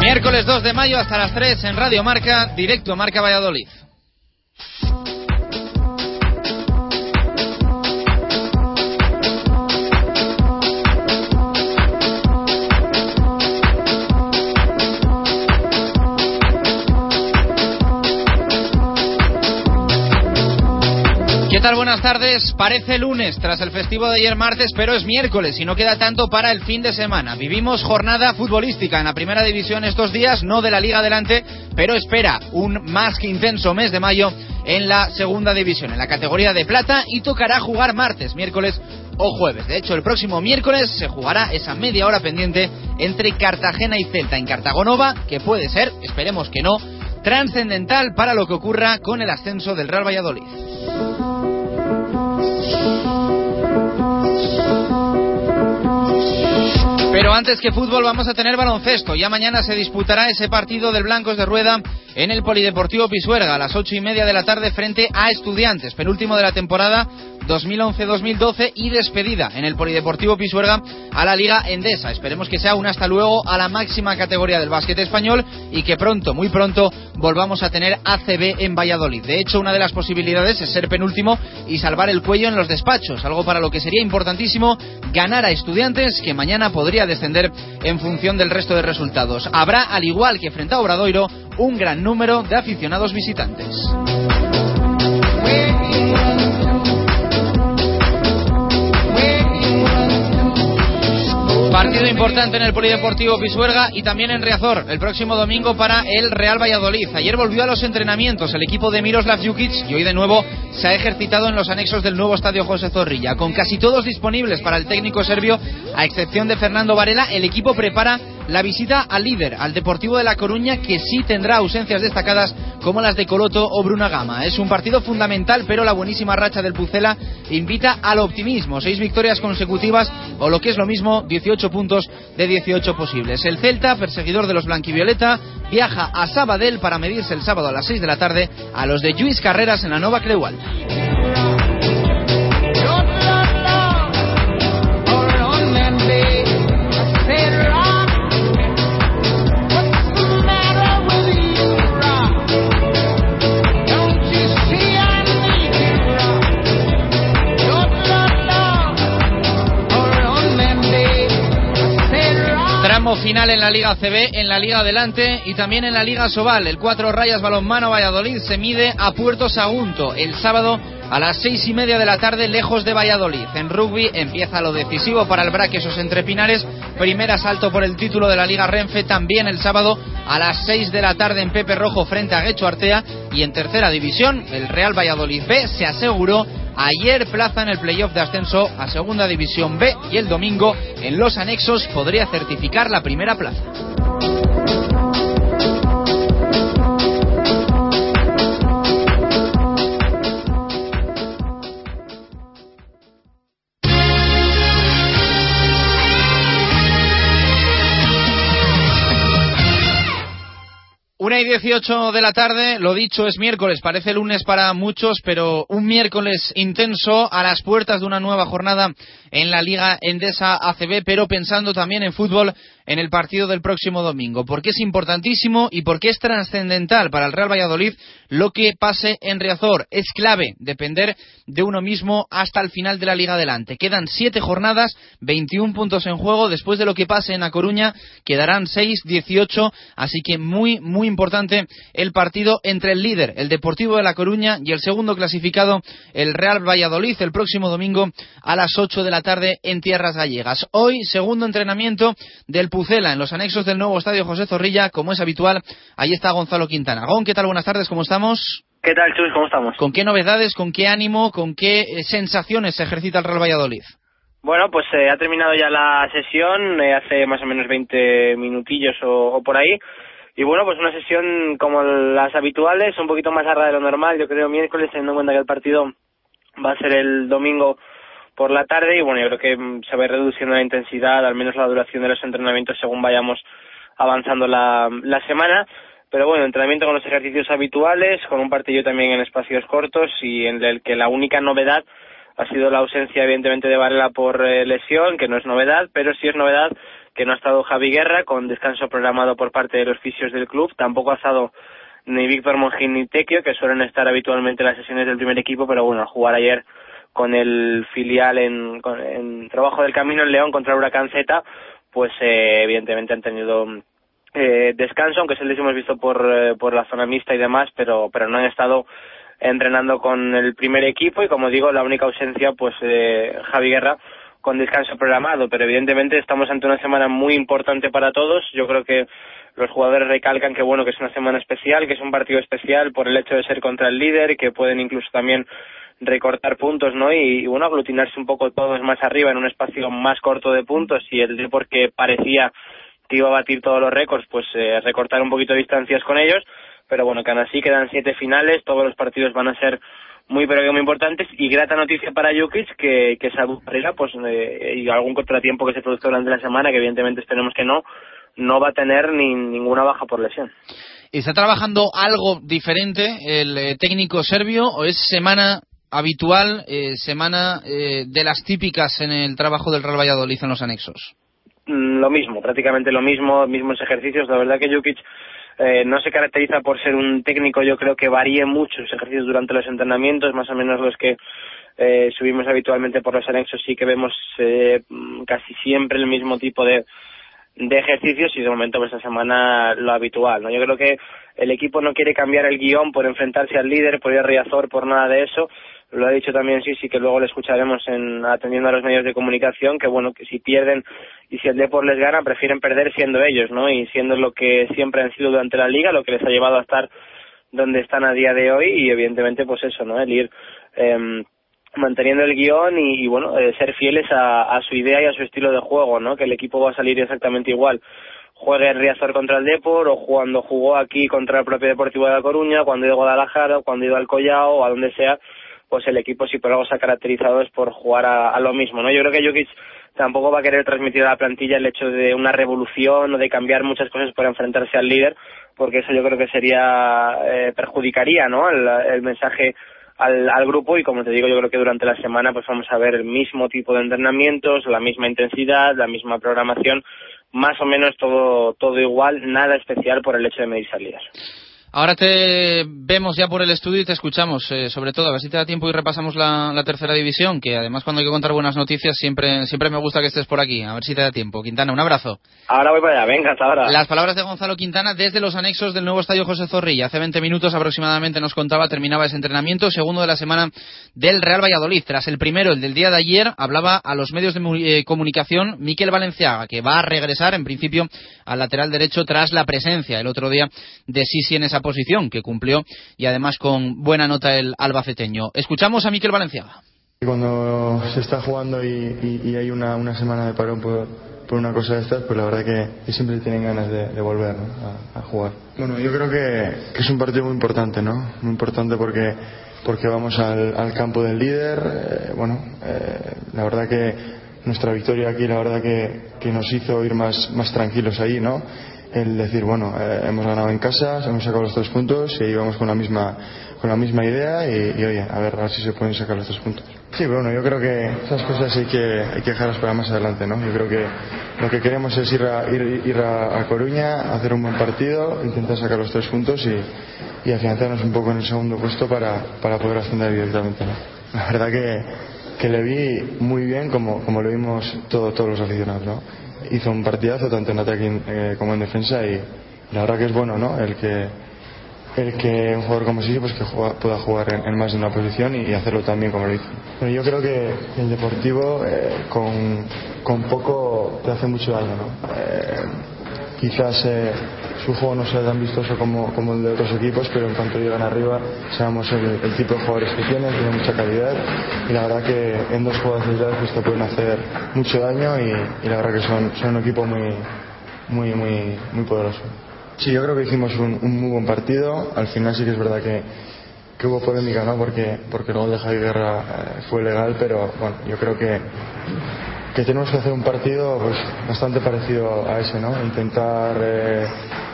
Miércoles 2 de mayo hasta las 3 en Radio Marca, directo a Marca Valladolid. ¿Qué tal? Buenas tardes. Parece lunes tras el festivo de ayer martes, pero es miércoles y no queda tanto para el fin de semana. Vivimos jornada futbolística en la primera división estos días, no de la Liga Adelante, pero espera un más que intenso mes de mayo en la segunda división, en la categoría de plata, y tocará jugar martes, miércoles o jueves. De hecho, el próximo miércoles se jugará esa media hora pendiente entre Cartagena y Celta en Cartagonova, que puede ser, esperemos que no, trascendental para lo que ocurra con el ascenso del Real Valladolid. Pero antes que fútbol vamos a tener baloncesto. Ya mañana se disputará ese partido del Blancos de Rueda en el Polideportivo Pisuerga a las 8:30 de la tarde frente a Estudiantes, penúltimo de la temporada 2011-2012 y despedida en el Polideportivo Pisuerga a la Liga Endesa. Esperemos que sea un hasta luego a la máxima categoría del básquet español y que pronto, muy pronto, volvamos a tener ACB en Valladolid. De hecho, una de las posibilidades es ser penúltimo y salvar el cuello en los despachos, algo para lo que sería importantísimo ganar a Estudiantes, que mañana podría descender en función del resto de resultados. Habrá, al igual que frente a Obradoiro, un gran número de aficionados visitantes. Partido importante en el Polideportivo Pisuerga y también en Riazor el próximo domingo para el Real Valladolid. Ayer volvió a los entrenamientos el equipo de Miroslav Jukic y hoy de nuevo se ha ejercitado en los anexos del nuevo Estadio José Zorrilla. Con casi todos disponibles para el técnico serbio, a excepción de Fernando Varela, el equipo prepara la visita al líder, al Deportivo de La Coruña, que sí tendrá ausencias destacadas como las de Coloto o Bruna Gama. Es un partido fundamental, pero la buenísima racha del Pucela invita al optimismo. 6 victorias consecutivas, o lo que es lo mismo, 18 puntos de 18 posibles. El Celta, perseguidor de los blanquivioleta, viaja a Sabadell para medirse el sábado a las 6 de la tarde a los de Lluís Carreras en la Nova Creual. Final en la Liga ACB, en la Liga Adelante y también en la Liga Sobal. El 4 Rayas Balonmano Valladolid se mide a Puerto Sagunto el sábado a las 6:30 de la tarde, lejos de Valladolid. En rugby empieza lo decisivo para el Braquesos Entrepinares. Primer asalto por el título de la Liga Renfe, también el sábado a las 6 de la tarde en Pepe Rojo frente a Guecho Artea. Y en tercera división, el Real Valladolid B se aseguró ayer plaza en el playoff de ascenso a segunda división B y el domingo en los anexos podría certificar la primera plaza. Una y 18 de la tarde, lo dicho, es miércoles, parece lunes para muchos, pero un miércoles intenso a las puertas de una nueva jornada en la Liga Endesa ACB, pero pensando también en fútbol en el partido del próximo domingo, porque es importantísimo y porque es trascendental para el Real Valladolid lo que pase en Riazor. Es clave depender de uno mismo hasta el final de la Liga Adelante. Quedan 7 jornadas, 21 puntos en juego, después de lo que pase en La Coruña quedarán 6, 18, así que muy importante el partido entre el líder, el Deportivo de La Coruña, y el segundo clasificado, el Real Valladolid, el próximo domingo a las 8 de la tarde en tierras gallegas. Hoy, segundo entrenamiento del Pucela en los anexos del nuevo Estadio José Zorrilla, como es habitual. Ahí está Gonzalo Quintana. Gon, ¿qué tal? Buenas tardes, ¿cómo estamos? ¿Qué tal, Chus? ¿Cómo estamos? ¿Con qué novedades, con qué ánimo, con qué sensaciones se ejercita el Real Valladolid? Bueno, pues ha terminado ya la sesión hace más o menos 20 minutillos o por ahí. Y bueno, pues una sesión como las habituales, un poquito más larga de lo normal, yo creo, miércoles, teniendo en cuenta que el partido va a ser el domingo por la tarde. Y bueno, yo creo que se va reduciendo la intensidad, al menos la duración de los entrenamientos, según vayamos avanzando la semana. Pero bueno, entrenamiento con los ejercicios habituales, con un partido también en espacios cortos, y en el que la única novedad ha sido la ausencia, evidentemente, de Varela por lesión, que no es novedad, pero sí es novedad que no ha estado Javi Guerra, con descanso programado por parte de los fisios del club. Tampoco ha estado ni Víctor Monjín ni Tequio, que suelen estar habitualmente en las sesiones del primer equipo, pero bueno, al jugar ayer con el filial en trabajo del camino en León contra Huracán Z, pues evidentemente han tenido descanso, aunque se les hemos visto por la zona mixta y demás, pero no han estado entrenando con el primer equipo. Y como digo, la única ausencia, pues Javi Guerra, con descanso programado, pero evidentemente estamos ante una semana muy importante para todos. Yo creo que los jugadores recalcan que bueno, que es una semana especial, que es un partido especial por el hecho de ser contra el líder, que pueden incluso también recortar puntos, ¿no? Y bueno, aglutinarse un poco todos más arriba en un espacio más corto de puntos, y el Depor, que parecía que iba a batir todos los récords, pues recortar un poquito de distancias con ellos. Pero bueno, que aún así quedan 7 finales, todos los partidos van a ser muy pero que muy importantes. Y grata noticia para Jukic que Sabu Varela, pues y algún contratiempo que se produzca durante la semana, que evidentemente esperemos que no va a tener ninguna baja por lesión. ¿Está trabajando algo diferente el técnico serbio, o es semana habitual, semana de las típicas en el trabajo del Real Valladolid en los anexos? Lo mismo, prácticamente lo mismo, mismos ejercicios. La verdad que Jukic no se caracteriza por ser un técnico, yo creo, que varíe mucho sus ejercicios durante los entrenamientos, más o menos los que subimos habitualmente por los anexos. Sí que vemos casi siempre el mismo tipo de ejercicios, y de momento pues esta semana lo habitual, ¿no? Yo creo que el equipo no quiere cambiar el guión por enfrentarse al líder, por ir a Riazor, por nada de eso. Lo ha dicho también Sisi, que luego le escucharemos atendiendo a los medios de comunicación, que bueno, que si pierden y si el Depor les gana, prefieren perder siendo ellos, ¿no? Y siendo lo que siempre han sido durante la Liga, lo que les ha llevado a estar donde están a día de hoy. Y evidentemente pues eso, ¿no? El ir manteniendo el guión y bueno, ser fieles a su idea y a su estilo de juego, ¿no? Que el equipo va a salir exactamente igual, juegue el Riazor contra el Depor, o cuando jugó aquí contra el propio Deportivo de La Coruña, cuando ha ido a Guadalajara, o cuando ha ido al Collao, o a donde sea. Pues el equipo, si por algo se ha caracterizado, es por jugar a lo mismo, ¿no? Yo creo que Jukic tampoco va a querer transmitir a la plantilla el hecho de una revolución o de cambiar muchas cosas para enfrentarse al líder, porque eso yo creo que sería perjudicaría, ¿no?, el mensaje al grupo. Y como te digo, yo creo que durante la semana pues vamos a ver el mismo tipo de entrenamientos, la misma intensidad, la misma programación, más o menos todo igual, nada especial por el hecho de medir salidas. Ahora te vemos ya por el estudio y te escuchamos, sobre todo, a ver si te da tiempo y repasamos la tercera división, que además cuando hay que contar buenas noticias siempre me gusta que estés por aquí. A ver si te da tiempo. Quintana, un abrazo. Ahora voy para allá, venga, hasta ahora. Las palabras de Gonzalo Quintana desde los anexos del nuevo Estadio José Zorrilla. Hace 20 minutos aproximadamente nos contaba, terminaba ese entrenamiento, segundo de la semana del Real Valladolid. Tras el primero, el del día de ayer, hablaba a los medios de comunicación Miguel Valenciaga, que va a regresar en principio al lateral derecho tras la presencia el otro día de Sisi en esa posición, que cumplió, y además con buena nota el albaceteño. Escuchamos a Miquel Valenciaga. Cuando se está jugando y hay una semana de parón por una cosa de estas, pues la verdad que siempre tienen ganas de volver, ¿no?, a jugar. Bueno, yo creo que es un partido muy importante, ¿no? Muy importante porque vamos al campo del líder. La verdad que nuestra victoria aquí, la verdad que nos hizo ir más tranquilos ahí, ¿no? El decir, hemos ganado en casa, hemos sacado los 3 puntos y íbamos con la misma idea y oye, a ver si se pueden sacar los 3 puntos. Sí, yo creo que esas cosas hay que dejarlas para más adelante, ¿no? Yo creo que lo que queremos es ir a Coruña, hacer un buen partido, intentar sacar los 3 puntos y afianzarnos un poco en el segundo puesto para poder ascender evidentemente, ¿no? La verdad que le vi muy bien, como lo vimos todos los aficionados, ¿no? Hizo un partidazo tanto en ataque como en defensa, y la verdad que es bueno, ¿no?, el que un jugador como Sisi, pues que pueda jugar en más de una posición y hacerlo también como lo hizo. Yo creo que el Deportivo con poco te hace mucho daño, ¿no? Quizás su juego no sea tan vistoso como el de otros equipos, pero en cuanto llegan arriba sabemos el tipo de jugadores que tienen mucha calidad, y la verdad que en 2 jugadas aisladas te pueden hacer mucho daño y la verdad que son un equipo muy, muy, muy, muy poderoso. Sí, yo creo que hicimos un muy buen partido. Al final sí que es verdad que hubo polémica, ¿no? Porque el gol de Javi Guerra fue legal, pero bueno, yo creo que tenemos que hacer un partido pues bastante parecido a ese, ¿no? Intentar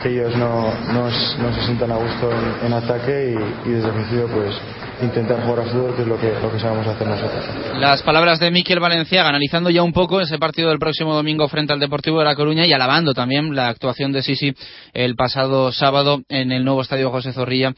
que ellos no se sientan a gusto en ataque y desde el principio pues intentar jugar a fútbol, que es lo que sabemos hacer nosotros. Las palabras de Miguel Valenciaga, analizando ya un poco ese partido del próximo domingo frente al Deportivo de La Coruña y alabando también la actuación de Sisi el pasado sábado en el nuevo Estadio José Zorrilla,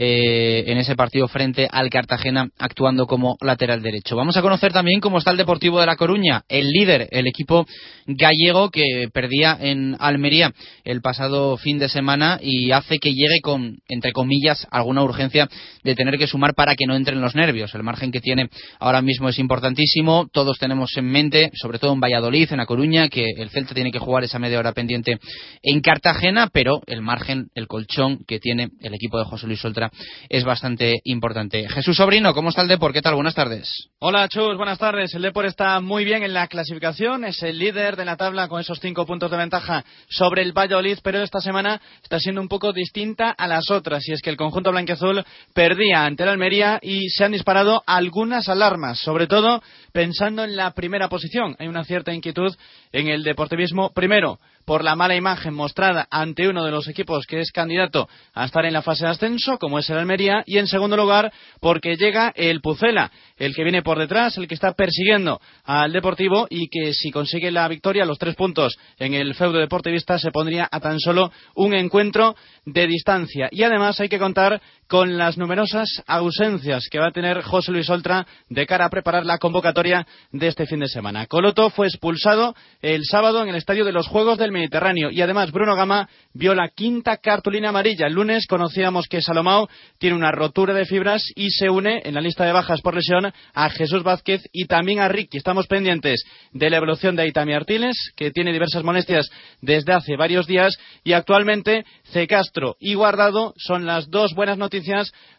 en ese partido frente al Cartagena, actuando como lateral derecho. Vamos a conocer también cómo está el Deportivo de La Coruña, el líder, el equipo gallego que perdía en Almería el pasado fin de semana y hace que llegue con, entre comillas, alguna urgencia de tener que sumar para que no entren los nervios. El margen que tiene ahora mismo es importantísimo. Todos tenemos en mente, sobre todo en Valladolid, en La Coruña, que el Celta tiene que jugar esa media hora pendiente en Cartagena, pero el margen, el colchón que tiene el equipo de José Luis Oltra es bastante importante. Jesús Sobrino, ¿cómo está el Depor? ¿Qué tal? Buenas tardes. Hola, Chus, buenas tardes. El Depor está muy bien en la clasificación, es el líder de la tabla con esos 5 puntos de ventaja sobre el Valladolid, pero esta semana está siendo un poco distinta a las otras, y es que el conjunto blanquiazul perdía ante el Almería y se han disparado algunas alarmas, sobre todo pensando en la primera posición. Hay una cierta inquietud en el deportivismo, primero por la mala imagen mostrada ante uno de los equipos que es candidato a estar en la fase de ascenso, como es el Almería, y en segundo lugar porque llega el Pucela, el que viene por detrás, el que está persiguiendo al Deportivo y que si consigue la victoria, los 3 puntos en el feudo deportivista, se pondría a tan solo un encuentro de distancia. Y además hay que contar con las numerosas ausencias que va a tener José Luis Oltra de cara a preparar la convocatoria de este fin de semana. Coloto fue expulsado el sábado en el Estadio de los Juegos del Mediterráneo y además Bruno Gama vio la 5ª cartulina amarilla. El lunes conocíamos que Salomao tiene una rotura de fibras y se une en la lista de bajas por lesión a Jesús Vázquez y también a Ricky. Estamos pendientes de la evolución de Aitami Artiles, que tiene diversas molestias desde hace varios días, y actualmente Castro y Guardado son las 2 buenas noticias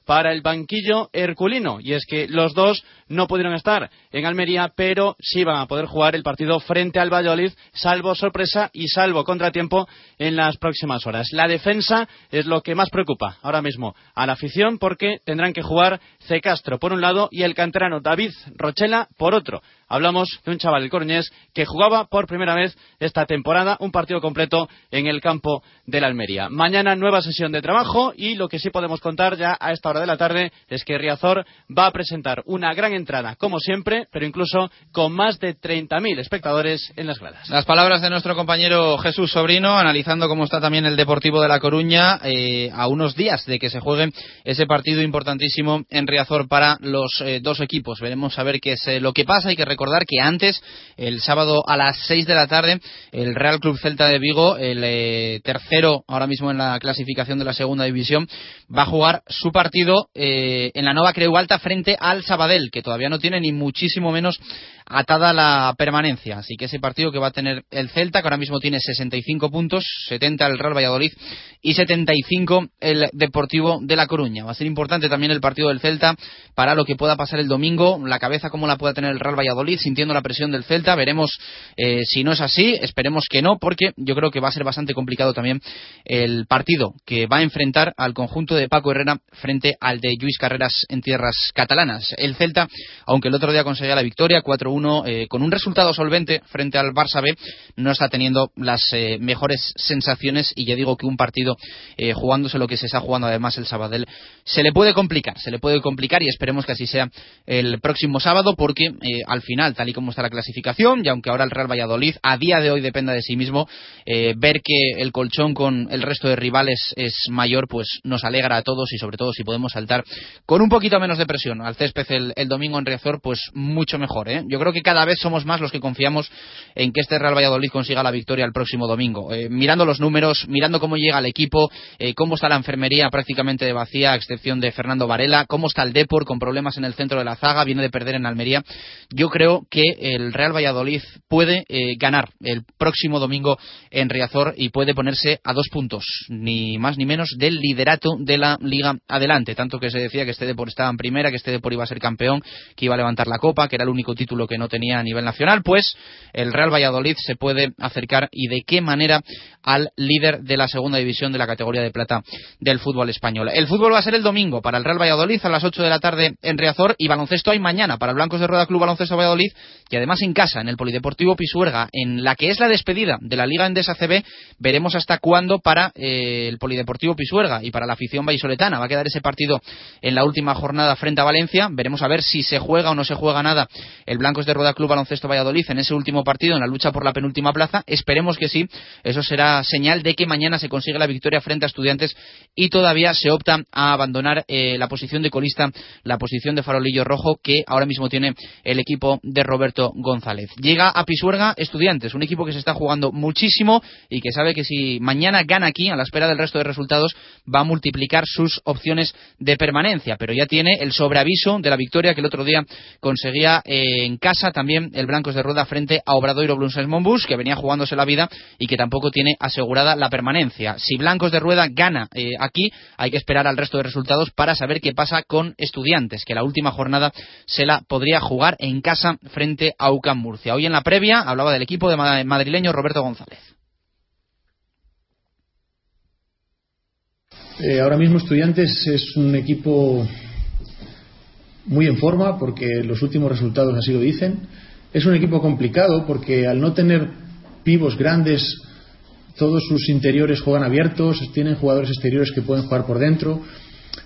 para el banquillo herculino, y es que los dos no pudieron estar en Almería, pero sí van a poder jugar el partido frente al Valladolid, salvo sorpresa y salvo contratiempo en las próximas horas. La defensa es lo que más preocupa ahora mismo a la afición, porque tendrán que jugar Castro por un lado y el canterano David Rochela por otro. Hablamos de un chaval coruñés que jugaba por primera vez esta temporada un partido completo en el campo del Almería. Mañana nueva sesión de trabajo, y lo que sí podemos contar ya a esta hora de la tarde es que Riazor va a presentar una gran entrada, como siempre, pero incluso con más de 30.000 espectadores en las gradas. Las palabras de nuestro compañero Jesús Sobrino, analizando cómo está también el Deportivo de La Coruña a unos días de que se juegue ese partido importantísimo en Riazor para los dos equipos. Veremos a ver qué es lo que pasa. Hay que recordar que antes, el sábado a las 6 de la tarde, el Real Club Celta de Vigo, el tercero ahora mismo en la clasificación de la segunda división, va a jugar su partido en la Nova Creu Alta frente al Sabadell, que todavía no tiene ni muchísimo menos atada la permanencia. Así que ese partido que va a tener el Celta, que ahora mismo tiene 65 puntos, 70 el Real Valladolid y 75 el Deportivo de La Coruña. Va a ser importante también el partido del Celta para lo que pueda pasar el domingo, la cabeza como la pueda tener el Real Valladolid, sintiendo la presión del Celta. Veremos si no es así, esperemos que no, porque yo creo que va a ser bastante complicado también el partido que va a enfrentar al conjunto de Paco Herrera frente al de Lluís Carreras en tierras catalanas. El Celta, aunque el otro día conseguía la victoria 4-1 con un resultado solvente frente al Barça B, no está teniendo las mejores sensaciones, y ya digo que un partido jugándose lo que se está jugando además el Sabadell se le puede complicar, y esperemos que así sea el próximo sábado, porque al final, tal y como está la clasificación, y aunque ahora el Real Valladolid a día de hoy dependa de sí mismo, ver que el colchón con el resto de rivales es mayor, pues nos alegra a todos, y sobre todo si podemos saltar con un poquito menos de presión al césped el domingo en Riazor, pues mucho mejor, ¿eh? Yo creo que cada vez somos más los que confiamos en que este Real Valladolid consiga la victoria el próximo domingo. Mirando los números, mirando cómo llega el equipo, cómo está la enfermería prácticamente de vacía, a excepción de Fernando Varela, cómo está el Depor con problemas en el centro de la zaga, viene de perder en Almería. Yo creo creo que el Real Valladolid puede ganar el próximo domingo en Riazor y puede ponerse a 2 puntos, ni más ni menos, del liderato de la Liga adelante, tanto que se decía que este Depor estaba en primera, que este Depor iba a ser campeón, que iba a levantar la copa, que era el único título que no tenía a nivel nacional. Pues el Real Valladolid se puede acercar, y de qué manera, al líder de la segunda división de la categoría de plata del fútbol español. El fútbol va a ser el domingo para el Real Valladolid a las 8 de la tarde en Riazor, y baloncesto hay mañana para el Blancos de Rueda Club Baloncesto Valladolid, que además en casa, en el Polideportivo Pisuerga, en la que es la despedida de la Liga Endesa ACB, veremos hasta cuándo para el Polideportivo Pisuerga y para la afición vallisoletana va a quedar ese partido en la última jornada frente a Valencia. Veremos a ver si se juega o no se juega nada el Blancos de Rueda Club Baloncesto Valladolid en ese último partido, en la lucha por la penúltima plaza. Esperemos que sí, eso será señal de que mañana se consigue la victoria frente a Estudiantes y todavía se opta a abandonar la posición de colista, la posición de farolillo rojo que ahora mismo tiene el equipo de Roberto González. Llega a Pisuerga Estudiantes, un equipo que se está jugando muchísimo y que sabe que si mañana gana aquí, a la espera del resto de resultados, va a multiplicar sus opciones de permanencia, pero ya tiene el sobreaviso de la victoria que el otro día conseguía en casa también el Blancos de Rueda frente a Obradoiro Blumensac Monbus, que venía jugándose la vida y que tampoco tiene asegurada la permanencia. Si Blancos de Rueda gana aquí, hay que esperar al resto de resultados para saber qué pasa con Estudiantes, que la última jornada se la podría jugar en casa frente a UCAM Murcia. Hoy en la previa hablaba del equipo de madrileño Roberto González. Ahora mismo Estudiantes es un equipo muy en forma porque los últimos resultados así lo dicen. Es un equipo complicado porque al no tener pivos grandes, todos sus interiores juegan abiertos, tienen jugadores exteriores que pueden jugar por dentro.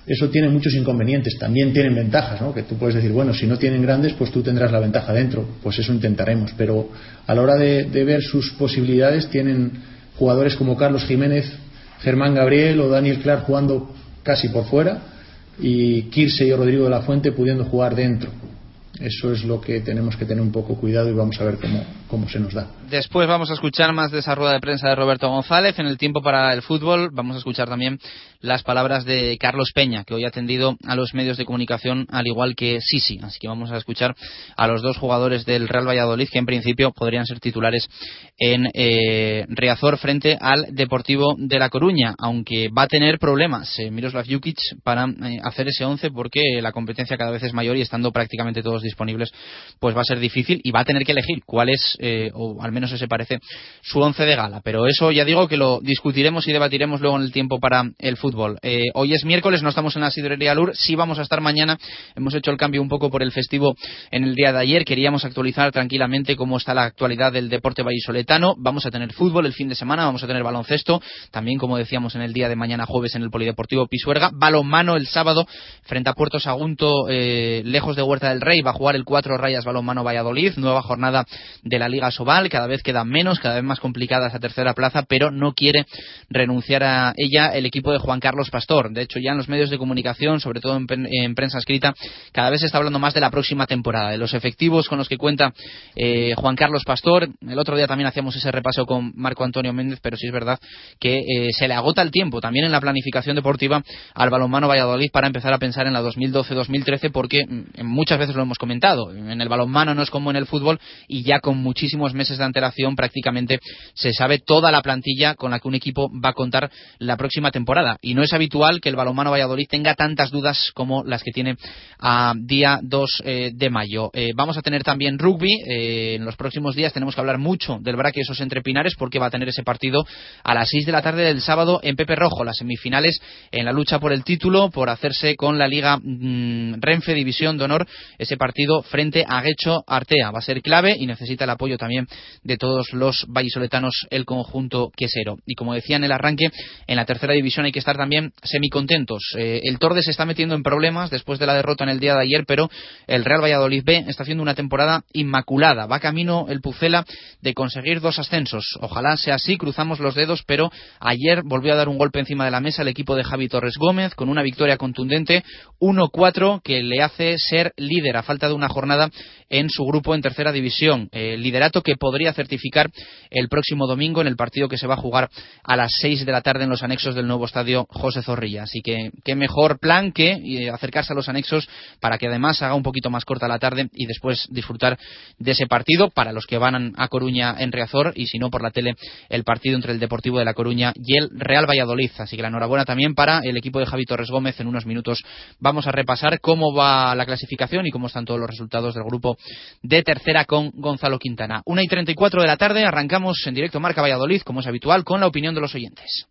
Eso tiene muchos inconvenientes. También tienen ventajas, ¿no? Que tú puedes decir, bueno, si no tienen grandes, pues tú tendrás la ventaja dentro. Pues eso intentaremos. Pero a la hora de ver sus posibilidades, tienen jugadores como Carlos Jiménez, Germán Gabriel o Daniel Clark jugando casi por fuera, y Kirse y Rodrigo de la Fuente pudiendo jugar dentro. Eso es lo que tenemos que tener un poco cuidado y vamos a ver cómo se nos da. Después vamos a escuchar más de esa rueda de prensa de Roberto González. En el tiempo para el fútbol vamos a escuchar también las palabras de Carlos Peña, que hoy ha atendido a los medios de comunicación al igual que Sisi. Así que vamos a escuchar a los dos jugadores del Real Valladolid que en principio podrían ser titulares en Riazor frente al Deportivo de La Coruña, aunque va a tener problemas Miroslav Jukic para hacer ese 11 porque la competencia cada vez es mayor y estando prácticamente todos disponibles, pues va a ser difícil y va a tener que elegir cuál es, o al menos ese parece, su once de gala. Pero eso ya digo que lo discutiremos y debatiremos luego en el tiempo para el fútbol. Hoy es miércoles, no estamos en la sidrería Lur, sí vamos a estar mañana. Hemos hecho el cambio un poco por el festivo en el día de ayer, queríamos actualizar tranquilamente cómo está la actualidad del deporte vallisoletano. Vamos a tener fútbol el fin de semana, vamos a tener baloncesto, también como decíamos en el día de mañana jueves en el Polideportivo Pisuerga, balonmano el sábado frente a Puerto Sagunto, lejos de Huerta del Rey, va a jugar el 4 Rayas Balonmano Valladolid, nueva jornada de la Liga Sobal, cada vez quedan menos, cada vez más complicada esa tercera plaza, pero no quiere renunciar a ella el equipo de Juan Carlos Pastor. De hecho, ya en los medios de comunicación, sobre todo en prensa escrita, cada vez se está hablando más de la próxima temporada, de los efectivos con los que cuenta Juan Carlos Pastor. El otro día también hacíamos ese repaso con Marco Antonio Méndez, pero sí es verdad que se le agota el tiempo también en la planificación deportiva al Balonmano Valladolid para empezar a pensar en la 2012-2013, porque muchas veces lo hemos comentado, en el balonmano no es como en el fútbol y ya con muchísimos meses de antelación prácticamente se sabe toda la plantilla con la que un equipo va a contar la próxima temporada, y no es habitual que el Balonmano Valladolid tenga tantas dudas como las que tiene a día 2 de mayo. Vamos a tener también rugby, en los próximos días tenemos que hablar mucho del Braque esos Entrepinares porque va a tener ese partido a las 6 de la tarde del sábado en Pepe Rojo, las semifinales en la lucha por el título, por hacerse con la Liga Renfe División de Honor. Ese partido frente a Guecho Artea va a ser clave y necesita el apoyo también de todos los vallisoletanos el conjunto quesero. Y como decía en el arranque, en la tercera división hay que estar también semicontentos. El Tordes se está metiendo en problemas después de la derrota en el día de ayer, pero el Real Valladolid B está haciendo una temporada inmaculada. Va camino el Pucela de conseguir 2 ascensos. Ojalá sea así, cruzamos los dedos, pero ayer volvió a dar un golpe encima de la mesa el equipo de Javi Torres Gómez con una victoria contundente 1-4 que le hace ser líder a falta de una jornada en su grupo en tercera división. liderato que podría certificar el próximo domingo en el partido que se va a jugar a las 6 de la tarde en los anexos del nuevo estadio José Zorrilla. Así que qué mejor plan que acercarse a los anexos para que además haga un poquito más corta la tarde y después disfrutar de ese partido para los que van a Coruña en Riazor, y si no por la tele el partido entre el Deportivo de La Coruña y el Real Valladolid. Así que la enhorabuena también para el equipo de Javi Torres Gómez. En unos minutos vamos a repasar cómo va la clasificación y cómo están todos los resultados del grupo de tercera con Gonzalo Quintana. 1:34 de la tarde, arrancamos en directo Marca Valladolid, como es habitual, con la opinión de los oyentes.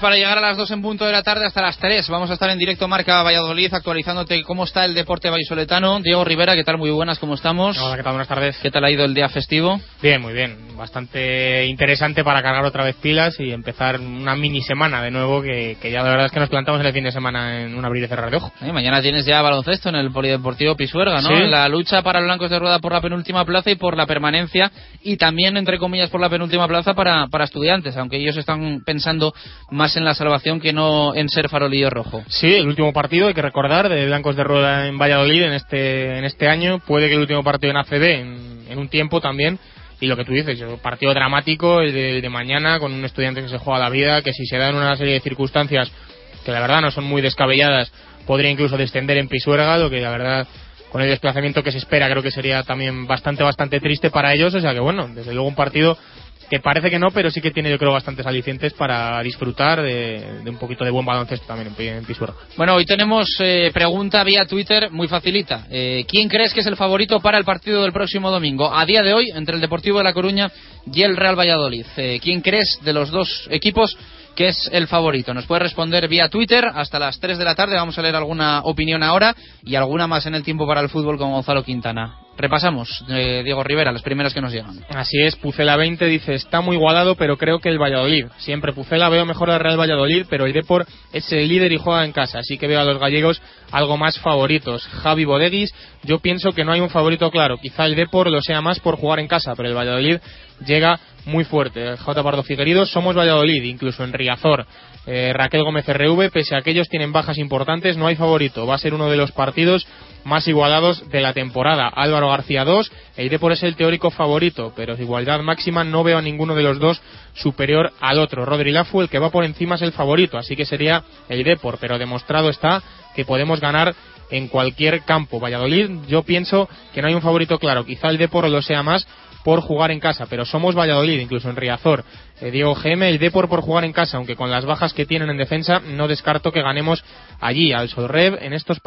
Para llegar a las 2 en punto de la tarde hasta las 3. Vamos a estar en directo Marca Valladolid actualizándote cómo está el deporte vallisoletano. Diego Rivera, ¿qué tal? Muy buenas, ¿cómo estamos? Hola, ¿qué tal? Buenas tardes. ¿Qué tal ha ido el día festivo? Bien, muy bien. Bastante interesante para cargar otra vez pilas y empezar una mini semana de nuevo que ya la verdad es que nos plantamos en el fin de semana en un abrir y cerrar de ojos. Mañana tienes ya baloncesto en el Polideportivo Pisuerga, ¿no? Sí. La lucha para los Blancos de Rueda por la penúltima plaza y por la permanencia, y también, entre comillas, por la penúltima plaza para Estudiantes, aunque ellos están pensando más en la salvación que no en ser farolillo rojo. Sí, el último partido, hay que recordar, de Blancos de Rueda en Valladolid en este año. Puede que el último partido en ACB en un tiempo también. Y lo que tú dices, un partido dramático el de mañana, con un Estudiante que se juega la vida, que si se da en una serie de circunstancias que la verdad no son muy descabelladas, podría incluso descender en Pisuerga, lo que la verdad, con el desplazamiento que se espera, creo que sería también bastante triste para ellos. O sea que bueno, desde luego un partido que parece que no, pero sí que tiene, yo creo, bastantes alicientes para disfrutar de un poquito de buen baloncesto también en Pisuerga. Bueno, hoy tenemos pregunta vía Twitter muy facilita. ¿Quién crees que es el favorito para el partido del próximo domingo? A día de hoy, entre el Deportivo de La Coruña y el Real Valladolid. ¿Quién crees de los dos equipos que es el favorito? Nos puede responder vía Twitter hasta las 3 de la tarde. Vamos a leer alguna opinión ahora y alguna más en el tiempo para el fútbol con Gonzalo Quintana. Repasamos, Diego Rivera, las primeras que nos llegan. Así es, Pucela 20 dice: está muy igualado, pero creo que el Valladolid. Siempre Pucela, veo mejor al Real Valladolid, pero el Depor es el líder y juega en casa, así que veo a los gallegos algo más favoritos. Javi Bodeguis: yo pienso que no hay un favorito claro, quizá el Depor lo sea más por jugar en casa, pero el Valladolid llega muy fuerte. J. Pardo Figueredo: somos Valladolid, incluso en Riazor. Raquel Gómez RV: pese a que ellos tienen bajas importantes, no hay favorito, va a ser uno de los partidos más igualados de la temporada. Álvaro García 2, el Depor es el teórico favorito, pero igualdad máxima no veo a ninguno de los dos superior al otro. Rodri Lafu: el que va por encima es el favorito, así que sería el Depor, pero demostrado está que podemos ganar en cualquier campo. Valladolid: yo pienso que no hay un favorito claro, quizá el Depor lo sea más por jugar en casa, pero somos Valladolid, incluso en Riazor. Diego GM: el Depor por jugar en casa, aunque con las bajas que tienen en defensa, no descarto que ganemos allí. Al Sorrev: en estos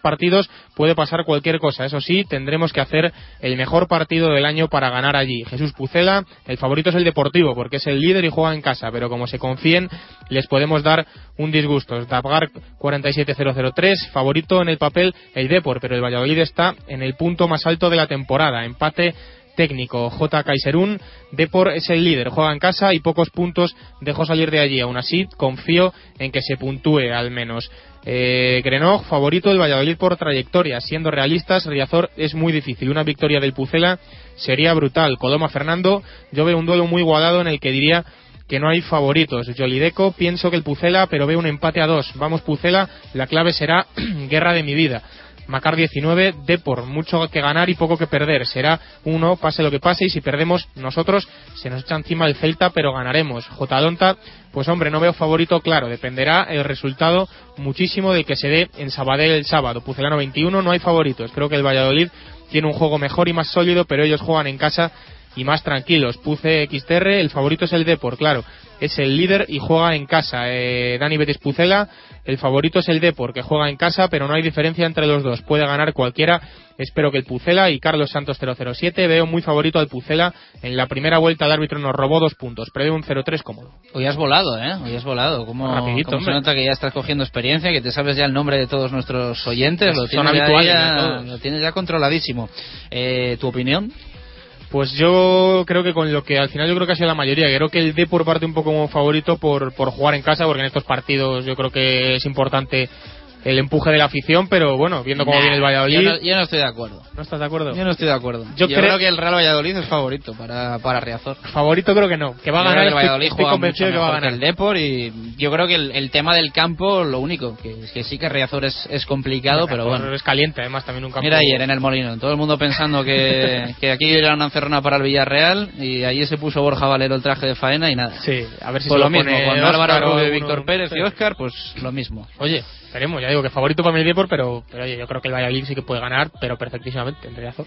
partidos puede pasar cualquier cosa, eso sí, tendremos que hacer el mejor partido del año para ganar allí. Jesús Pucela: el favorito es el Deportivo, porque es el líder y juega en casa, pero como se confíen, les podemos dar un disgusto. Dabgar 47003, favorito en el papel el Depor, pero el Valladolid está en el punto más alto de la temporada. Empate técnico. J. Kaiserun: Depor es el líder, juega en casa y pocos puntos dejó salir de allí, aún así confío en que se puntúe al menos. Grenog: favorito el Valladolid por trayectoria, siendo realistas Riazor es muy difícil, una victoria del Pucela sería brutal. Coloma Fernando: yo veo un duelo muy igualado en el que diría que no hay favoritos. Jolideco: pienso que el Pucela, pero veo un empate a 2, vamos Pucela, la clave será guerra de mi vida. Macar 19, Depor, mucho que ganar y poco que perder, será 1, pase lo que pase, y si perdemos nosotros se nos echa encima el Celta, pero ganaremos. J. Donta: pues hombre, no veo favorito claro, dependerá el resultado muchísimo del que se dé en Sabadell el sábado. Pucelano 21, no hay favoritos, creo que el Valladolid tiene un juego mejor y más sólido, pero ellos juegan en casa y más tranquilos. Puce XTR: el favorito es el Depor, claro, es el líder y juega en casa. Dani Betis Pucela, el favorito es el Depor, que juega en casa, pero no hay diferencia entre los dos. Puede ganar cualquiera. Espero que el Pucela y Carlos Santos 007. Veo muy favorito al Pucela. En la primera vuelta el árbitro nos robó 2 puntos. Preveo un 0-3 cómodo. Hoy has volado, ¿eh? Hoy has volado. Como se nota que ya estás cogiendo experiencia, que te sabes ya el nombre de todos nuestros oyentes. Lo tienes, son habituales, lo tienes ya controladísimo. ¿Tu opinión? Pues yo creo que con lo que al final yo creo que ha sido la mayoría, creo que el Depor parte un poco como favorito por jugar en casa, porque en estos partidos yo creo que es importante el empuje de la afición, pero bueno, viendo cómo viene el Valladolid... Yo no estoy de acuerdo. ¿No estás de acuerdo? Yo no estoy de acuerdo. Yo creo que el Real Valladolid es favorito para Riazor. Favorito creo que no, que va a ganar el Valladolid, estoy convencido que va a ganar el Depor, y yo creo que el tema del campo, lo único, que sí que Riazor es complicado, pero bueno. Es caliente además también un campo. Mira ayer en el Molino, todo el mundo pensando que aquí era una encerrona para el Villarreal, y allí se puso Borja Valero el traje de faena y nada. Sí, a ver si pues se lo mismo, cuando Álvaro Rubio, Víctor Pérez y Óscar, pues lo mismo. Oye, esperemos, ya digo que favorito para el Depor, pero oye, yo creo que el Valladolid sí que puede ganar, pero perfectísimamente, en Riazor.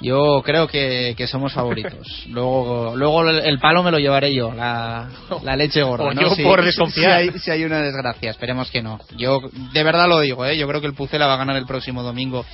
Yo creo que somos favoritos. Luego el palo me lo llevaré yo, la leche gorda, ¿no? Yo por desconfiar. Si hay una desgracia, esperemos que no. Yo de verdad lo digo, yo creo que el Pucela va a ganar el próximo domingo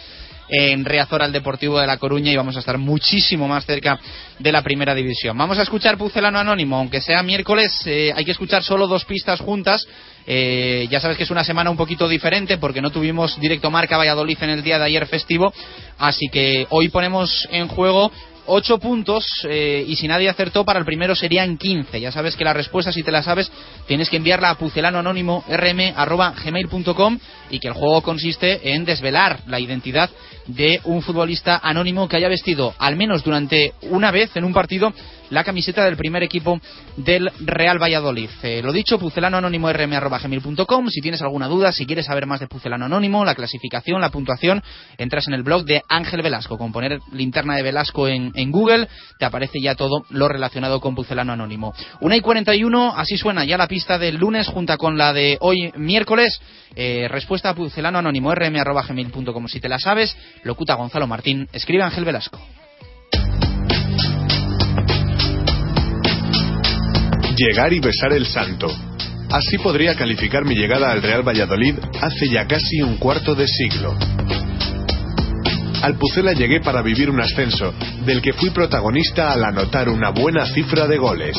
en Riazor al Deportivo de La Coruña, y vamos a estar muchísimo más cerca de la primera división. Vamos a escuchar Pucelano Anónimo, aunque sea miércoles, hay que escuchar solo 2 pistas juntas. Ya sabes que es una semana un poquito diferente porque no tuvimos directo Marca Valladolid en el día de ayer festivo, así que hoy ponemos en juego 8 puntos, y si nadie acertó para el primero serían 15. Ya sabes que la respuesta, si te la sabes, tienes que enviarla a pucelanoanónimo@gmail.com, y que el juego consiste en desvelar la identidad de un futbolista anónimo que haya vestido al menos durante una vez en un partido la camiseta del primer equipo del Real Valladolid. Lo dicho, pucelanoanónimo@gmail.com. Si tienes alguna duda, si quieres saber más de Pucelano Anónimo, la clasificación, la puntuación, entras en el blog de Ángel Velasco. Con poner linterna de Velasco en Google te aparece ya todo lo relacionado con Pucelano Anónimo. 1:41, así suena ya la pista del lunes junta con la de hoy miércoles. Respuesta a pucelanoanónimo@gmail.com. Si te la sabes, locuta Gonzalo Martín, escribe Ángel Velasco. Llegar y besar el santo. Así podría calificar mi llegada al Real Valladolid hace ya casi un cuarto de siglo. Al Pucela llegué para vivir un ascenso, del que fui protagonista al anotar una buena cifra de goles.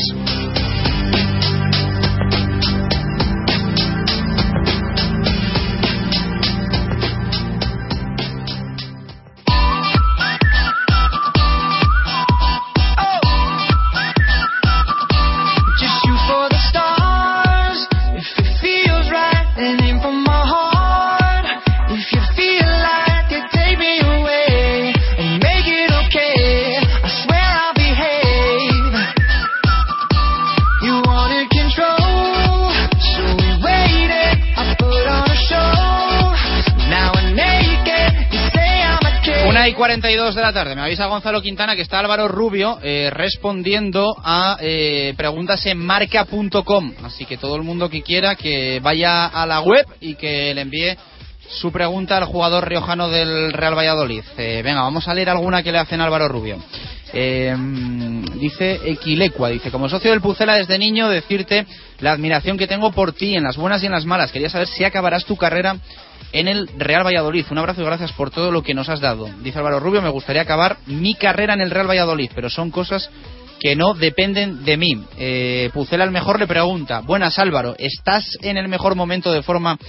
Y 42 de la tarde, me avisa Gonzalo Quintana que está Álvaro Rubio respondiendo a preguntas en marca.com, así que todo el mundo que quiera que vaya a la web y que le envíe su pregunta al jugador riojano del Real Valladolid. Venga, vamos a leer alguna que le hacen a Álvaro Rubio. Dice Equilecua, dice: como socio del Pucela desde niño, decirte la admiración que tengo por ti en las buenas y en las malas. Quería saber si acabarás tu carrera en el Real Valladolid. Un abrazo y gracias por todo lo que nos has dado. Dice Álvaro Rubio: me gustaría acabar mi carrera en el Real Valladolid, pero son cosas que no dependen de mí. Pucela el mejor le pregunta: buenas Álvaro, ¿estás en el mejor momento de forma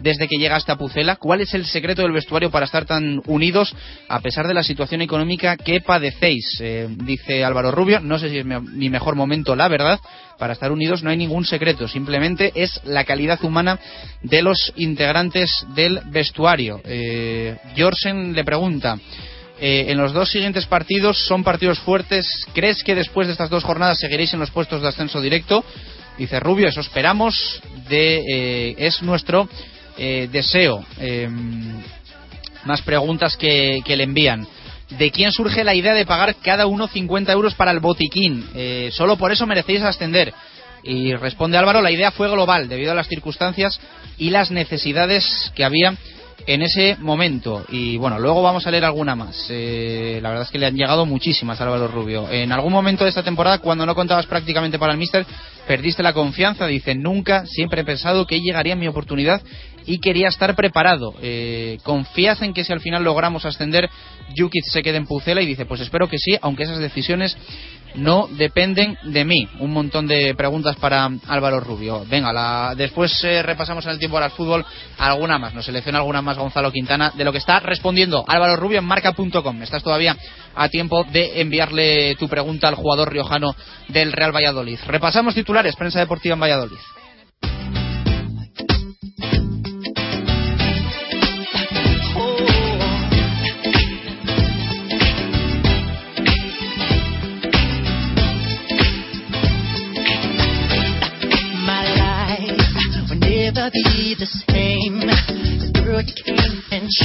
desde que llegaste a Pucela? ¿Cuál es el secreto del vestuario para estar tan unidos a pesar de la situación económica que padecéis? Dice Álvaro Rubio: no sé si es mi mejor momento, la verdad. Para estar unidos no hay ningún secreto, simplemente es la calidad humana de los integrantes del vestuario. Jorsen le pregunta: en los 2 siguientes partidos, son partidos fuertes, ¿crees que después de estas 2 jornadas seguiréis en los puestos de ascenso directo? Dice Rubio: eso esperamos, es nuestro deseo. Más preguntas que le envían. ¿De quién surge la idea de pagar cada uno 50 euros para el botiquín? Solo por eso merecéis ascender. Y responde Álvaro: la idea fue global, debido a las circunstancias y las necesidades que había en ese momento. Y bueno, luego vamos a leer alguna más. La verdad es que le han llegado muchísimas a Álvaro Rubio. En algún momento de esta temporada, cuando no contabas prácticamente para el míster, Perdiste la confianza, dice, nunca, siempre he pensado que llegaría mi oportunidad y quería estar preparado. ¿Confías en que si al final logramos ascender, Jukic se quede en Pucela? Y dice, pues espero que sí, aunque esas decisiones no dependen de mí. Un montón de preguntas para Álvaro Rubio. Venga, después repasamos en el tiempo al fútbol alguna más. Nos selecciona alguna más Gonzalo Quintana de lo que está respondiendo Álvaro Rubio en marca.com. Estás todavía a tiempo de enviarle tu pregunta al jugador riojano del Real Valladolid. Repasamos titulares, prensa deportiva en Valladolid.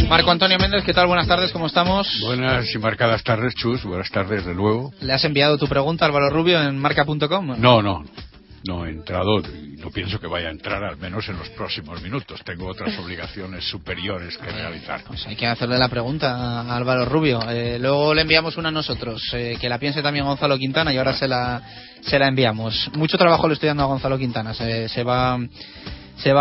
Marco Antonio Méndez, ¿qué tal? Buenas tardes, ¿cómo estamos? Buenas y marcadas tardes, Chus, buenas tardes de nuevo. ¿Le has enviado tu pregunta a Álvaro Rubio en marca.com? No he entrado, no pienso que vaya a entrar, al menos en los próximos minutos. Tengo otras obligaciones superiores que realizar. Pues hay que hacerle la pregunta a Álvaro Rubio. Luego le enviamos una a nosotros, que la piense también Gonzalo Quintana, y ahora se la enviamos. Mucho trabajo le estoy dando a Gonzalo Quintana, se va a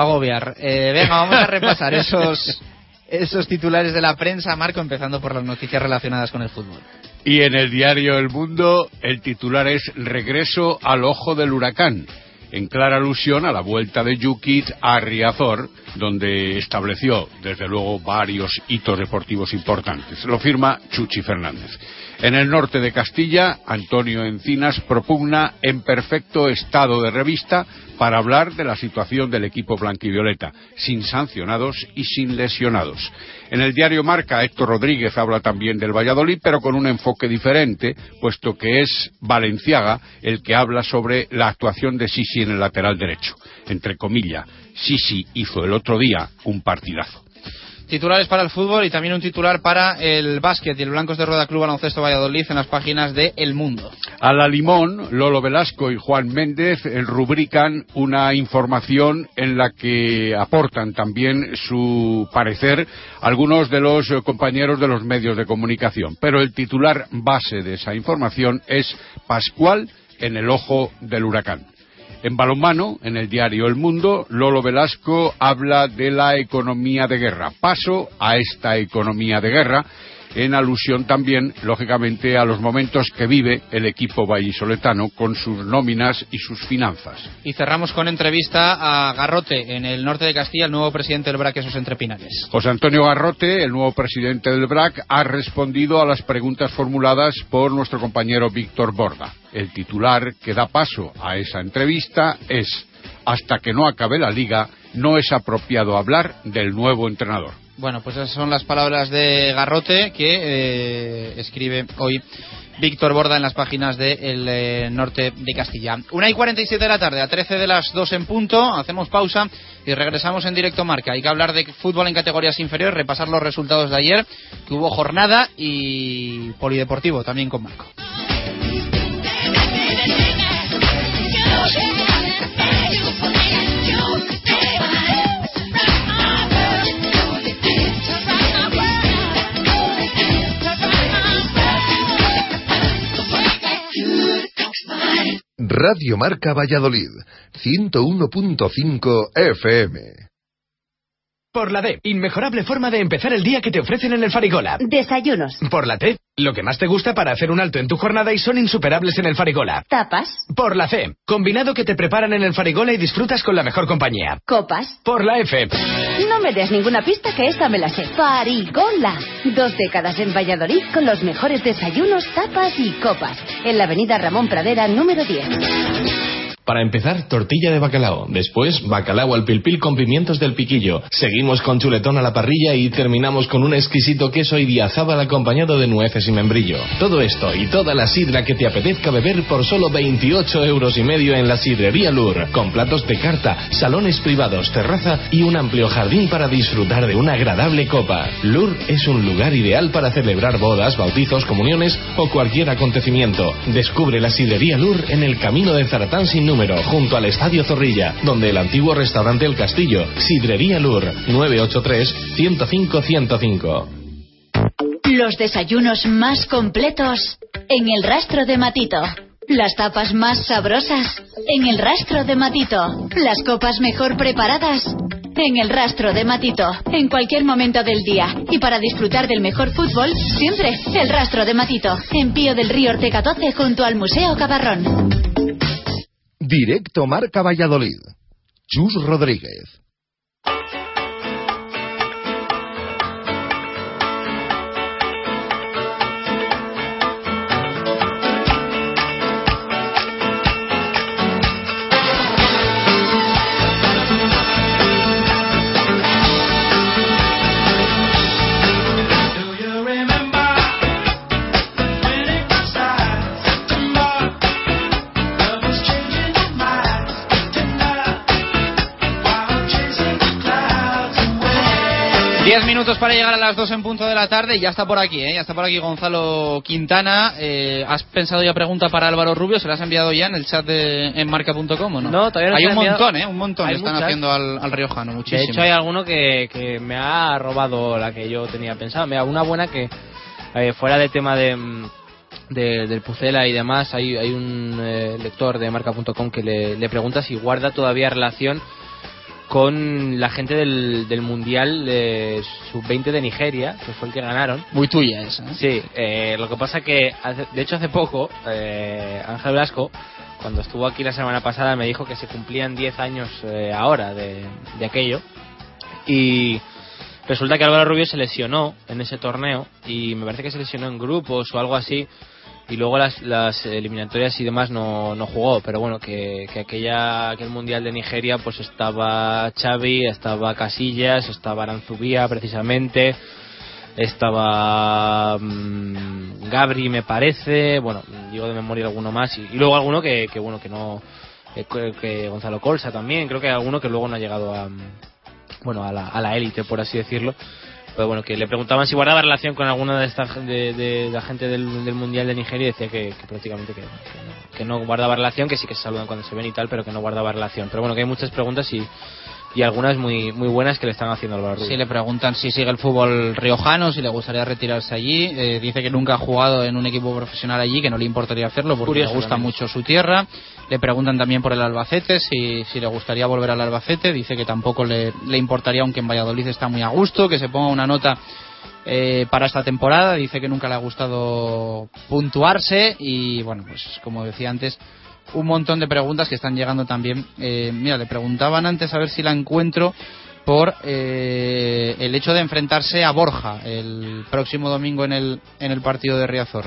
agobiar. Venga, vamos a repasar esos titulares de la prensa, Marco, empezando por las noticias relacionadas con el fútbol. Y en el diario El Mundo, el titular es Regreso al ojo del huracán, en clara alusión a la vuelta de Jukic a Riazor, donde estableció, desde luego, varios hitos deportivos importantes. Lo firma Chuchi Fernández. En el norte de Castilla, Antonio Encinas propugna en perfecto estado de revista para hablar de la situación del equipo blanquivioleta, sin sancionados y sin lesionados. En el diario Marca, Héctor Rodríguez habla también del Valladolid, pero con un enfoque diferente, puesto que es Valenciaga el que habla sobre la actuación de Sisi en el lateral derecho. Entre comillas, Sisi hizo el otro día un partidazo. Titulares para el fútbol y también un titular para el básquet y el Blancos de Rueda Club Baloncesto Valladolid en las páginas de El Mundo. A la Limón, Lolo Velasco y Juan Méndez rubrican una información en la que aportan también su parecer algunos de los compañeros de los medios de comunicación. Pero el titular base de esa información es Pascual en el ojo del huracán. En balonmano, en el diario El Mundo, Lolo Velasco habla de la economía de guerra. Paso a esta economía de guerra, en alusión también, lógicamente, a los momentos que vive el equipo vallisoletano con sus nóminas y sus finanzas. Y cerramos con entrevista a Garrote, en el norte de Castilla, el nuevo presidente del BRAC, esos Entrepinares. José Antonio Garrote, el nuevo presidente del BRAC, ha respondido a las preguntas formuladas por nuestro compañero Víctor Borda. El titular que da paso a esa entrevista es: hasta que no acabe la liga, no es apropiado hablar del nuevo entrenador. Bueno, pues esas son las palabras de Garrote que escribe hoy Víctor Borda en las páginas del norte de Castilla. 1:47 de la tarde, a 13 de las 2 en punto, hacemos pausa y regresamos en directo Marca. Hay que hablar de fútbol en categorías inferiores, repasar los resultados de ayer, que hubo jornada, y polideportivo también con Marco. Radio Marca Valladolid, 101.5 FM. Por la D, inmejorable forma de empezar el día que te ofrecen en el Farigola. Desayunos. Por la T, lo que más te gusta para hacer un alto en tu jornada y son insuperables en el Farigola. Tapas. Por la C, combinado que te preparan en el Farigola y disfrutas con la mejor compañía. Copas. Por la F, no me des ninguna pista que esta me la sé. Farigola. 2 décadas en Valladolid con los mejores desayunos, tapas y copas. En la avenida Ramón Pradera, número 10. Para empezar, tortilla de bacalao. Después, bacalao al pilpil con pimientos del piquillo. Seguimos con chuletón a la parrilla y terminamos con un exquisito queso idiazábal acompañado de nueces y membrillo. Todo esto y toda la sidra que te apetezca beber por solo 28,5 € en la sidrería Lur. Con platos de carta, salones privados, terraza y un amplio jardín para disfrutar de una agradable copa. Lur es un lugar ideal para celebrar bodas, bautizos, comuniones o cualquier acontecimiento. Descubre la sidrería Lur en el camino de Zaratán sin número, junto al Estadio Zorrilla, donde el antiguo restaurante El Castillo. Sidrería Lur, 983-105-105. Los desayunos más completos en el rastro de Matito. Las tapas más sabrosas En el rastro de Matito, las copas mejor preparadas. En el rastro de Matito, en cualquier momento del día. Y para disfrutar del mejor fútbol, siempre el rastro de Matito. En Pío del Río Ortega 12, junto al Museo Caparrón. Directo Marca Valladolid. Chus Rodríguez. Minutos para llegar a las 2 en punto de la tarde. Ya está por aquí, ya está por aquí Gonzalo Quintana. ¿Has pensado ya pregunta para Álvaro Rubio? ¿Se la has enviado ya en el chat de enmarca.com o no? No, todavía no. Hay un montón hay están muchas. Haciendo al riojano, muchísimo. De hecho hay alguno que me ha robado la que yo tenía pensada. Me da una buena que fuera del tema del Pucela y demás, hay un lector de enmarca.com que le pregunta si guarda todavía relación con la gente del Mundial Sub-20 de Nigeria, que fue el que ganaron. Muy tuya esa, ¿eh? Sí, lo que pasa que, de hecho hace poco, Ángel Blasco, cuando estuvo aquí la semana pasada, me dijo que se cumplían 10 años ahora de aquello. Y resulta que Álvaro Rubio se lesionó en ese torneo, y me parece que se lesionó en grupos o algo así, y luego las eliminatorias y demás no jugó, pero bueno, que aquel Mundial de Nigeria pues estaba Xavi, estaba Casillas, estaba Aranzubía precisamente, estaba Gabri me parece, bueno, digo de memoria alguno más, y luego alguno que bueno, que no, que Gonzalo Colsa también, creo que hay alguno que luego no ha llegado a, bueno, a la élite, por así decirlo. Pero bueno, que le preguntaban si guardaba relación con alguna de esta de la gente del Mundial de Nigeria, y decía que prácticamente que no guardaba relación, que sí que se saludan cuando se ven y tal, pero que no guardaba relación. Pero bueno, que hay muchas preguntas y algunas muy muy buenas que le están haciendo al Álvaro Rubio. Sí, le preguntan si sigue el fútbol riojano, si le gustaría retirarse allí. Dice que nunca ha jugado en un equipo profesional allí, que no le importaría hacerlo porque le gusta mucho su tierra. Le preguntan también por el Albacete, si le gustaría volver al Albacete. Dice que tampoco le importaría, aunque en Valladolid está muy a gusto. Que se ponga una nota para esta temporada. Dice que nunca le ha gustado puntuarse. Y bueno, pues como decía antes, un montón de preguntas que están llegando también. Mira, le preguntaban antes, a ver si la encuentro, por el hecho de enfrentarse a Borja el próximo domingo en el partido de Riazor.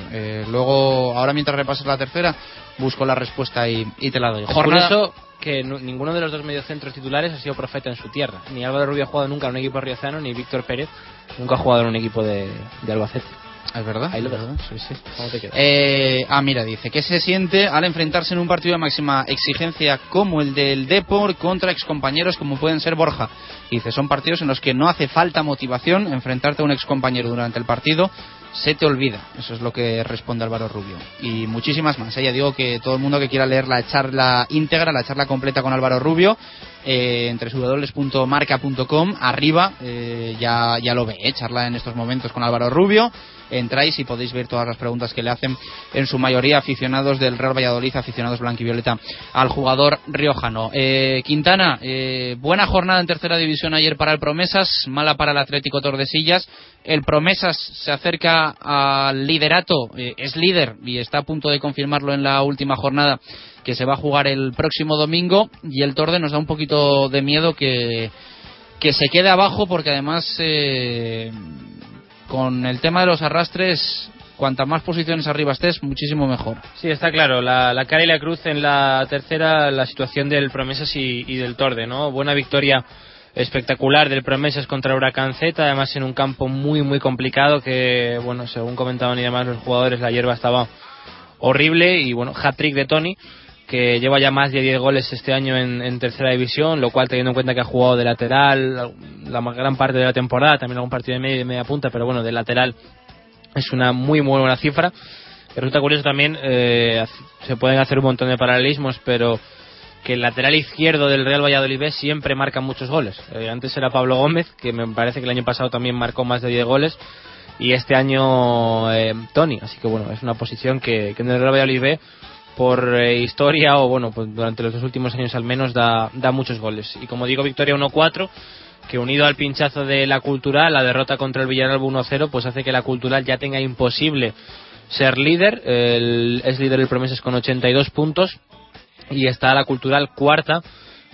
Luego, ahora mientras repasas la tercera, busco la respuesta y te la doy. Curioso que ninguno de los dos mediocentros titulares ha sido profeta en su tierra. Ni Álvaro Rubio ha jugado nunca en un equipo riazano, ni Víctor Pérez nunca ha jugado en un equipo de Albacete. Es verdad. Ahí lo veo. Sí. ¿Cómo te quedas? Mira, dice que se siente al enfrentarse en un partido de máxima exigencia como el del Depor contra excompañeros como pueden ser Borja. Dice, son partidos en los que no hace falta motivación. Enfrentarte a un excompañero durante el partido se te olvida. Eso es lo que responde Álvaro Rubio. Y muchísimas más. Ya digo que todo el mundo que quiera leer la charla íntegra, la charla completa con Álvaro Rubio, entre www.marca.com, arriba ya lo ve, charla en estos momentos con Álvaro Rubio. Entráis y podéis ver todas las preguntas que le hacen, en su mayoría aficionados del Real Valladolid, aficionados blanquivioleta al jugador riojano. Quintana, buena jornada en tercera división ayer para el Promesas, mala para el Atlético Tordesillas. El Promesas se acerca al liderato, es líder y está a punto de confirmarlo en la última jornada que se va a jugar el próximo domingo, y el Torde nos da un poquito de miedo que se quede abajo, porque además con el tema de los arrastres, cuantas más posiciones arriba estés, muchísimo mejor. Sí, está claro, la cara y la cruz en la tercera, la situación del Promesas y del Torde, ¿no? Buena victoria espectacular del Promesas contra Huracán Z, además en un campo muy muy complicado que, bueno, según comentaban y demás los jugadores, la hierba estaba horrible. Y bueno, hat-trick de Tony, que lleva ya más de 10 goles este año en tercera división, lo cual, teniendo en cuenta que ha jugado de lateral la gran parte de la temporada, también algún partido de media punta, pero bueno, de lateral es una muy muy buena cifra. Resulta curioso también, se pueden hacer un montón de paralelismos, pero que el lateral izquierdo del Real Valladolid B siempre marca muchos goles. Antes era Pablo Gómez, que me parece que el año pasado también marcó más de 10 goles, y este año Tony, así que bueno, es una posición que en el Real Valladolid B por historia, o bueno, pues durante los dos últimos años al menos da muchos goles. Y como digo, victoria 1-4, que unido al pinchazo de la Cultural, la derrota contra el Villarreal 1-0, pues hace que la Cultural ya tenga imposible ser líder. Es líder el Promesas con 82 puntos y está la Cultural cuarta,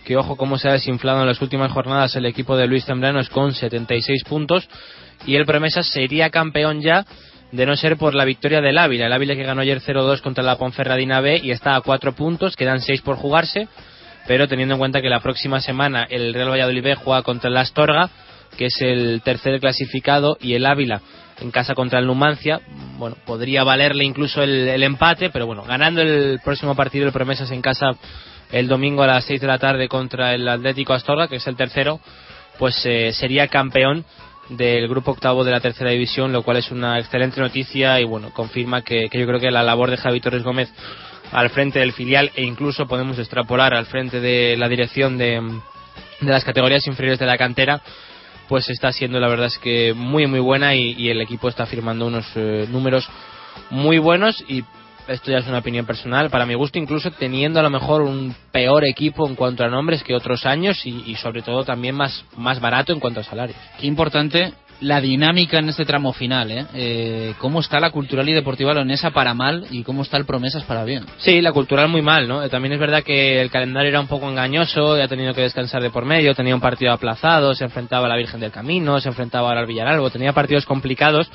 que ojo cómo se ha desinflado en las últimas jornadas el equipo de Luis Tembranos con 76 puntos, y el Promesas sería campeón ya de no ser por la victoria del Ávila, el Ávila que ganó ayer 0-2 contra la Ponferradina B y está a 4 puntos, quedan 6 por jugarse, pero teniendo en cuenta que la próxima semana el Real Valladolid B juega contra el Astorga, que es el tercer clasificado, y el Ávila en casa contra el Numancia, bueno, podría valerle incluso el empate, pero bueno, ganando el próximo partido el Promesas en casa el domingo a las 6 de la tarde contra el Atlético Astorga, que es el tercero, pues sería campeón del grupo octavo de la tercera división, lo cual es una excelente noticia y bueno, confirma que yo creo que la labor de Javi Torres Gómez al frente del filial, e incluso podemos extrapolar al frente de la dirección de las categorías inferiores de la cantera, pues está siendo, la verdad es que muy muy buena, y el equipo está firmando unos números muy buenos, y esto ya es una opinión personal, para mi gusto, incluso teniendo a lo mejor un peor equipo en cuanto a nombres que otros años, y sobre todo también más barato en cuanto a salarios. Qué importante la dinámica en este tramo final, ¿eh? ¿Cómo está la Cultural y Deportiva Leonesa para mal y cómo está el Promesas para bien? Sí, la Cultural muy mal, ¿no? También es verdad que el calendario era un poco engañoso, ha tenido que descansar de por medio, tenía un partido aplazado, se enfrentaba a la Virgen del Camino, se enfrentaba ahora al Villaralbo, tenía partidos complicados.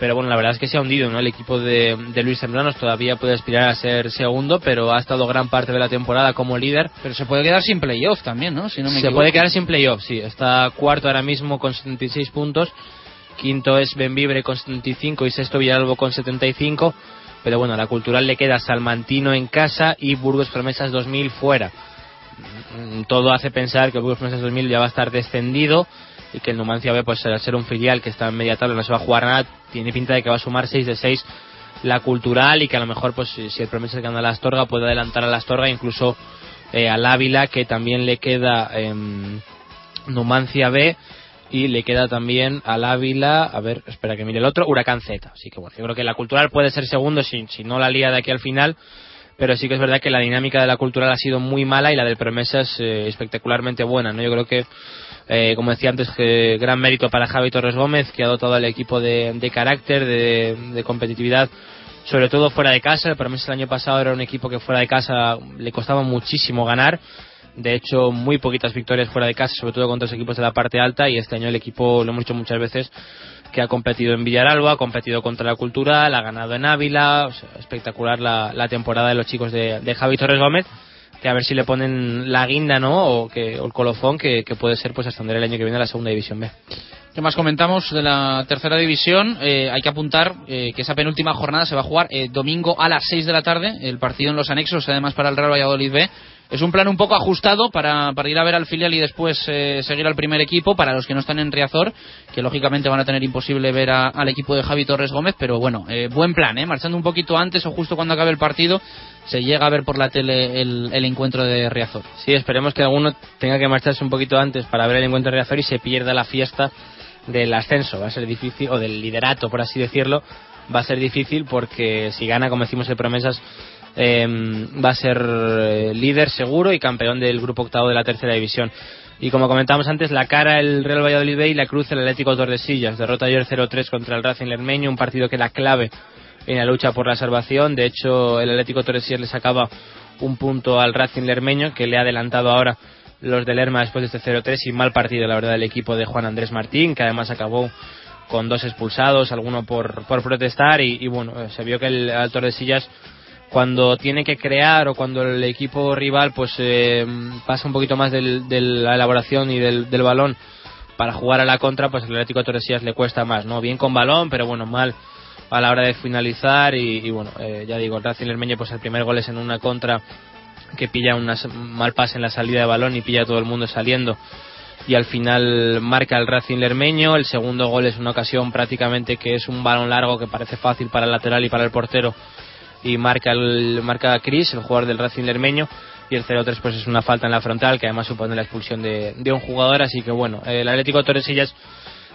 Pero bueno, la verdad es que se ha hundido, ¿no? El equipo de Luis Sembranos todavía puede aspirar a ser segundo, pero ha estado gran parte de la temporada como líder. Pero se puede quedar sin playoff también, ¿no? Si no me equivoco. Puede quedar sin playoff, sí. Está cuarto ahora mismo con 76 puntos. Quinto es Benvibre con 75 y sexto Villalbo con 75. Pero bueno, a la Cultural le queda Salmantino en casa y Burgos Promesas 2000 fuera. Todo hace pensar que el Burgos Promesas 2000 ya va a estar descendido, y que el Numancia B, pues al ser un filial que está en media tabla no se va a jugar nada, tiene pinta de que va a sumar 6 de 6 la Cultural, y que a lo mejor pues si el Promesas gana a la Astorga puede adelantar a la Astorga, incluso al Ávila, que también le queda Numancia B, y le queda también al Ávila, a ver, espera que mire el otro, Huracán Z, así que bueno, yo creo que la Cultural puede ser segundo si no la lía de aquí al final, pero sí que es verdad que la dinámica de la Cultural ha sido muy mala y la del Promesas espectacularmente buena, ¿no? Yo creo que como decía antes, que gran mérito para Javi Torres Gómez, que ha dotado al equipo de carácter, de competitividad, sobre todo fuera de casa. El Promesas el año pasado era un equipo que fuera de casa le costaba muchísimo ganar, de hecho muy poquitas victorias fuera de casa, sobre todo contra los equipos de la parte alta, y este año el equipo, lo hemos dicho muchas veces, que ha competido en Villaralbo, ha competido contra la Cultural, ha ganado en Ávila, o sea, espectacular la temporada de los chicos de Javi Torres Gómez, que a ver si le ponen la guinda, ¿no? O el colofón, que puede ser pues ascender el año que viene a la segunda división B. ¿Qué más comentamos de la tercera división? Hay que apuntar que esa penúltima jornada se va a jugar domingo a las 6 de la tarde, el partido en los anexos, además para el Real Valladolid B. Es un plan un poco ajustado para ir a ver al filial y después seguir al primer equipo, para los que no están en Riazor, que lógicamente van a tener imposible ver al equipo de Javi Torres Gómez, pero bueno, buen plan, marchando un poquito antes o justo cuando acabe el partido, se llega a ver por la tele el encuentro de Riazor. Sí, esperemos que alguno tenga que marcharse un poquito antes para ver el encuentro de Riazor y se pierda la fiesta del ascenso, va a ser difícil, o del liderato, por así decirlo, va a ser difícil, porque si gana, como decimos, el Promesas, va a ser líder seguro y campeón del grupo octavo de la tercera división. Y como comentábamos antes, la cara el Real Valladolid B y la cruz el Atlético Tordesillas. Derrota ayer 0-3 contra el Racing Lermeño, un partido que era clave en la lucha por la salvación. De hecho, el Atlético Tordesillas le sacaba un punto al Racing Lermeño, que le ha adelantado ahora los de Lerma después de este 0-3, y mal partido, la verdad, el equipo de Juan Andrés Martín, que además acabó con 2 expulsados, alguno por protestar, y bueno, se vio que el Tordesillas, cuando tiene que crear o cuando el equipo rival pues pasa un poquito más de la elaboración y del balón para jugar a la contra, pues el Atlético de Tordesillas le cuesta más, ¿no? Bien con balón, pero bueno, mal a la hora de finalizar, y bueno, ya digo, el Racing Lermeño, pues el primer gol es en una contra que pilla un mal pase en la salida de balón y pilla a todo el mundo saliendo, y al final marca el Racing Lermeño. El segundo gol es una ocasión prácticamente que es un balón largo que parece fácil para el lateral y para el portero, y marca Cris, el jugador del Racing Lermeño, y el 0-3 pues es una falta en la frontal que además supone la expulsión de un jugador, así que bueno, el Atlético Tordesillas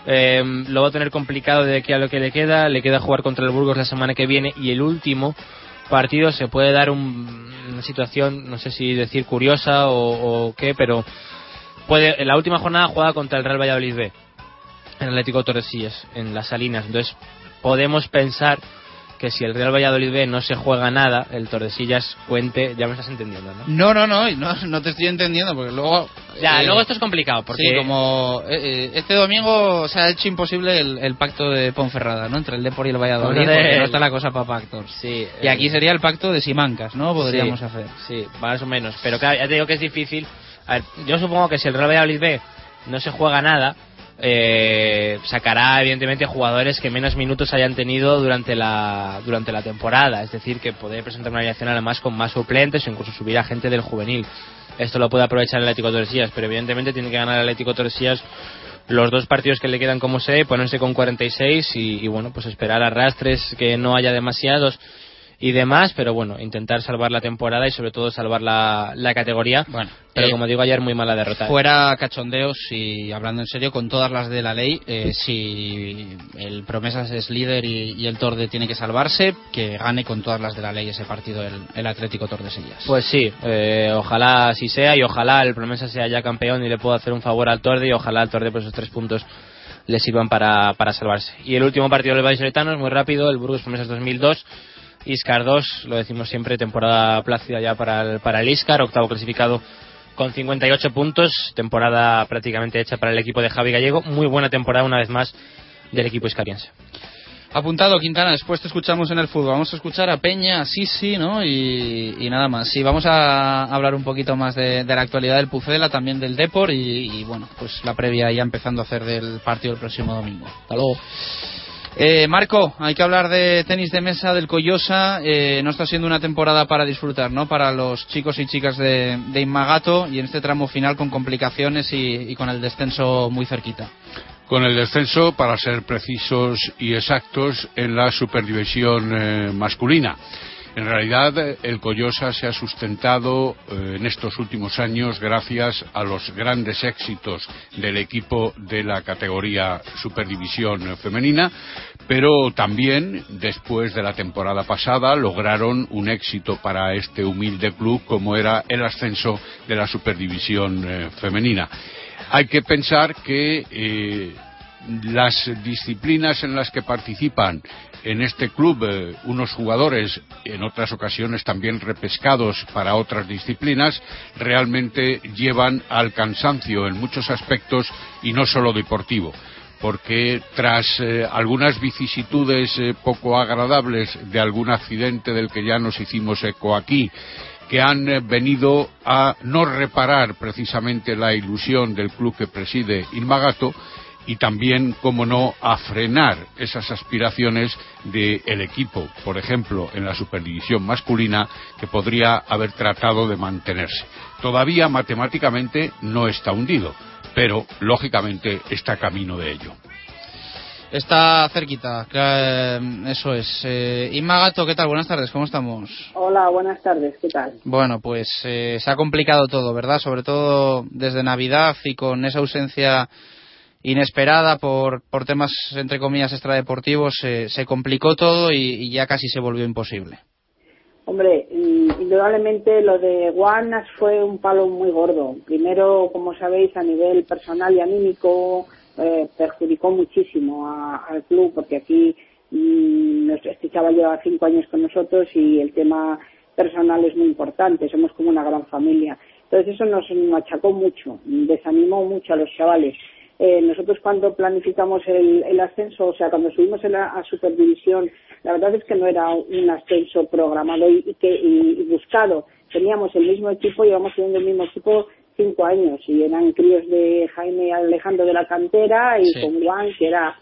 lo va a tener complicado de aquí a lo que le queda jugar contra el Burgos la semana que viene, y el último partidos se puede dar una situación, no sé si decir curiosa o qué, pero puede, en la última jornada jugada contra el Real Valladolid B, en el Atlético Tordesillas, en Las Salinas. Entonces podemos pensar que si el Real Valladolid B no se juega nada, el Tordesillas cuente. Ya me estás entendiendo, ¿no? No te estoy entendiendo, porque luego... Ya, luego esto es complicado, porque... Sí, como este domingo se ha hecho imposible el pacto de Ponferrada, ¿no? Entre el Depor y el Valladolid, porque no está la cosa para pactos. Sí. Y aquí sería el pacto de Simancas, ¿no? Podríamos hacer. Sí, más o menos. Pero claro, ya te digo que es difícil. A ver, yo supongo que si el Real Valladolid B no se juega nada... sacará evidentemente jugadores que menos minutos hayan tenido durante la temporada, es decir, que puede presentar una alineación además con más suplentes o incluso subir a gente del juvenil. Esto lo puede aprovechar el Atlético Tordesillas, pero evidentemente tiene que ganar el Atlético Tordesillas los dos partidos que le quedan como sede, ponerse con 46 y bueno, pues esperar arrastres, que no haya demasiados y demás, pero bueno, intentar salvar la temporada y sobre todo salvar la categoría. Bueno, pero como digo, ayer muy mala derrota. Fuera cachondeos y hablando en serio, con todas las de la ley, si el Promesas es líder y el Torde tiene que salvarse, que gane con todas las de la ley ese partido el Atlético Tordesillas. Pues sí, ojalá así sea y ojalá el Promesas sea ya campeón y le pueda hacer un favor al Torde, y ojalá al Torde por esos 3 puntos le sirvan para salvarse. Y el último partido del vallisoletanos, muy rápido, el Burgos Promesas 2002. Iscar 2, lo decimos siempre, temporada plácida ya para el Iscar, octavo clasificado con 58 puntos, temporada prácticamente hecha para el equipo de Javi Gallego, muy buena temporada una vez más del equipo iscariense. Apuntado, Quintana, después te escuchamos en el fútbol, vamos a escuchar a Peña, a Sisi, ¿no? Y nada más. Sí, vamos a hablar un poquito más de la actualidad del Pucela, también del Depor y bueno, pues la previa ya empezando a hacer del partido el próximo domingo. Hasta luego. Marco, hay que hablar de tenis de mesa, del Collosa. No está siendo una temporada para disfrutar, ¿no? Para los chicos y chicas de Inmagato, y en este tramo final con complicaciones y con el descenso muy cerquita. Con el descenso, para ser precisos y exactos, en la superdivisión masculina. En realidad, el Collosa se ha sustentado en estos últimos años gracias a los grandes éxitos del equipo de la categoría Superdivisión Femenina, pero también, después de la temporada pasada, lograron un éxito para este humilde club como era el ascenso de la Superdivisión Femenina. Hay que pensar que las disciplinas en las que participan en este club unos jugadores, en otras ocasiones también repescados para otras disciplinas, realmente llevan al cansancio en muchos aspectos y no solo deportivo, porque tras algunas vicisitudes poco agradables de algún accidente del que ya nos hicimos eco aquí, que han venido a no reparar precisamente la ilusión del club que preside Inmagato, y también, cómo no, a frenar esas aspiraciones del equipo, por ejemplo, en la superdivisión masculina, que podría haber tratado de mantenerse. Todavía, matemáticamente, no está hundido, pero, lógicamente, está camino de ello. Está cerquita, eso es. Inmagato, ¿qué tal? Buenas tardes, ¿cómo estamos? Hola, buenas tardes, ¿qué tal? Bueno, pues se ha complicado todo, ¿verdad? Sobre todo desde Navidad y con esa ausencia inesperada por temas, entre comillas, extradeportivos, se complicó todo y ya casi se volvió imposible. Hombre, indudablemente lo de Guanas fue un palo muy gordo. Primero, como sabéis, a nivel personal y anímico, perjudicó muchísimo al club, porque aquí este chaval lleva 5 años con nosotros y el tema personal es muy importante, somos como una gran familia. Entonces eso nos achacó mucho, desanimó mucho a los chavales. Nosotros cuando planificamos el ascenso, o sea, cuando subimos a Superdivisión, la verdad es que no era un ascenso programado y buscado. Teníamos el mismo equipo, llevamos teniendo el mismo equipo 5 años y eran críos de Jaime Alejandro de la Cantera y sí, con Juan, que era...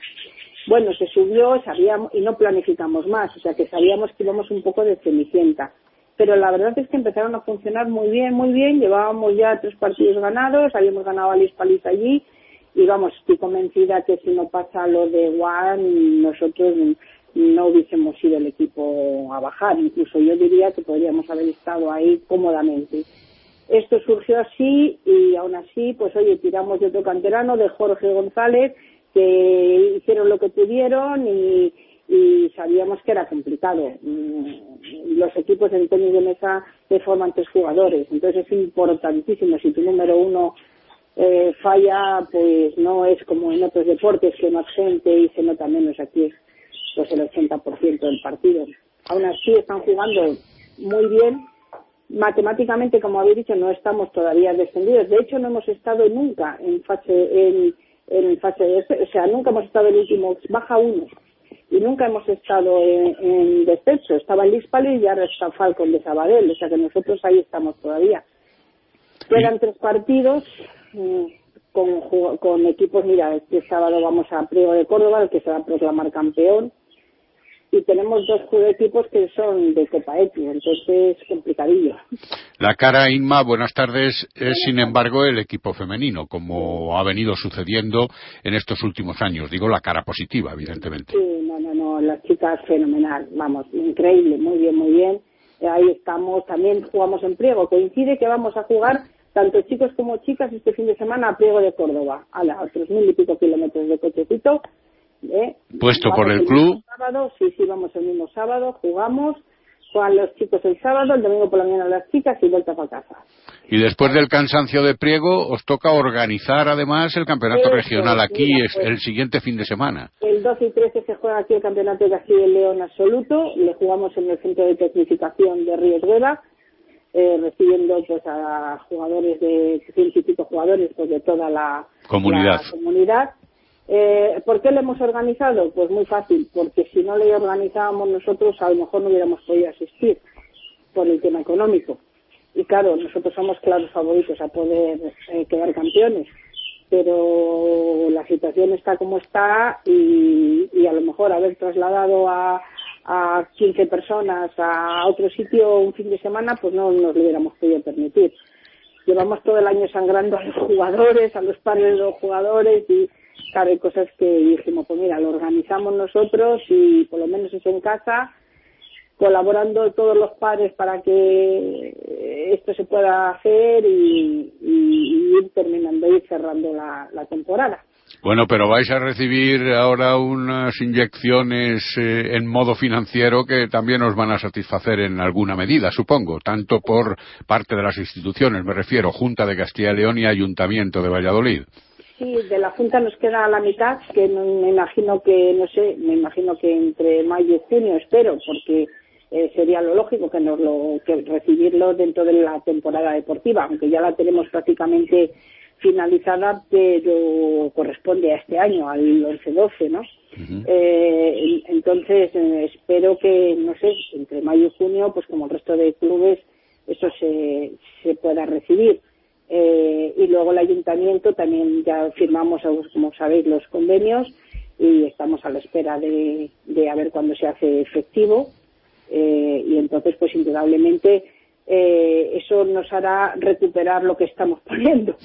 Bueno, se subió, sabíamos, y no planificamos más, o sea, que sabíamos que íbamos un poco de cenicienta. Pero la verdad es que empezaron a funcionar muy bien, llevábamos ya 3 partidos ganados, habíamos ganado a Liz Paliza allí. Y vamos, estoy convencida que si no pasa lo de Juan, nosotros no hubiésemos ido el equipo a bajar. Incluso yo diría que podríamos haber estado ahí cómodamente. Esto surgió así y aún así, pues oye, tiramos de otro canterano, de Jorge González, que hicieron lo que pudieron y sabíamos que era complicado. los equipos en tenis de mesa se forman tres jugadores, entonces es importantísimo. Si tu número uno falla, pues no es como en otros deportes que no absente y se nota menos. Aquí es pues el 80% del partido. Aún así están jugando muy bien. Matemáticamente, como habéis dicho, no estamos todavía descendidos. De hecho, no hemos estado nunca en fase, o sea, nunca hemos estado en el último baja uno y nunca hemos estado en descenso. Estaba el Lispalio y ahora está Falcon de Sabadell, o sea que nosotros ahí estamos todavía. Quedan tres partidos con equipos. Mira, este sábado vamos a Priego de Córdoba, el que se va a proclamar campeón. Y tenemos dos equipos que son de Copa X, entonces complicadillo. La cara, Inma, buenas tardes, es sin embargo el equipo femenino, como ha venido sucediendo en estos últimos años. Digo la cara positiva, evidentemente. Sí, no, las chicas fenomenal, vamos, increíble, muy bien, muy bien. Ahí estamos, también jugamos en Priego, coincide que vamos a jugar tanto chicos como chicas este fin de semana a Priego de Córdoba, a los 3,000 y pico kilómetros de cochecito. Puesto vamos por el club. Sábado, sí, vamos el mismo sábado, juegan los chicos el sábado, el domingo por la mañana las chicas y vuelta para casa. Y después del cansancio de Priego, os toca organizar además el campeonato regional aquí, mira, pues, el siguiente fin de semana. El 12 y 13 se juega aquí el campeonato de aquí de León absoluto, le jugamos en el centro de tecnificación de Ríos Rueda, recibiendo pues a jugadores de 100 y pico jugadores pues de toda la comunidad. ¿Por qué lo hemos organizado? Pues muy fácil, porque si no lo organizábamos nosotros a lo mejor no hubiéramos podido asistir por el tema económico. Y claro, nosotros somos claros favoritos a poder quedar campeones, pero la situación está como está y a lo mejor haber trasladado a 15 personas a otro sitio un fin de semana, pues no nos lo hubiéramos podido permitir. Llevamos todo el año sangrando a los jugadores, a los padres de los jugadores y claro, hay cosas que dijimos, pues mira, lo organizamos nosotros y por lo menos es en casa, colaborando todos los padres para que esto se pueda hacer y ir terminando y cerrando la temporada. Bueno, pero vais a recibir ahora unas inyecciones en modo financiero que también os van a satisfacer en alguna medida, supongo, tanto por parte de las instituciones, me refiero, Junta de Castilla y León y Ayuntamiento de Valladolid. Sí, de la Junta nos queda la mitad, que me imagino que entre mayo y junio, espero, porque sería lo lógico que recibirlo dentro de la temporada deportiva, aunque ya la tenemos prácticamente finalizada, pero corresponde a este año, al 11-12, ¿no? Uh-huh. Entonces, espero que, entre mayo y junio, pues como el resto de clubes, eso se pueda recibir. Y luego el ayuntamiento también ya firmamos, como sabéis, los convenios y estamos a la espera de a ver cuándo se hace efectivo y entonces pues indudablemente eso nos hará recuperar lo que estamos poniendo.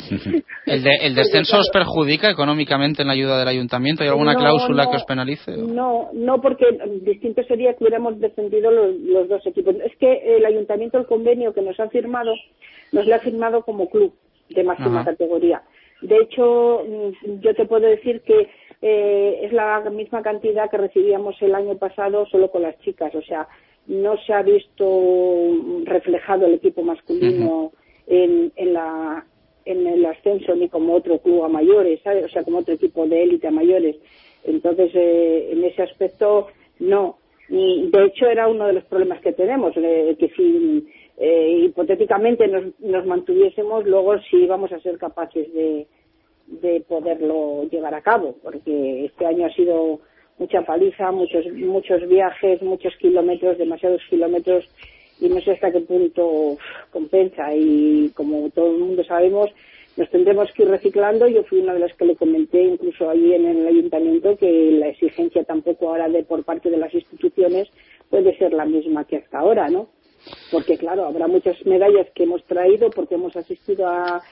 ¿El descenso os perjudica económicamente en la ayuda del ayuntamiento? ¿Hay alguna cláusula que os penalice? No, porque distinto sería que hubiéramos descendido los dos equipos. Es que el ayuntamiento, el convenio que nos ha firmado, nos lo ha firmado como club de máxima categoría. De hecho, yo te puedo decir que es la misma cantidad que recibíamos el año pasado solo con las chicas. O sea, no se ha visto reflejado el equipo masculino en el ascenso ni como otro club a mayores, ¿sabes? O sea, como otro equipo de élite a mayores. Entonces, en ese aspecto, no. De hecho, era uno de los problemas que tenemos, que si hipotéticamente nos mantuviésemos, luego si íbamos a ser capaces de poderlo llevar a cabo, porque este año ha sido mucha paliza, muchos viajes, muchos kilómetros, demasiados kilómetros, y no sé hasta qué punto compensa. Y como todo el mundo sabemos, nos tendremos que ir reciclando. Yo fui una de las que le comenté incluso allí en el ayuntamiento que la exigencia tampoco ahora por parte de las instituciones puede ser la misma que hasta ahora, ¿no? Porque claro, habrá muchas medallas que hemos traído porque hemos asistido a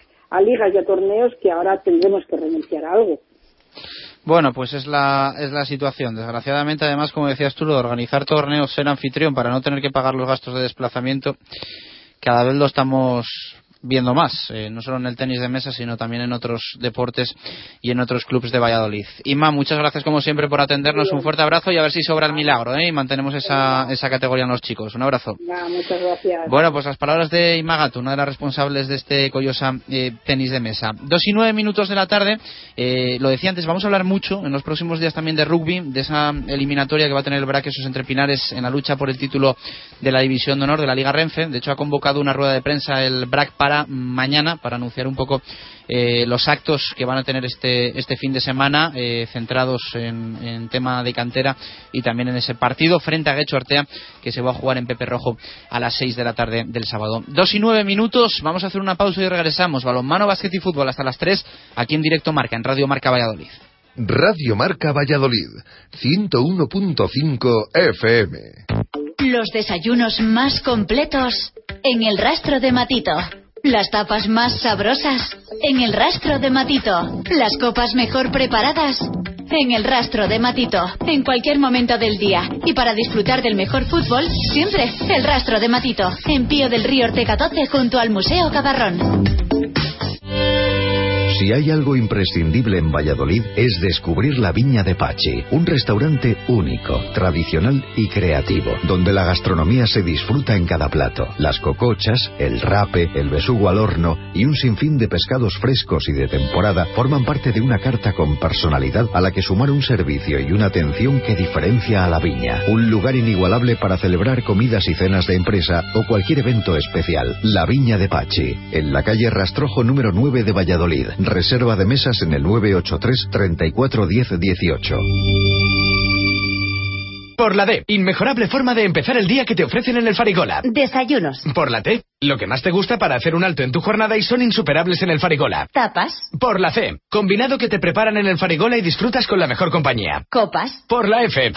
ligas y a torneos que ahora tendremos que renunciar a algo. Bueno, pues es la situación. Desgraciadamente, además, como decías tú, lo de organizar torneos, ser anfitrión para no tener que pagar los gastos de desplazamiento, cada vez lo estamos viendo más, no solo en el tenis de mesa, sino también en otros deportes y en otros clubes de Valladolid. Inma, muchas gracias como siempre por atendernos, un fuerte abrazo y a ver si sobra el milagro, ¿eh? Y mantenemos esa categoría en los chicos. Un abrazo. No, muchas gracias. Bueno, pues las palabras de Inma Gato, una de las responsables de este Collosa tenis de mesa. 2:09 de la tarde, lo decía antes, vamos a hablar mucho en los próximos días también de rugby, de esa eliminatoria que va a tener el Braquesos Entrepinares en la lucha por el título de la División de Honor de la Liga Renfe. De hecho ha convocado una rueda de prensa el BRAC para mañana, para anunciar un poco los actos que van a tener este fin de semana, centrados en tema de cantera y también en ese partido frente a Guecho Artea, que se va a jugar en Pepe Rojo a las 6 de la tarde del sábado. 2:09, vamos a hacer una pausa y regresamos. Balonmano, básquet y fútbol hasta las 3, aquí en Directo Marca, en Radio Marca Valladolid. Radio Marca Valladolid, 101.5 FM. Los desayunos más completos en el Rastro de Matito. Las tapas más sabrosas en el Rastro de Matito. Las copas mejor preparadas en el Rastro de Matito. En cualquier momento del día. Y para disfrutar del mejor fútbol, siempre el Rastro de Matito. En Pío del Río Ortega 12, junto al Museo Cabarrón. Si hay algo imprescindible en Valladolid es descubrir la Viña de Pachi, un restaurante único, tradicional y creativo, donde la gastronomía se disfruta en cada plato. Las cocochas, el rape, el besugo al horno y un sinfín de pescados frescos y de temporada forman parte de una carta con personalidad a la que sumar un servicio y una atención que diferencia a la Viña. Un lugar inigualable para celebrar comidas y cenas de empresa o cualquier evento especial. La Viña de Pachi, en la calle Rastrojo número 9 de Valladolid. Reserva de mesas en el 983 34 10 18. Por la D, inmejorable forma de empezar el día que te ofrecen en el Farigola. Desayunos. Por la T, lo que más te gusta para hacer un alto en tu jornada y son insuperables en el Farigola. Tapas. Por la C, combinado que te preparan en el Farigola y disfrutas con la mejor compañía. Copas. Por la F,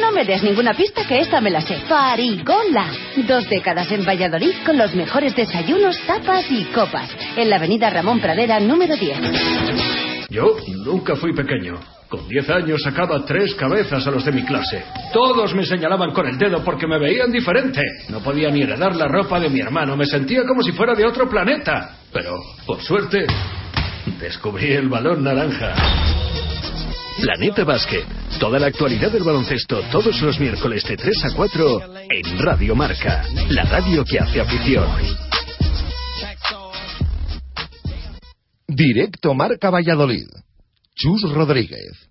no me des ninguna pista que esta me la sé. Farigola. 2 décadas en Valladolid con los mejores desayunos, tapas y copas. En la avenida Ramón Pradera, número 10. Yo nunca fui pequeño. Con 10 años sacaba 3 cabezas a los de mi clase. Todos me señalaban con el dedo porque me veían diferente. No podía ni heredar la ropa de mi hermano. Me sentía como si fuera de otro planeta. Pero, por suerte, descubrí el balón naranja. Planeta Básquet. Toda la actualidad del baloncesto todos los miércoles de 3 a 4 en Radio Marca. La radio que hace afición. Directo Marca Valladolid. Chus Rodríguez.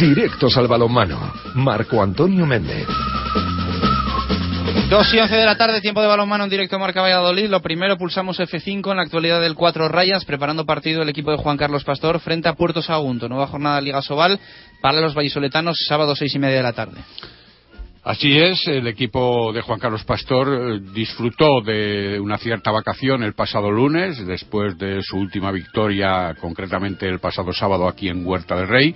Directos al balonmano. Marco Antonio Méndez. 2:11 de la tarde, tiempo de balonmano en Directo Marca Valladolid. Lo primero, pulsamos F5 en la actualidad del 4 rayas, preparando partido el equipo de Juan Carlos Pastor frente a Puerto Sagunto. Nueva jornada de Liga Sobal para los vallisoletanos, sábado 6:30 de la tarde. Así es, el equipo de Juan Carlos Pastor disfrutó de una cierta vacación el pasado lunes, después de su última victoria, concretamente el pasado sábado aquí en Huerta del Rey,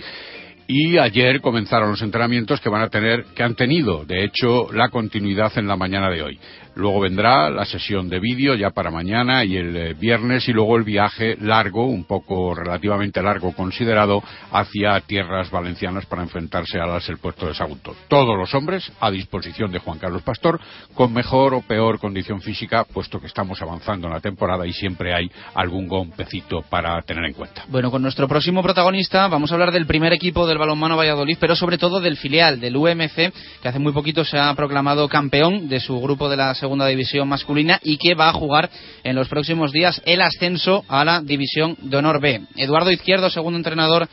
y ayer comenzaron los entrenamientos que han tenido, de hecho, la continuidad en la mañana de hoy. Luego vendrá la sesión de vídeo ya para mañana y el viernes, y luego el viaje largo, un poco relativamente largo considerado, hacia tierras valencianas para enfrentarse a las del Puerto de Sagunto. Todos los hombres a disposición de Juan Carlos Pastor, con mejor o peor condición física, puesto que estamos avanzando en la temporada y siempre hay algún golpecito para tener en cuenta. Bueno, con nuestro próximo protagonista vamos a hablar del primer equipo del balonmano Valladolid, pero sobre todo del filial, del UMC, que hace muy poquito se ha proclamado campeón de su grupo de la segunda división masculina y que va a jugar en los próximos días el ascenso a la división de honor B. Eduardo Izquierdo, segundo entrenador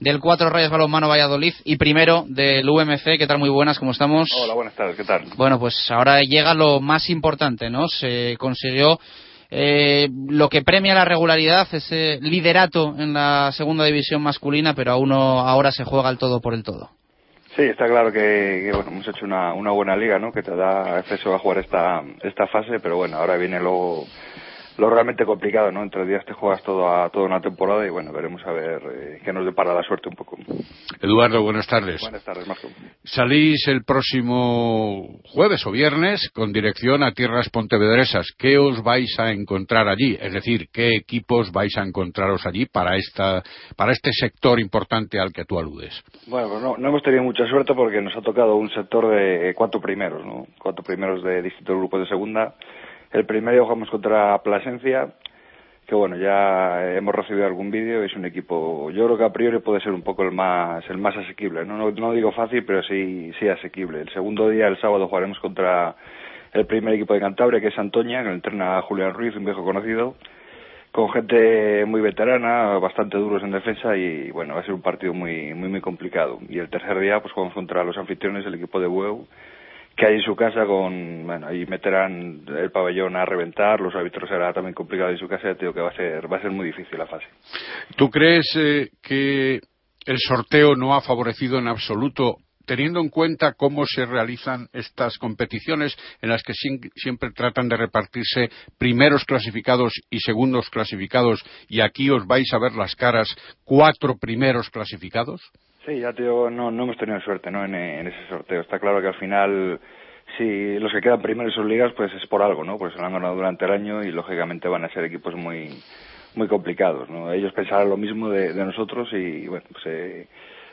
del 4 Rayas Balonmano Valladolid y primero del UMC. ¿Qué tal? Muy buenas, ¿cómo estamos? Hola, buenas tardes, ¿qué tal? Bueno, pues ahora llega lo más importante, ¿no? Se consiguió lo que premia la regularidad, ese liderato en la segunda división masculina, pero aún no, ahora se juega el todo por el todo. Sí, está claro que bueno, hemos hecho una buena liga, ¿no? Que te da acceso a jugar esta fase, pero bueno, ahora viene luego lo realmente complicado, ¿no? En 3 días te juegas toda una temporada y bueno, veremos a ver qué nos depara la suerte un poco. Eduardo, buenas tardes. Buenas tardes, Marco. Salís el próximo jueves o viernes con dirección a tierras pontevedresas. ¿Qué os vais a encontrar allí? Es decir, ¿qué equipos vais a encontraros allí para este sector importante al que tú aludes? Bueno, pues no hemos tenido mucha suerte porque nos ha tocado un sector de 4 primeros, ¿no? 4 primeros de distintos grupos de segunda. El primero jugamos contra Plasencia, que bueno, ya hemos recibido algún vídeo, es un equipo, yo creo que a priori puede ser un poco el más asequible, no digo fácil, pero sí asequible. El segundo día, el sábado, jugaremos contra el primer equipo de Cantabria, que es Santoña, que entrena a Julián Ruiz, un viejo conocido, con gente muy veterana, bastante duros en defensa y bueno, va a ser un partido muy, muy, muy complicado. Y el tercer día, pues jugamos contra los anfitriones, el equipo de Bueu, que hay en su casa bueno, ahí meterán el pabellón a reventar, los árbitros será también complicado en su casa, ya te digo que va a ser muy difícil la fase. ¿Tú crees que el sorteo no ha favorecido en absoluto, teniendo en cuenta cómo se realizan estas competiciones en las que siempre tratan de repartirse primeros clasificados y segundos clasificados, y aquí os vais a ver las caras 4 primeros clasificados? Sí, ya te digo, no hemos tenido suerte, ¿no? en ese sorteo. Está claro que al final, si los que quedan primero en sus ligas, pues es por algo, ¿no? Pues se lo han ganado durante el año y lógicamente van a ser equipos muy, muy complicados, ¿no? Ellos pensarán lo mismo de nosotros y, bueno, pues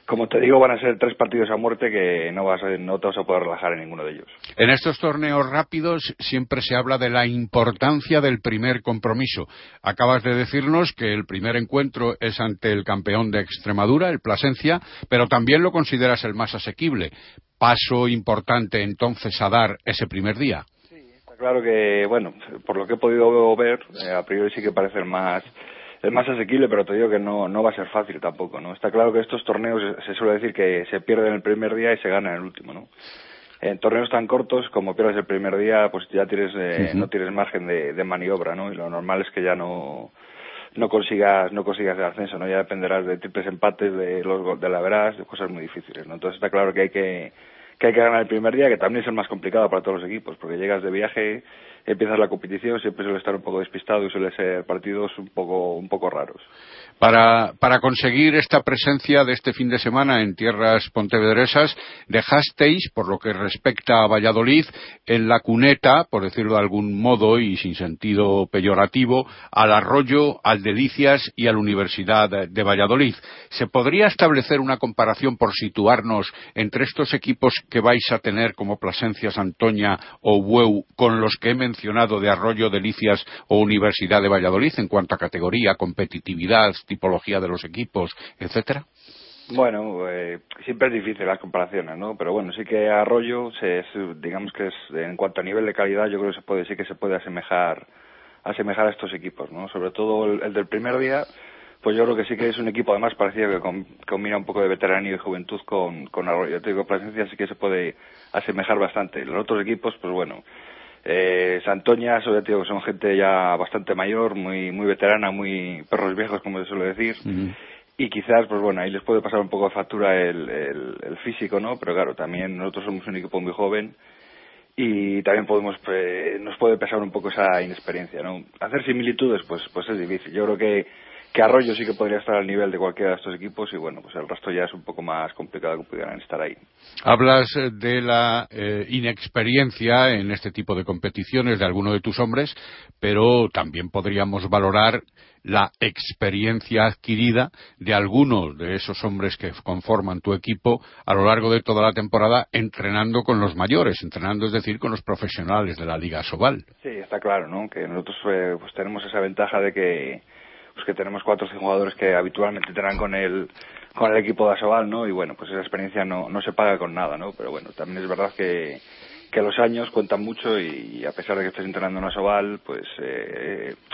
como te digo, van a ser 3 partidos a muerte que no te vas a poder relajar en ninguno de ellos. En estos torneos rápidos siempre se habla de la importancia del primer compromiso. Acabas de decirnos que el primer encuentro es ante el campeón de Extremadura, el Plasencia, pero también lo consideras el más asequible. Paso importante entonces a dar ese primer día. Sí, está claro que, bueno, por lo que he podido ver, a priori sí que parece el más asequible, pero te digo que no va a ser fácil tampoco, ¿no? Está claro que estos torneos se suele decir que se pierden el primer día y se ganan el último, ¿no? En torneos tan cortos, como pierdes el primer día, pues ya tienes no tienes margen de maniobra, ¿no? Y lo normal es que ya no consigas el ascenso, ¿no? Ya dependerás de triples empates, de la verás, de cosas muy difíciles, ¿no? Entonces está claro que hay que ganar el primer día, que también es el más complicado para todos los equipos, porque llegas de viaje, empiezas la competición, siempre suele estar un poco despistado y suele ser partidos un poco raros. Para conseguir esta presencia de este fin de semana en tierras pontevedresas, dejasteis, por lo que respecta a Valladolid, en la cuneta, por decirlo de algún modo y sin sentido peyorativo, al Arroyo, al Delicias y a la Universidad de Valladolid. ¿Se podría establecer una comparación por situarnos entre estos equipos que vais a tener como Plasencia, Santoña o Bueu con los que he mencionado de Arroyo, Delicias o Universidad de Valladolid en cuanto a categoría, competitividad, tipología de los equipos, etcétera? Bueno, siempre es difícil las comparaciones, ¿no? Pero bueno, sí que Arroyo, digamos que es, en cuanto a nivel de calidad, yo creo que se puede asemejar a estos equipos, ¿no? Sobre todo el del primer día, pues yo creo que sí que es un equipo además parecido que combina un poco de veteranía y juventud con Arroyo. Yo te digo, Plasencia sí que se puede asemejar bastante. Los otros equipos, pues bueno, Santoña, sobre todo que son gente ya bastante mayor, muy, muy veterana, muy perros viejos, como se suele decir. Uh-huh. Y quizás, pues bueno, ahí les puede pasar un poco de factura el físico, ¿no? Pero claro, también nosotros somos un equipo muy joven y también nos puede pesar un poco esa inexperiencia, ¿no? Hacer similitudes, pues es difícil. Yo creo que Arroyo sí que podría estar al nivel de cualquiera de estos equipos y bueno, pues el resto ya es un poco más complicado que pudieran estar ahí. Hablas de la inexperiencia en este tipo de competiciones de alguno de tus hombres, pero también podríamos valorar la experiencia adquirida de algunos de esos hombres que conforman tu equipo a lo largo de toda la temporada entrenando con los mayores, es decir, con los profesionales de la Liga Asobal. Sí, está claro, ¿no? Que nosotros pues tenemos esa ventaja de que tenemos 4 o 5 jugadores que habitualmente entran con el equipo de Asobal, ¿no? Y bueno, pues esa experiencia no se paga con nada, ¿no? Pero bueno, también es verdad que los años cuentan mucho y a pesar de que estés entrenando en Asobal, pues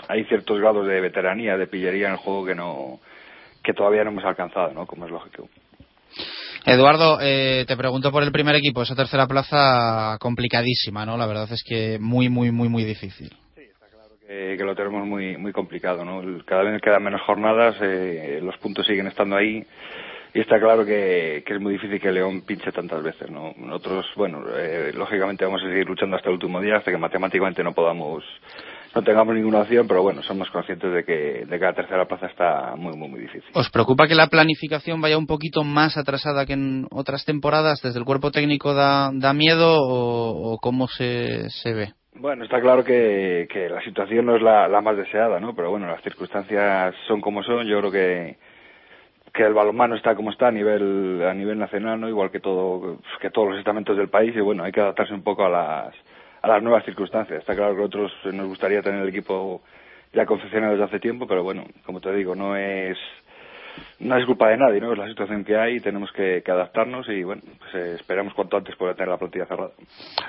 hay ciertos grados de veteranía, de pillería en el juego que todavía no hemos alcanzado, ¿no? Como es lógico. Eduardo, te pregunto por el primer equipo, esa tercera plaza complicadísima, ¿no? La verdad es que muy, muy, muy, muy difícil. Que lo tenemos muy muy complicado, ¿no? Cada vez quedan menos jornadas, los puntos siguen estando ahí y está claro que es muy difícil que León pinche tantas veces, ¿no? Nosotros, bueno, lógicamente vamos a seguir luchando hasta el último día, hasta que matemáticamente no podamos no tengamos ninguna opción, pero bueno, somos conscientes de que la tercera plaza está muy difícil. ¿Os preocupa que la planificación vaya un poquito más atrasada que en otras temporadas? ¿Desde el cuerpo técnico da miedo o cómo se ve? Bueno, está claro que la situación no es la más deseada, ¿no? Pero bueno, las circunstancias son como son. Yo creo que el balonmano está como está a nivel nacional, ¿no? Igual que todos los estamentos del país, y bueno, hay que adaptarse un poco a las nuevas circunstancias. Está claro que a otros nos gustaría tener el equipo ya confeccionado desde hace tiempo, pero bueno, como te digo, no es culpa de nadie, ¿no? Es la situación que hay y tenemos que adaptarnos y, bueno, pues esperamos cuanto antes poder tener la plantilla cerrada.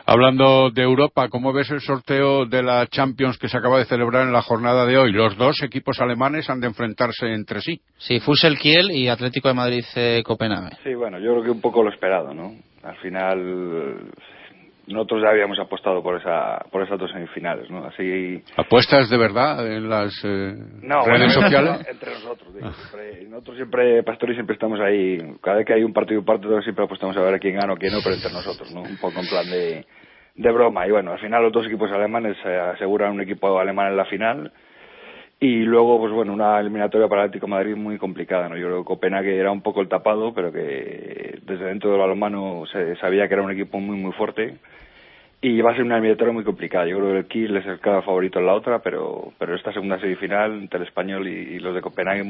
Hablando de Europa, ¿cómo ves el sorteo de la Champions que se acaba de celebrar en la jornada de hoy? Los dos equipos alemanes han de enfrentarse entre sí. Sí, Fussel Kiel y Atlético de Madrid Copenhague. Sí, bueno, yo creo que un poco lo esperado, ¿no? Al final nosotros ya habíamos apostado por esas dos semifinales, ¿no? Así. ¿Apuestas de verdad en las redes sociales? Entre nosotros, digo, nosotros siempre, Pastor, y siempre estamos ahí. Cada vez que hay un partido y un partido siempre apostamos a ver a quién gana o quién no, pero entre nosotros, ¿no? Un poco en plan de broma. Y bueno, al final los dos equipos alemanes aseguran un equipo alemán en la final. Y luego, pues bueno, una eliminatoria para el Atlético de Madrid muy complicada, ¿no? Yo creo que Copenhague era un poco el tapado, pero que desde dentro del balonmano se sabía que era un equipo muy fuerte. Y va a ser una eliminatoria muy complicada. Yo creo que el Kiel es el cada favorito en la otra, pero esta segunda semifinal entre el español y los de Copenhague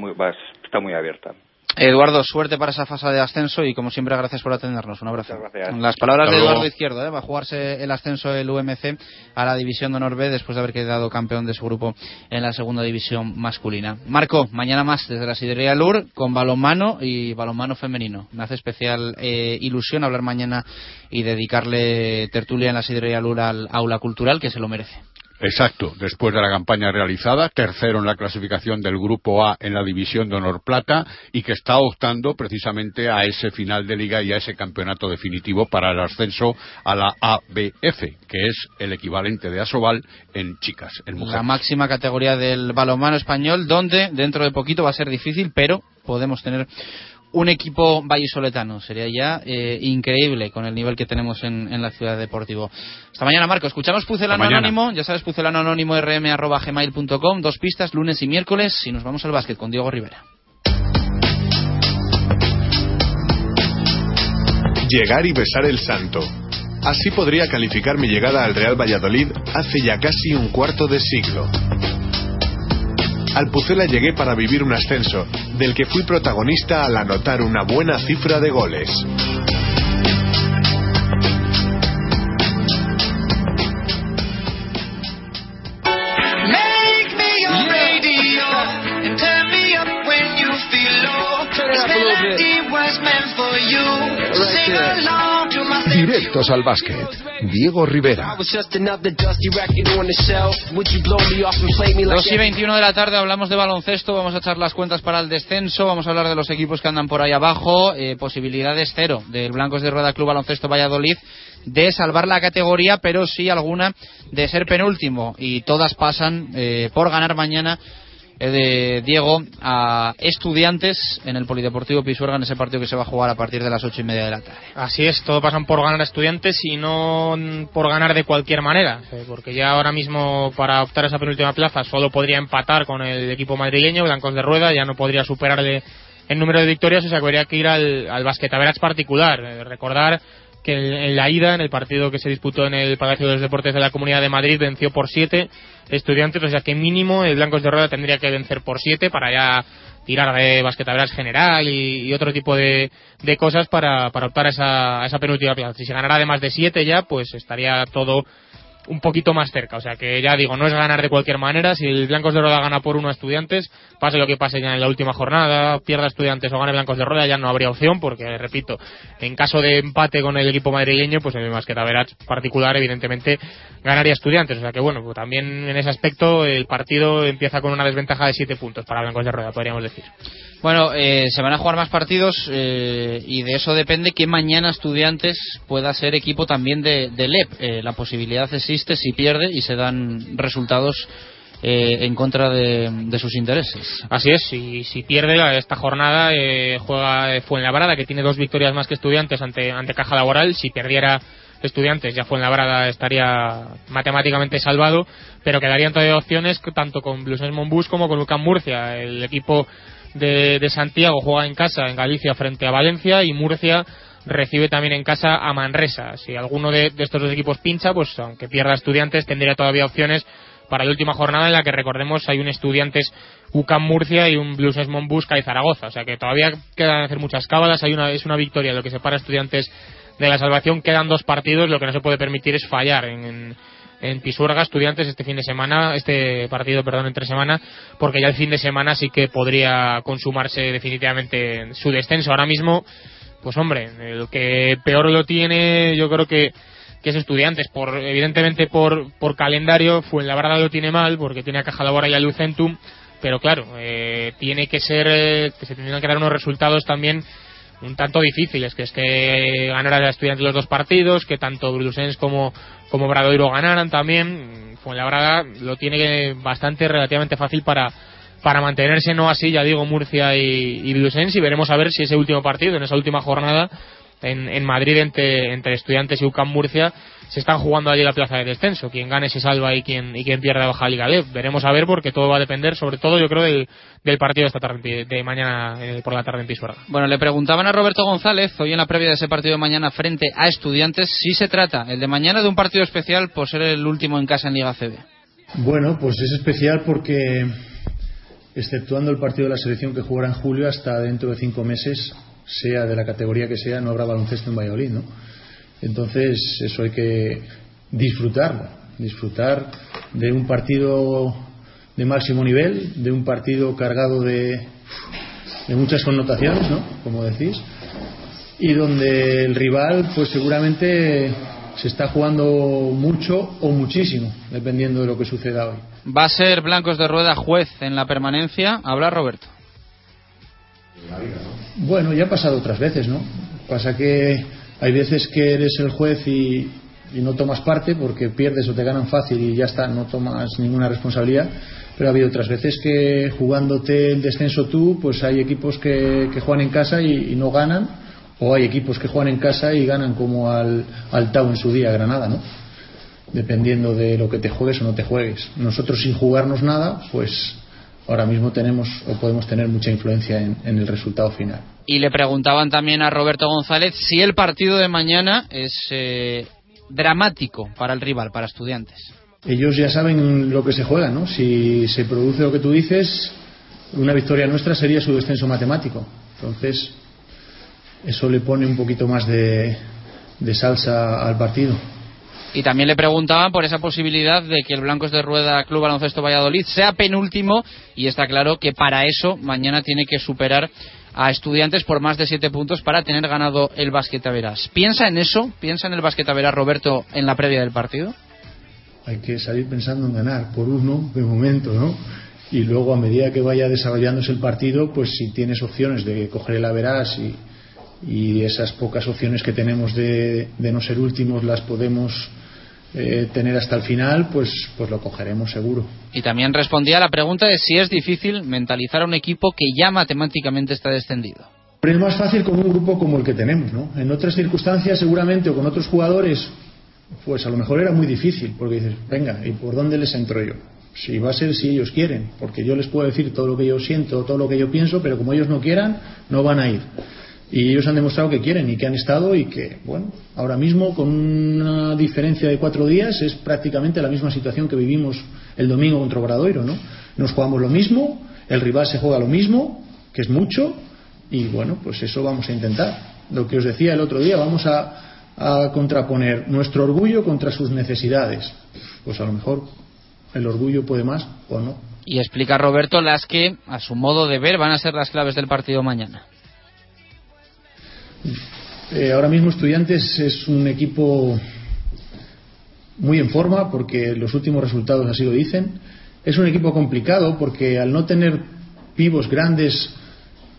está muy abierta. Eduardo, suerte para esa fase de ascenso y, como siempre, gracias por atendernos. Un abrazo. Las palabras de Eduardo Izquierdo, va a jugarse el ascenso del UMC a la División de Honor B después de haber quedado campeón de su grupo en la segunda división masculina. Marco, mañana más desde la Sidrería Lur con balonmano y balonmano femenino. Me hace especial ilusión hablar mañana y dedicarle tertulia en la Sidrería Lur al aula cultural, que se lo merece. Exacto, después de la campaña realizada, tercero en la clasificación del Grupo A en la División de Honor Plata y que está optando precisamente a ese final de liga y a ese campeonato definitivo para el ascenso a la ABF, que es el equivalente de Asobal en chicas, en mujeres. La máxima categoría del balonmano español, donde dentro de poquito va a ser difícil, pero podemos tener un equipo vallisoletano. Sería ya increíble con el nivel que tenemos en la ciudad deportiva. Hasta mañana, Marco. Escuchamos Pucelano Anónimo. Ya sabes, Pucelano Anónimo, rm@gmail.com. 2 pistas, lunes y miércoles. Y nos vamos al básquet con Diego Rivera. Llegar y besar el santo. Así podría calificar mi llegada al Real Valladolid hace ya casi un cuarto de siglo. Al Pucela llegué para vivir un ascenso, del que fui protagonista al anotar una buena cifra de goles. Directos al básquet. Diego Rivera. 2:21 de la tarde, hablamos de baloncesto, vamos a echar las cuentas para el descenso, vamos a hablar de los equipos que andan por ahí abajo, posibilidades cero del Blancos de Rueda Club Baloncesto Valladolid de salvar la categoría, pero sí alguna de ser penúltimo, y todas pasan por ganar mañana, de Diego, a Estudiantes en el Polideportivo Pisuerga, en ese partido que se va a jugar a partir de las 8:30 de la tarde. Así es, todo pasan por ganar a Estudiantes y no por ganar de cualquier manera, porque ya ahora mismo para optar a esa penúltima plaza solo podría empatar con el equipo madrileño, Blancos de Rueda, ya no podría superarle el número de victorias, o sea que habría que ir al basquetaveras particular. Recordar que en la ida, en el partido que se disputó en el Palacio de los Deportes de la Comunidad de Madrid, venció por 7 Estudiantes, o sea que mínimo el Blancos de Rueda tendría que vencer por 7 para ya tirar de basquetaveras general y otro tipo de cosas para optar a esa penúltima plaza. Si se ganara de más de 7 ya, pues estaría todo un poquito más cerca, o sea que ya digo, no es ganar de cualquier manera. Si el Blancos de Rueda gana por 1 a Estudiantes, pase lo que pase ya en la última jornada, pierda Estudiantes o gane Blancos de Rueda, ya no habría opción, porque repito, en caso de empate con el equipo madrileño, pues el basquetaveras particular evidentemente ganaría Estudiantes, o sea que bueno, pues también en ese aspecto el partido empieza con una desventaja de 7 puntos para Blancos de Rueda, podríamos decir. Bueno, se van a jugar más partidos y de eso depende que mañana Estudiantes pueda ser equipo también de LEP, la posibilidad es existe si pierde y se dan resultados en contra de sus intereses. Así es, si pierde esta jornada juega Fuenlabrada, que tiene 2 victorias más que Estudiantes ante Caja Laboral. Si perdiera Estudiantes, ya Fuenlabrada estaría matemáticamente salvado, pero quedarían todavía opciones tanto con Bluesense Monbús como con UCAM Murcia. El equipo de Santiago juega en casa, en Galicia, frente a Valencia, y Murcia recibe también en casa a Manresa. Si alguno de estos dos equipos pincha, pues aunque pierda Estudiantes, tendría todavía opciones para la última jornada, en la que, recordemos, hay un Estudiantes UCAM Murcia y un Bluesense Monbús y Zaragoza, o sea que todavía quedan hacer muchas cábalas. Es una victoria lo que separa a Estudiantes de la salvación, quedan dos partidos, lo que no se puede permitir es fallar en Pisuerga. Estudiantes este partido entre semana, porque ya el fin de semana sí que podría consumarse definitivamente su descenso. Ahora mismo, pues hombre, el que peor lo tiene, yo creo que es Estudiantes, evidentemente por calendario. Fuenlabrada lo tiene mal, porque tiene a Caja Laboral y a Lucentum, pero claro, se tendrían que dar unos resultados también un tanto difíciles, que ganaran a Estudiantes los dos partidos, que tanto Bluesense como Obradoiro ganaran también. Fuenlabrada lo tiene relativamente fácil para mantenerse, no así, ya digo, Murcia y Bluesense, y veremos a ver si ese último partido, en esa última jornada en Madrid, entre Estudiantes y UCAM Murcia, se están jugando allí la plaza de descenso. Quien gane se salva y quien pierda baja a Liga Leb. Veremos a ver, porque todo va a depender, sobre todo yo creo, del partido esta tarde, de mañana por la tarde en Pisuerga. Bueno, le preguntaban a Roberto González hoy en la previa de ese partido de mañana frente a Estudiantes si se trata, el de mañana, de un partido especial por ser el último en casa en Liga ACB. Bueno, pues es especial porque, exceptuando el partido de la selección que jugará en julio, hasta dentro de 5 meses, sea de la categoría que sea, no habrá baloncesto en Valladolid, ¿no? Entonces eso hay que disfrutar de un partido de máximo nivel, de un partido cargado de muchas connotaciones, ¿no?, como decís, y donde el rival pues seguramente se está jugando mucho o muchísimo, dependiendo de lo que suceda hoy. Va a ser Blancos de Rueda juez en la permanencia. Habla Roberto. Bueno, ya ha pasado otras veces, ¿no? Pasa que hay veces que eres el juez y no tomas parte porque pierdes o te ganan fácil y ya está, no tomas ninguna responsabilidad. Pero ha habido otras veces que, jugándote el descenso tú, pues hay equipos que juegan en casa y no ganan, o hay equipos que juegan en casa y ganan, como al Tau en su día, Granada, ¿no? Dependiendo de lo que te juegues o no te juegues. Nosotros, sin jugarnos nada, pues ahora mismo tenemos o podemos tener mucha influencia en el resultado final. Y le preguntaban también a Roberto González si el partido de mañana es dramático para el rival, para Estudiantes. Ellos ya saben lo que se juega, ¿no? Si se produce lo que tú dices, una victoria nuestra sería su descenso matemático. Entonces, eso le pone un poquito más de salsa al partido. Y también le preguntaban por esa posibilidad de que el Blancos de Rueda Club Baloncesto Valladolid sea penúltimo, y está claro que para eso mañana tiene que superar a Estudiantes por más de 7 puntos para tener ganado el Basquetaveras. ¿Piensa en eso? ¿Piensa en el Basquetaveras, Roberto, en la previa del partido? Hay que salir pensando en ganar por uno de momento, ¿no? Y luego, a medida que vaya desarrollándose el partido, pues si tienes opciones de coger el Averas y esas pocas opciones que tenemos de no ser últimos las podemos tener hasta el final, pues lo cogeremos seguro. Y también respondía a la pregunta de si es difícil mentalizar a un equipo que ya matemáticamente está descendido. Pero es más fácil con un grupo como el que tenemos, ¿no? En otras circunstancias seguramente, o con otros jugadores, pues a lo mejor era muy difícil, porque dices, venga, ¿y por dónde les entro yo? Si va a ser si ellos quieren, porque yo les puedo decir todo lo que yo siento, todo lo que yo pienso, pero como ellos no quieran, no van a ir. Y ellos han demostrado que quieren y que han estado, y que, bueno, ahora mismo, con una diferencia de 4 días, es prácticamente la misma situación que vivimos el domingo contra Obradoiro, ¿no? Nos jugamos lo mismo, el rival se juega lo mismo, que es mucho, y bueno, pues eso vamos a intentar. Lo que os decía el otro día, vamos a contraponer nuestro orgullo contra sus necesidades. Pues a lo mejor el orgullo puede más o no. Y explica Roberto las que, a su modo de ver, van a ser las claves del partido mañana. Ahora mismo Estudiantes es un equipo muy en forma, porque los últimos resultados así lo dicen. Es un equipo complicado porque, al no tener pibos grandes,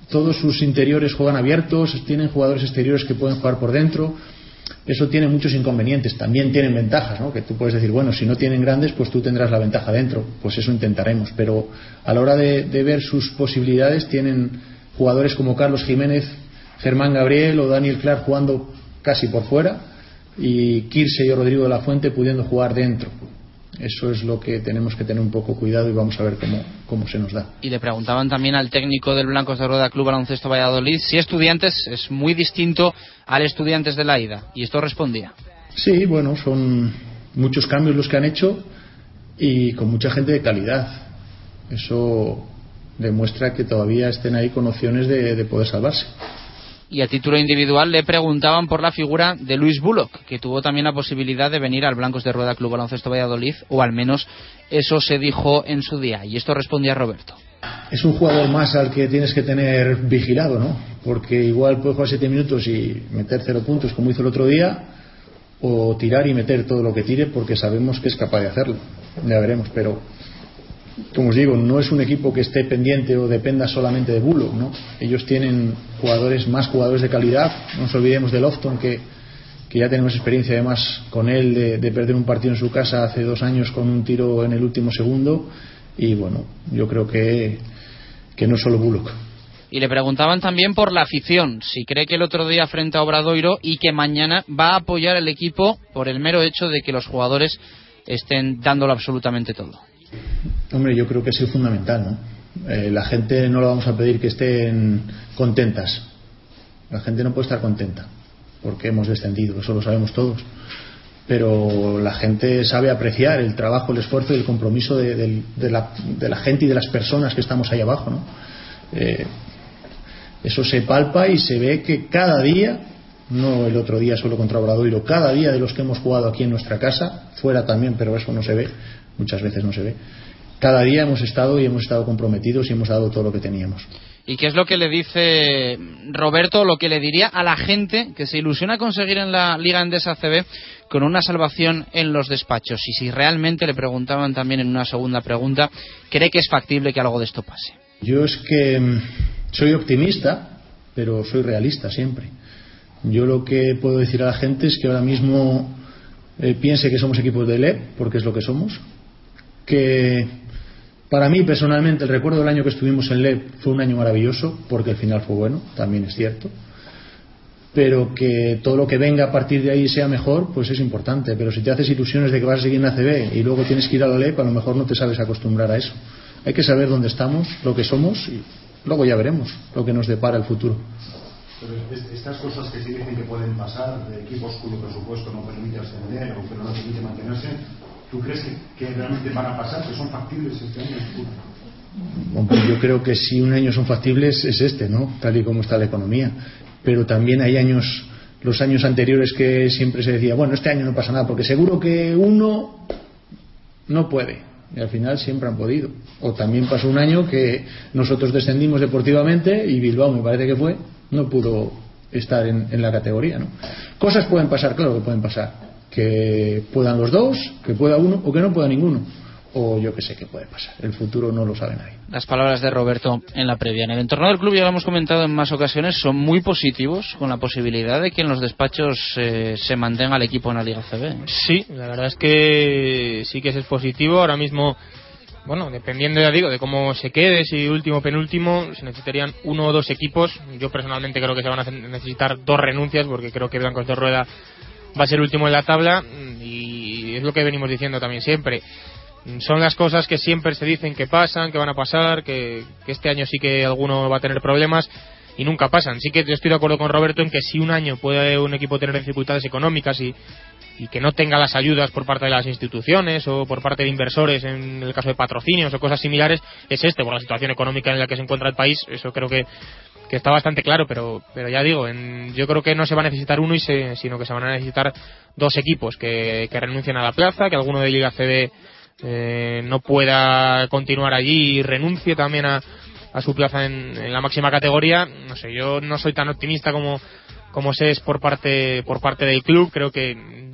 todos sus interiores juegan abiertos, tienen jugadores exteriores que pueden jugar por dentro. Eso tiene muchos inconvenientes. También tienen ventajas, ¿no? Que tú puedes decir, bueno, si no tienen grandes, pues tú tendrás la ventaja dentro. Pues eso intentaremos, pero a la hora de ver sus posibilidades, tienen jugadores como Carlos Jiménez, Germán Gabriel o Daniel Clark jugando casi por fuera, y Kirse y Rodrigo de la Fuente pudiendo jugar dentro. Eso es lo que tenemos que tener un poco cuidado y vamos a ver cómo se nos da. Y le preguntaban también al técnico del Blancos de Rueda Club Baloncesto Valladolid si Estudiantes es muy distinto al Estudiantes de la ida, y esto respondía: sí, bueno, son muchos cambios los que han hecho y con mucha gente de calidad. Eso demuestra que todavía estén ahí con opciones de poder salvarse. Y a título individual le preguntaban por la figura de Luis Bullock, que tuvo también la posibilidad de venir al Blancos de Rueda Club Baloncesto Valladolid, o al menos eso se dijo en su día, y esto respondía Roberto: es un jugador más al que tienes que tener vigilado, ¿no? Porque igual puedes jugar 7 minutos y meter 0 puntos como hizo el otro día, o tirar y meter todo lo que tire, porque sabemos que es capaz de hacerlo. Ya veremos, pero como os digo, no es un equipo que esté pendiente o dependa solamente de Bullock, ¿no? Ellos tienen más jugadores de calidad. No nos olvidemos de Lofton, que ya tenemos experiencia además con él de perder un partido en su casa hace 2 años con un tiro en el último segundo. Y bueno, yo creo que no es solo Bullock. Y le preguntaban también por la afición, si cree que el otro día frente a Obradoiro y que mañana va a apoyar el equipo por el mero hecho de que los jugadores estén dándolo absolutamente todo. Hombre, yo creo que ha sido fundamental, ¿no? La gente no la vamos a pedir que estén contentas. La gente no puede estar contenta porque hemos descendido, eso lo sabemos todos. Pero la gente sabe apreciar el trabajo, el esfuerzo y el compromiso de la gente y de las personas que estamos ahí abajo, ¿no? Eso se palpa y se ve que cada día, no el otro día solo contra Obradoiro, cada día de los que hemos jugado aquí en nuestra casa, fuera también, pero eso no se ve, muchas veces no se ve, cada día hemos estado y hemos estado comprometidos y hemos dado todo lo que teníamos. ¿Y qué es lo que le dice Roberto, lo que le diría a la gente que se ilusiona conseguir en la Liga Endesa ACB con una salvación en los despachos? Y si realmente, le preguntaban también en una segunda pregunta, ¿cree que es factible que algo de esto pase? Yo es que soy optimista, pero soy realista siempre. Yo lo que puedo decir a la gente es que ahora mismo piense que somos equipos de LEP, porque es lo que somos. Que para mí personalmente el recuerdo del año que estuvimos en LEP fue un año maravilloso, porque el final fue bueno, también es cierto. Pero que todo lo que venga a partir de ahí sea mejor, pues es importante. Pero si te haces ilusiones de que vas a seguir en la ACB y luego tienes que ir a la LEP, a lo mejor no te sabes acostumbrar a eso. Hay que saber dónde estamos, lo que somos, y luego ya veremos lo que nos depara el futuro. Pero estas cosas que sí dicen que pueden pasar, de equipos cuyo presupuesto no permite ascender o que no permite mantenerse, ¿tú crees que realmente van a pasar, que son factibles este año? Bueno, yo creo que si un año son factibles es este, ¿no? Tal y como está la economía. Pero también hay años, los años anteriores, que siempre se decía, bueno, este año no pasa nada, porque seguro que uno no puede. Y al final siempre han podido. O también pasó un año que nosotros descendimos deportivamente y Bilbao, me parece que fue, no pudo estar en la categoría, ¿no? Cosas pueden pasar, claro que pueden pasar, que puedan los dos, que pueda uno o que no pueda ninguno, o yo que sé qué puede pasar, el futuro no lo sabe nadie. Las palabras de Roberto en la previa. En el entorno del club, ya lo hemos comentado en más ocasiones, son muy positivos con la posibilidad de que en los despachos se mantenga el equipo en la Liga ACB. Sí, la verdad es que sí que es positivo. Ahora mismo, bueno, dependiendo, ya digo, de cómo se quede, si último o penúltimo, se necesitarían 1 o 2 equipos. Yo personalmente creo que se van a necesitar 2 renuncias, porque creo que Blancos de Rueda va a ser último en la tabla, y es lo que venimos diciendo también siempre. Son las cosas que siempre se dicen que pasan, que van a pasar, que este año sí que alguno va a tener problemas y nunca pasan. Sí que yo estoy de acuerdo con Roberto en que si un año puede un equipo tener dificultades económicas y que no tenga las ayudas por parte de las instituciones o por parte de inversores en el caso de patrocinios o cosas similares, es por la situación económica en la que se encuentra el país. Eso creo que está bastante claro, pero ya digo, yo creo que no se va a necesitar uno, sino que se van a necesitar 2 equipos que renuncien a la plaza, que alguno de Liga CB no pueda continuar allí y renuncie también a su plaza en la máxima categoría. No sé, yo no soy tan optimista como se es por parte del club. Creo que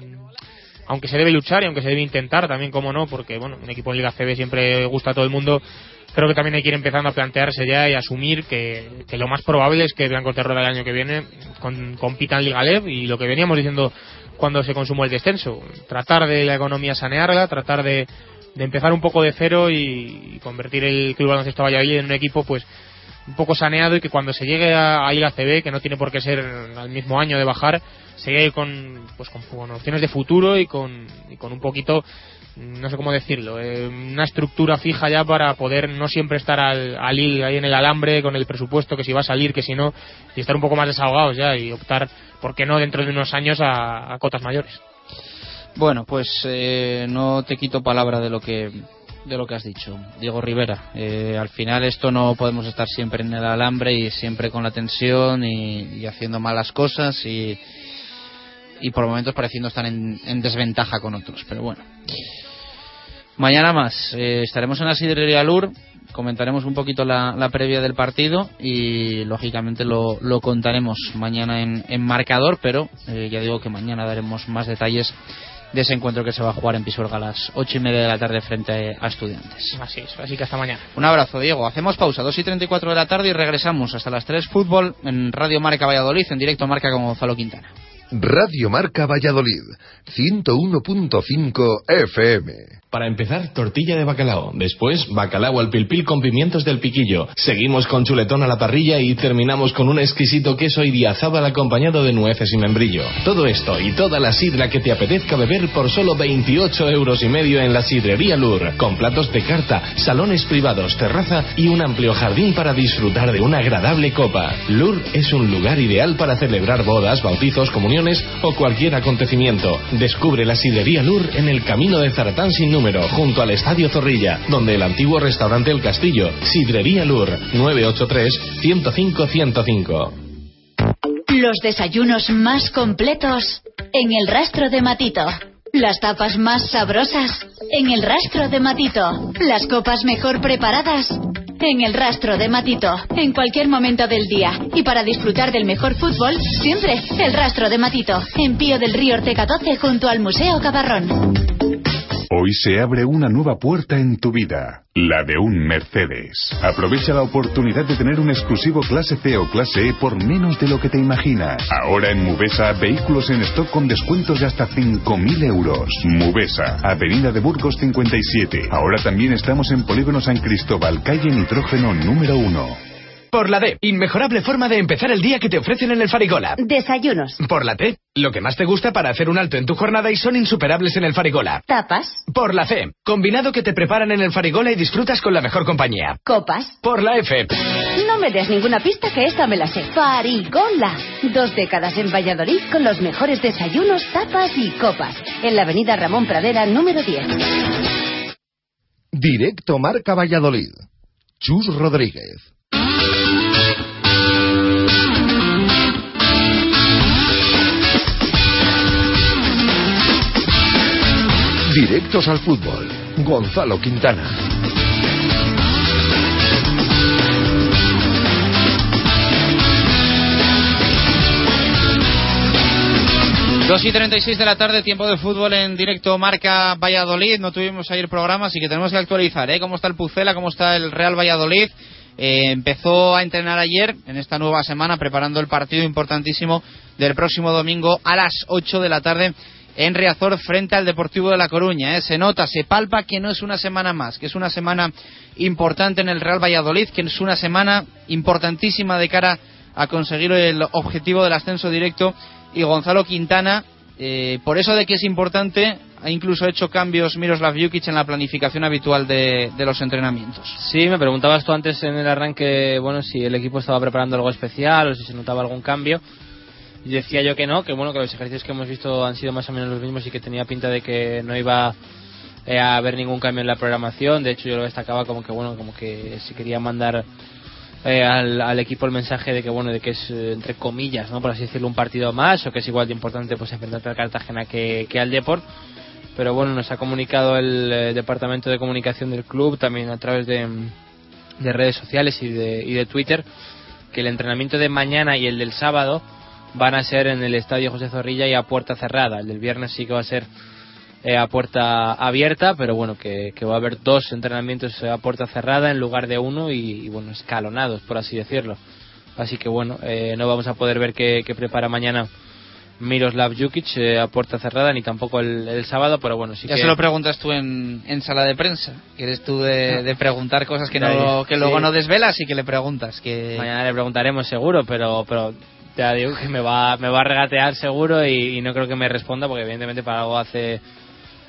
aunque se debe luchar y aunque se debe intentar también, como no, porque bueno, un equipo en Liga CB siempre gusta a todo el mundo, creo que también hay que ir empezando a plantearse ya y asumir que lo más probable es que Blancos de Rueda el año que viene compita en Liga LEB, y lo que veníamos diciendo cuando se consumó el descenso, tratar de la economía sanearla, tratar de empezar un poco de cero y convertir el Club Baloncesto Valladolid en un equipo pues un poco saneado y que cuando se llegue a ir a ACB, que no tiene por qué ser al mismo año de bajar, se llegue con opciones de futuro y con un poquito, no sé cómo decirlo, una estructura fija ya para poder no siempre estar al hil ahí en el alambre con el presupuesto, que si va a salir, que si no, y estar un poco más desahogados ya y optar, ¿por qué no?, dentro de unos años a cotas mayores. Bueno, pues no te quito palabra de lo que has dicho, Diego Rivera. Al final esto no podemos estar siempre en el alambre y siempre con la tensión y haciendo malas cosas y por momentos pareciendo estar en desventaja con otros, pero bueno. Mañana más, estaremos en la sidrería Lur, comentaremos un poquito la previa del partido y lógicamente lo contaremos mañana en marcador, pero ya digo que mañana daremos más detalles de ese encuentro que se va a jugar en Pisuerga a las 8:30 de la tarde frente a Estudiantes. Así es, así que hasta mañana. Un abrazo, Diego. Hacemos pausa, 2:34 de la tarde y regresamos hasta las 3, fútbol en Radio Marca Valladolid, en directo Marca con Gonzalo Quintana. Radio Marca Valladolid, 101.5 FM. Para empezar, tortilla de bacalao. Después, bacalao al pilpil con pimientos del piquillo. Seguimos con chuletón a la parrilla y terminamos con un exquisito queso idiazábal acompañado de nueces y membrillo. Todo esto y toda la sidra que te apetezca beber por solo 28,5 € en la sidrería Lur. Con platos de carta, salones privados, terraza y un amplio jardín para disfrutar de una agradable copa. Lur es un lugar ideal para celebrar bodas, bautizos, comuniones o cualquier acontecimiento. Descubre la sidrería Lur en el camino de Zaratán sin número, junto al Estadio Zorrilla, donde el antiguo restaurante El Castillo. Sidrería Lur, 983-105-105. Los desayunos más completos en el Rastro de Matito. Las tapas más sabrosas en el Rastro de Matito. Las copas mejor preparadas en el Rastro de Matito. En cualquier momento del día y para disfrutar del mejor fútbol, siempre el Rastro de Matito. En Pío del Río Ortega 12, junto al Museo Cabarrón. Hoy se abre una nueva puerta en tu vida, la de un Mercedes. Aprovecha la oportunidad de tener un exclusivo clase C o clase E por menos de lo que te imaginas. Ahora en Mubesa, vehículos en stock con descuentos de hasta 5.000 €. Mubesa, Avenida de Burgos 57. Ahora también estamos en Polígono San Cristóbal, calle Nitrógeno número 1. Por la D, inmejorable forma de empezar el día que te ofrecen en el Farigola. Desayunos. Por la T, lo que más te gusta para hacer un alto en tu jornada y son insuperables en el Farigola. Tapas. Por la C, combinado que te preparan en el Farigola y disfrutas con la mejor compañía. Copas. Por la F, no me des ninguna pista que esta me la sé. Farigola. 2 décadas en Valladolid con los mejores desayunos, tapas y copas. En la avenida Ramón Pradera, número 10. Directo Marca Valladolid. Chus Rodríguez. Directos al fútbol, Gonzalo Quintana. Dos y 36 de la tarde, tiempo de fútbol en directo Marca Valladolid. No tuvimos ayer programa, así que tenemos que actualizar, ¿eh? Cómo está el Pucela, cómo está el Real Valladolid. Empezó a entrenar ayer en esta nueva semana, preparando el partido importantísimo del próximo domingo a las 8 de la tarde en Riazor frente al Deportivo de La Coruña. Se nota, se palpa que no es una semana más, que es una semana importante en el Real Valladolid, que es una semana importantísima de cara a conseguir el objetivo del ascenso directo. Y Gonzalo Quintana, por eso de que es importante, ha incluso hecho cambios Miroslav Jukic en la planificación habitual de los entrenamientos. Sí, me preguntabas tú antes en el arranque, bueno, si el equipo estaba preparando algo especial o si se notaba algún cambio. Y decía yo que no, que bueno, que los ejercicios que hemos visto han sido más o menos los mismos y que tenía pinta de que no iba a haber ningún cambio en la programación. De hecho, yo lo destacaba como que bueno, como que se quería mandar al equipo el mensaje de que bueno, de que es entre comillas, ¿no?, por así decirlo, un partido más, o que es igual de importante pues enfrentarte al Cartagena que al Deport. Pero bueno, nos ha comunicado el departamento de comunicación del club, también a través de redes sociales y de Twitter, que el entrenamiento de mañana y el del sábado van a ser en el Estadio José Zorrilla y a puerta cerrada. El del viernes sí que va a ser a puerta abierta, pero bueno, que va a haber 2 entrenamientos a puerta cerrada en lugar de uno y bueno, escalonados, por así decirlo. Así que bueno, no vamos a poder ver qué prepara mañana Miroslav Jukic a puerta cerrada, ni tampoco el sábado, pero bueno, sí ya que... se lo preguntas tú en sala de prensa, que eres tú de preguntar cosas que, no, que luego sí. No desvelas y que le preguntas. Que... mañana le preguntaremos seguro, pero ya digo que me va a regatear seguro y no creo que me responda, porque evidentemente para algo hace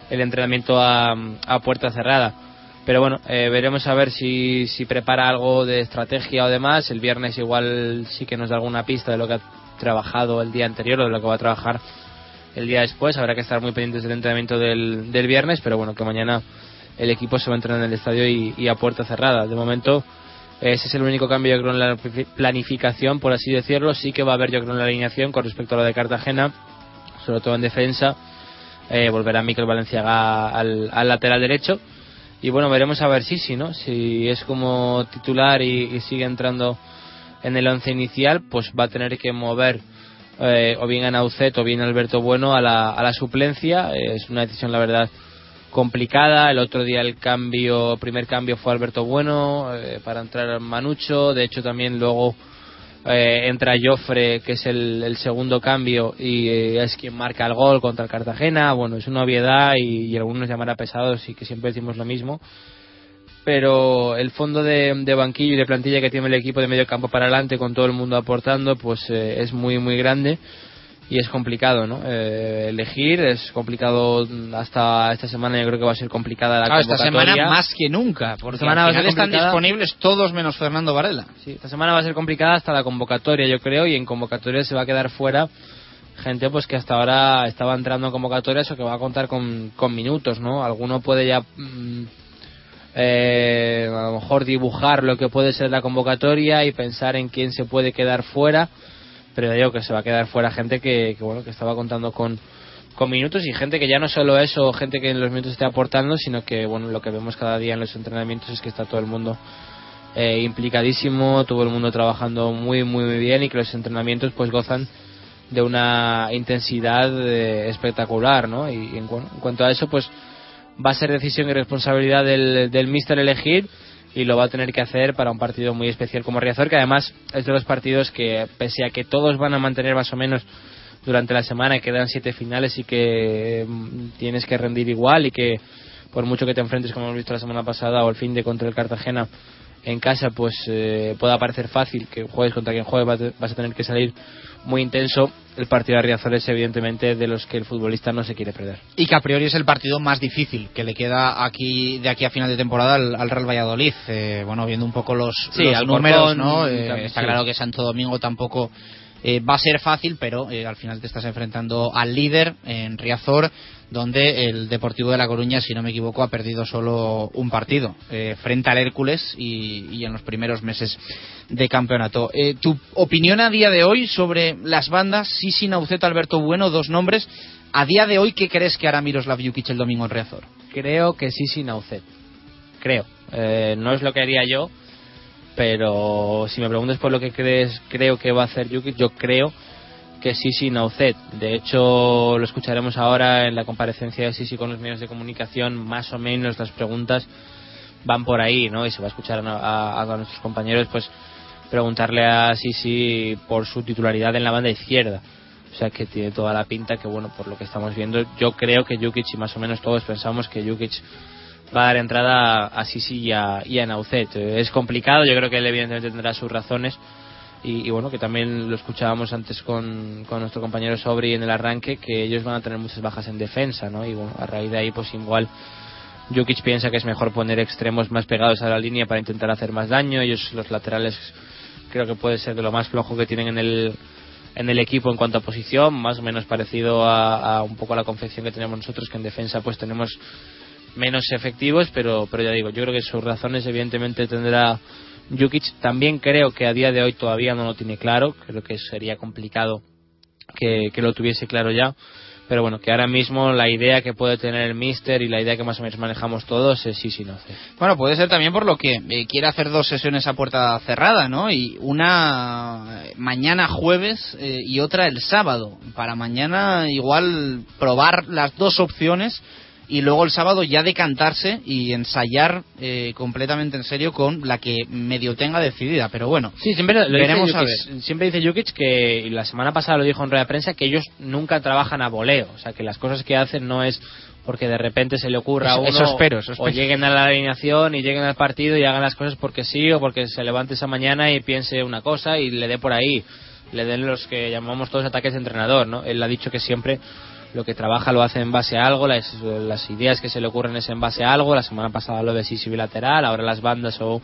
el entrenamiento a puerta cerrada. Pero bueno, veremos a ver si prepara algo de estrategia o demás. El viernes igual sí que nos da alguna pista de lo que ha trabajado el día anterior o de lo que va a trabajar el día después. Habrá que estar muy pendientes del entrenamiento del viernes, pero bueno, que mañana el equipo se va a entrenar en el estadio y a puerta cerrada. De momento ese es el único cambio, yo creo, en la planificación, por así decirlo. Sí que va a haber, yo creo, en la alineación con respecto a lo de Cartagena, sobre todo en defensa. Volverá Miguel Valenciaga al lateral derecho y bueno, veremos a ver Sisi, ¿no? Si es como titular y sigue entrando en el once inicial, pues va a tener que mover o bien a Nauzet o bien a Alberto Bueno a la suplencia. Es una decisión, la verdad, complicada. El otro día el primer cambio fue Alberto Bueno para entrar Manucho. De hecho, también luego entra Jofre, que es el segundo cambio y es quien marca el gol contra el Cartagena. Bueno, es una obviedad y algunos llamará pesados y que siempre decimos lo mismo. Pero el fondo de banquillo y de plantilla que tiene el equipo de medio campo para adelante, con todo el mundo aportando, pues es muy muy grande y es complicado, ¿no? Elegir es complicado. Hasta esta semana yo creo que va a ser complicada la convocatoria. Esta semana más que nunca, porque al final están disponibles todos menos Fernando Varela. Sí, esta semana va a ser complicada hasta la convocatoria, yo creo, y en convocatoria se va a quedar fuera gente pues que hasta ahora estaba entrando en convocatorias o que va a contar con minutos, ¿no? Alguno puede ya... a lo mejor dibujar lo que puede ser la convocatoria y pensar en quién se puede quedar fuera, pero digo que se va a quedar fuera gente que bueno, que estaba contando con minutos, y gente que ya no solo eso, gente que en los minutos esté aportando, sino que bueno, lo que vemos cada día en los entrenamientos es que está todo el mundo implicadísimo, todo el mundo trabajando muy muy muy bien, y que los entrenamientos pues gozan de una intensidad espectacular, ¿no? Y en cuanto a eso, pues va a ser decisión y responsabilidad del míster elegir, y lo va a tener que hacer para un partido muy especial como Riazor, que además es de los partidos que, pese a que todos van a mantener más o menos durante la semana, quedan 7 finales y que tienes que rendir igual, y que por mucho que te enfrentes, como hemos visto la semana pasada o el fin de contra el Cartagena en casa, pues pueda parecer fácil que juegues contra quien juegues, vas a tener que salir muy intenso. El partido de Riazor es evidentemente de los que el futbolista no se quiere perder, y que a priori es el partido más difícil que le queda de aquí a final de temporada al Real Valladolid. Bueno, viendo un poco los números, ¿no? Está claro que Santo Domingo tampoco va a ser fácil, pero al final te estás enfrentando al líder en Riazor, donde el Deportivo de La Coruña, si no me equivoco, ha perdido solo un partido frente al Hércules y en los primeros meses de campeonato. ¿Tu opinión a día de hoy sobre las bandas Sisi, Nauzet, Alberto Bueno, dos nombres? A día de hoy, ¿qué crees que hará Miroslav Jukic el domingo en Riazor? Creo que Sisi, Nauzet. Creo. No es lo que haría yo, pero si me preguntas por lo que creo que va a hacer Jukic, yo creo que Sisi, Nauzet. De hecho, lo escucharemos ahora en la comparecencia de Sisi con los medios de comunicación. Más o menos las preguntas van por ahí, ¿no? Y se va a escuchar a nuestros compañeros pues preguntarle a Sisi por su titularidad en la banda izquierda. O sea, que tiene toda la pinta que, bueno, por lo que estamos viendo, yo creo que Jukic, y más o menos todos pensamos que Jukic va a dar entrada a Sisi y a Nauzet. Es complicado, yo creo que él evidentemente tendrá sus razones. Y bueno, que también lo escuchábamos antes con nuestro compañero Sobri en el arranque, que ellos van a tener muchas bajas en defensa, ¿no? Y bueno, a raíz de ahí, pues igual Jukic piensa que es mejor poner extremos más pegados a la línea para intentar hacer más daño. Ellos, los laterales, creo que puede ser de lo más flojo que tienen en el equipo en cuanto a posición, más o menos parecido a un poco a la confección que tenemos nosotros, que en defensa pues tenemos menos efectivos, pero ya digo, yo creo que sus razones evidentemente tendrá Jukic. También creo que a día de hoy todavía no lo tiene claro, creo que sería complicado que lo tuviese claro ya, pero bueno, que ahora mismo la idea que puede tener el míster y la idea que más o menos manejamos todos es sí, no sé. Bueno, puede ser también por lo que quiere hacer dos sesiones a puerta cerrada, ¿no? Y una mañana jueves y otra el sábado. Para mañana igual probar las dos opciones y luego el sábado ya decantarse y ensayar completamente en serio con la que medio tenga decidida. Pero bueno, sí, siempre lo veremos a ver. Siempre dice Jukic, que la semana pasada lo dijo en rueda de prensa, que ellos nunca trabajan a voleo, o sea, que las cosas que hacen no es porque de repente se le ocurra a uno, eso espero. O lleguen a la alineación y lleguen al partido y hagan las cosas porque sí, o porque se levante esa mañana y piense una cosa y le dé por ahí, le den los que llamamos todos ataques de entrenador, ¿no? Él ha dicho que siempre lo que trabaja lo hace en base a algo, las ideas que se le ocurren es en base a algo. La semana pasada lo de Sisi bilateral, ahora las bandas o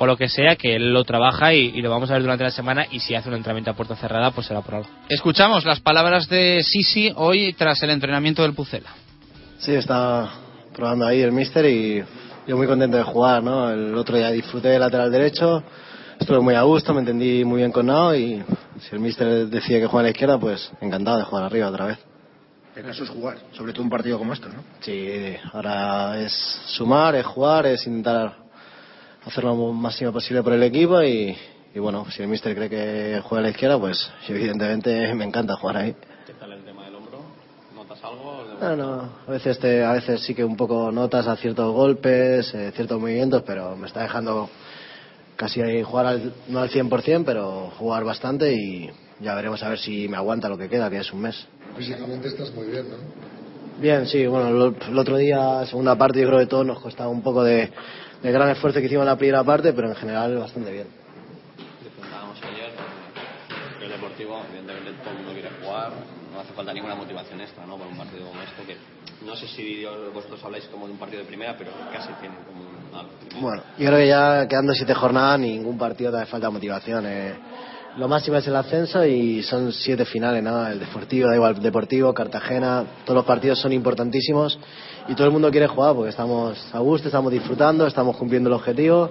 lo que sea, que él lo trabaja y lo vamos a ver durante la semana, y si hace un entrenamiento a puerta cerrada, pues será por algo. Escuchamos las palabras de Sisi hoy tras el entrenamiento del Pucela. Sí, está probando ahí el míster y yo muy contento de jugar, ¿no? El otro día disfruté del lateral derecho, estuve muy a gusto, me entendí muy bien con Nao, y si el míster decide que juega a la izquierda, pues encantado de jugar arriba otra vez. El caso es jugar, sobre todo un partido como este, ¿no? Sí, ahora es sumar, es jugar, es intentar hacer lo máximo posible por el equipo y bueno, si el míster cree que juega a la izquierda, pues evidentemente me encanta jugar ahí. No, a veces sí que un poco notas a ciertos golpes, ciertos movimientos, pero me está dejando casi ahí jugar no al 100%, pero jugar bastante, y ya veremos a ver si me aguanta lo que queda, que es un mes. Físicamente estás muy bien, ¿no? Bien, sí, bueno, el otro día, segunda parte, yo creo que todos nos costaba un poco de gran esfuerzo que hicimos en la primera parte, pero en general bastante bien. Disfrutábamos ayer, porque el Deportivo, evidentemente todo el mundo quiere jugar. No hace falta ninguna motivación extra, ¿no?, para un partido como este, que no sé si vosotros habláis como de un partido de primera, pero casi tienen como una primera. Bueno, yo creo que ya quedando 7 jornadas, ningún partido te hace falta motivación. Lo máximo es el ascenso y son 7 finales, ¿no? El Deportivo, da igual, Deportivo, Cartagena, todos los partidos son importantísimos y todo el mundo quiere jugar porque estamos a gusto, estamos disfrutando, estamos cumpliendo el objetivo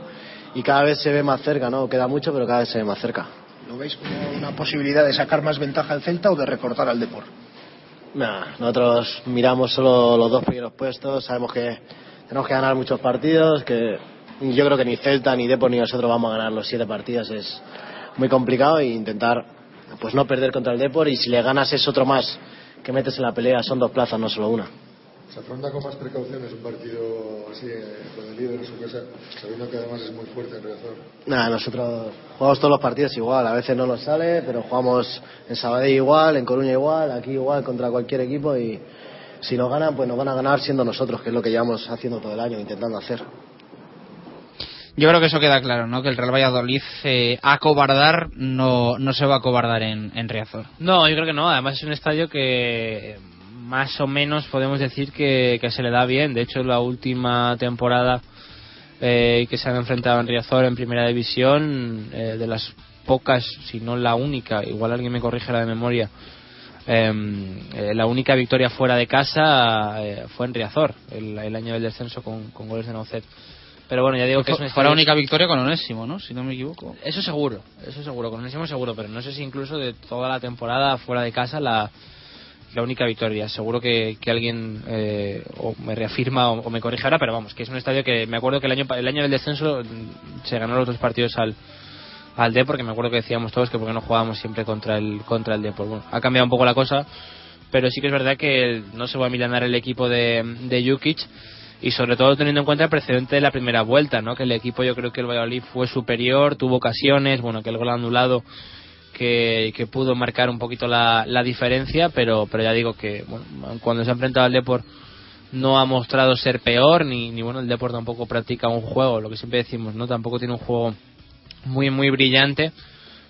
y cada vez se ve más cerca, ¿no? Queda mucho, pero cada vez se ve más cerca. ¿Lo veis como una posibilidad de sacar más ventaja al Celta o de recortar al Depor? Nah, nosotros miramos solo los 2 primeros puestos, sabemos que tenemos que ganar muchos partidos, que yo creo que ni Celta, ni Depor, ni nosotros vamos a ganar los 7 partidos, es muy complicado, e intentar pues no perder contra el Depor, y si le ganas es otro más que metes en la pelea, son 2 plazas, no solo una. ¿Se afronta con más precauciones un partido así con el líder en su casa, sabiendo que además es muy fuerte en Riazor? Nada, nosotros jugamos todos los partidos igual, a veces no nos sale, pero jugamos en Sabadell igual, en Coruña igual, aquí igual, contra cualquier equipo, y si nos ganan, pues nos van a ganar siendo nosotros, que es lo que llevamos haciendo todo el año, intentando hacer. Yo creo que eso queda claro, ¿no? Que el Real Valladolid acobardar no se va a acobardar en Riazor. No, yo creo que no, además es un estadio que más o menos podemos decir que se le da bien. De hecho, la última temporada que se han enfrentado en Riazor en primera división, de las pocas, si no la única, igual alguien me corrige la de memoria, la única victoria fuera de casa fue en Riazor, el año del descenso con goles de Nauzet. Pero bueno, ya digo que fue la única victoria con Onésimo, ¿no? Si no me equivoco. Eso seguro, con Onésimo seguro, pero no sé si incluso de toda la temporada fuera de casa la única victoria. Seguro que alguien o me reafirma o me corrige ahora, pero vamos, que es un estadio que me acuerdo que el año del descenso se ganó los 2 partidos al Depor, porque me acuerdo que decíamos todos que porque no jugábamos siempre contra el Depor. Bueno, ha cambiado un poco la cosa, pero sí que es verdad que no se va a milanar el equipo de Jukic, y sobre todo teniendo en cuenta el precedente de la primera vuelta, ¿no? Que el equipo, yo creo que el Valladolid fue superior, tuvo ocasiones, bueno, que el gol anulado que pudo marcar un poquito la diferencia, pero ya digo que bueno, cuando se ha enfrentado al Depor no ha mostrado ser peor, ni bueno, el Depor tampoco practica un juego, lo que siempre decimos, ¿no? Tampoco tiene un juego muy muy brillante,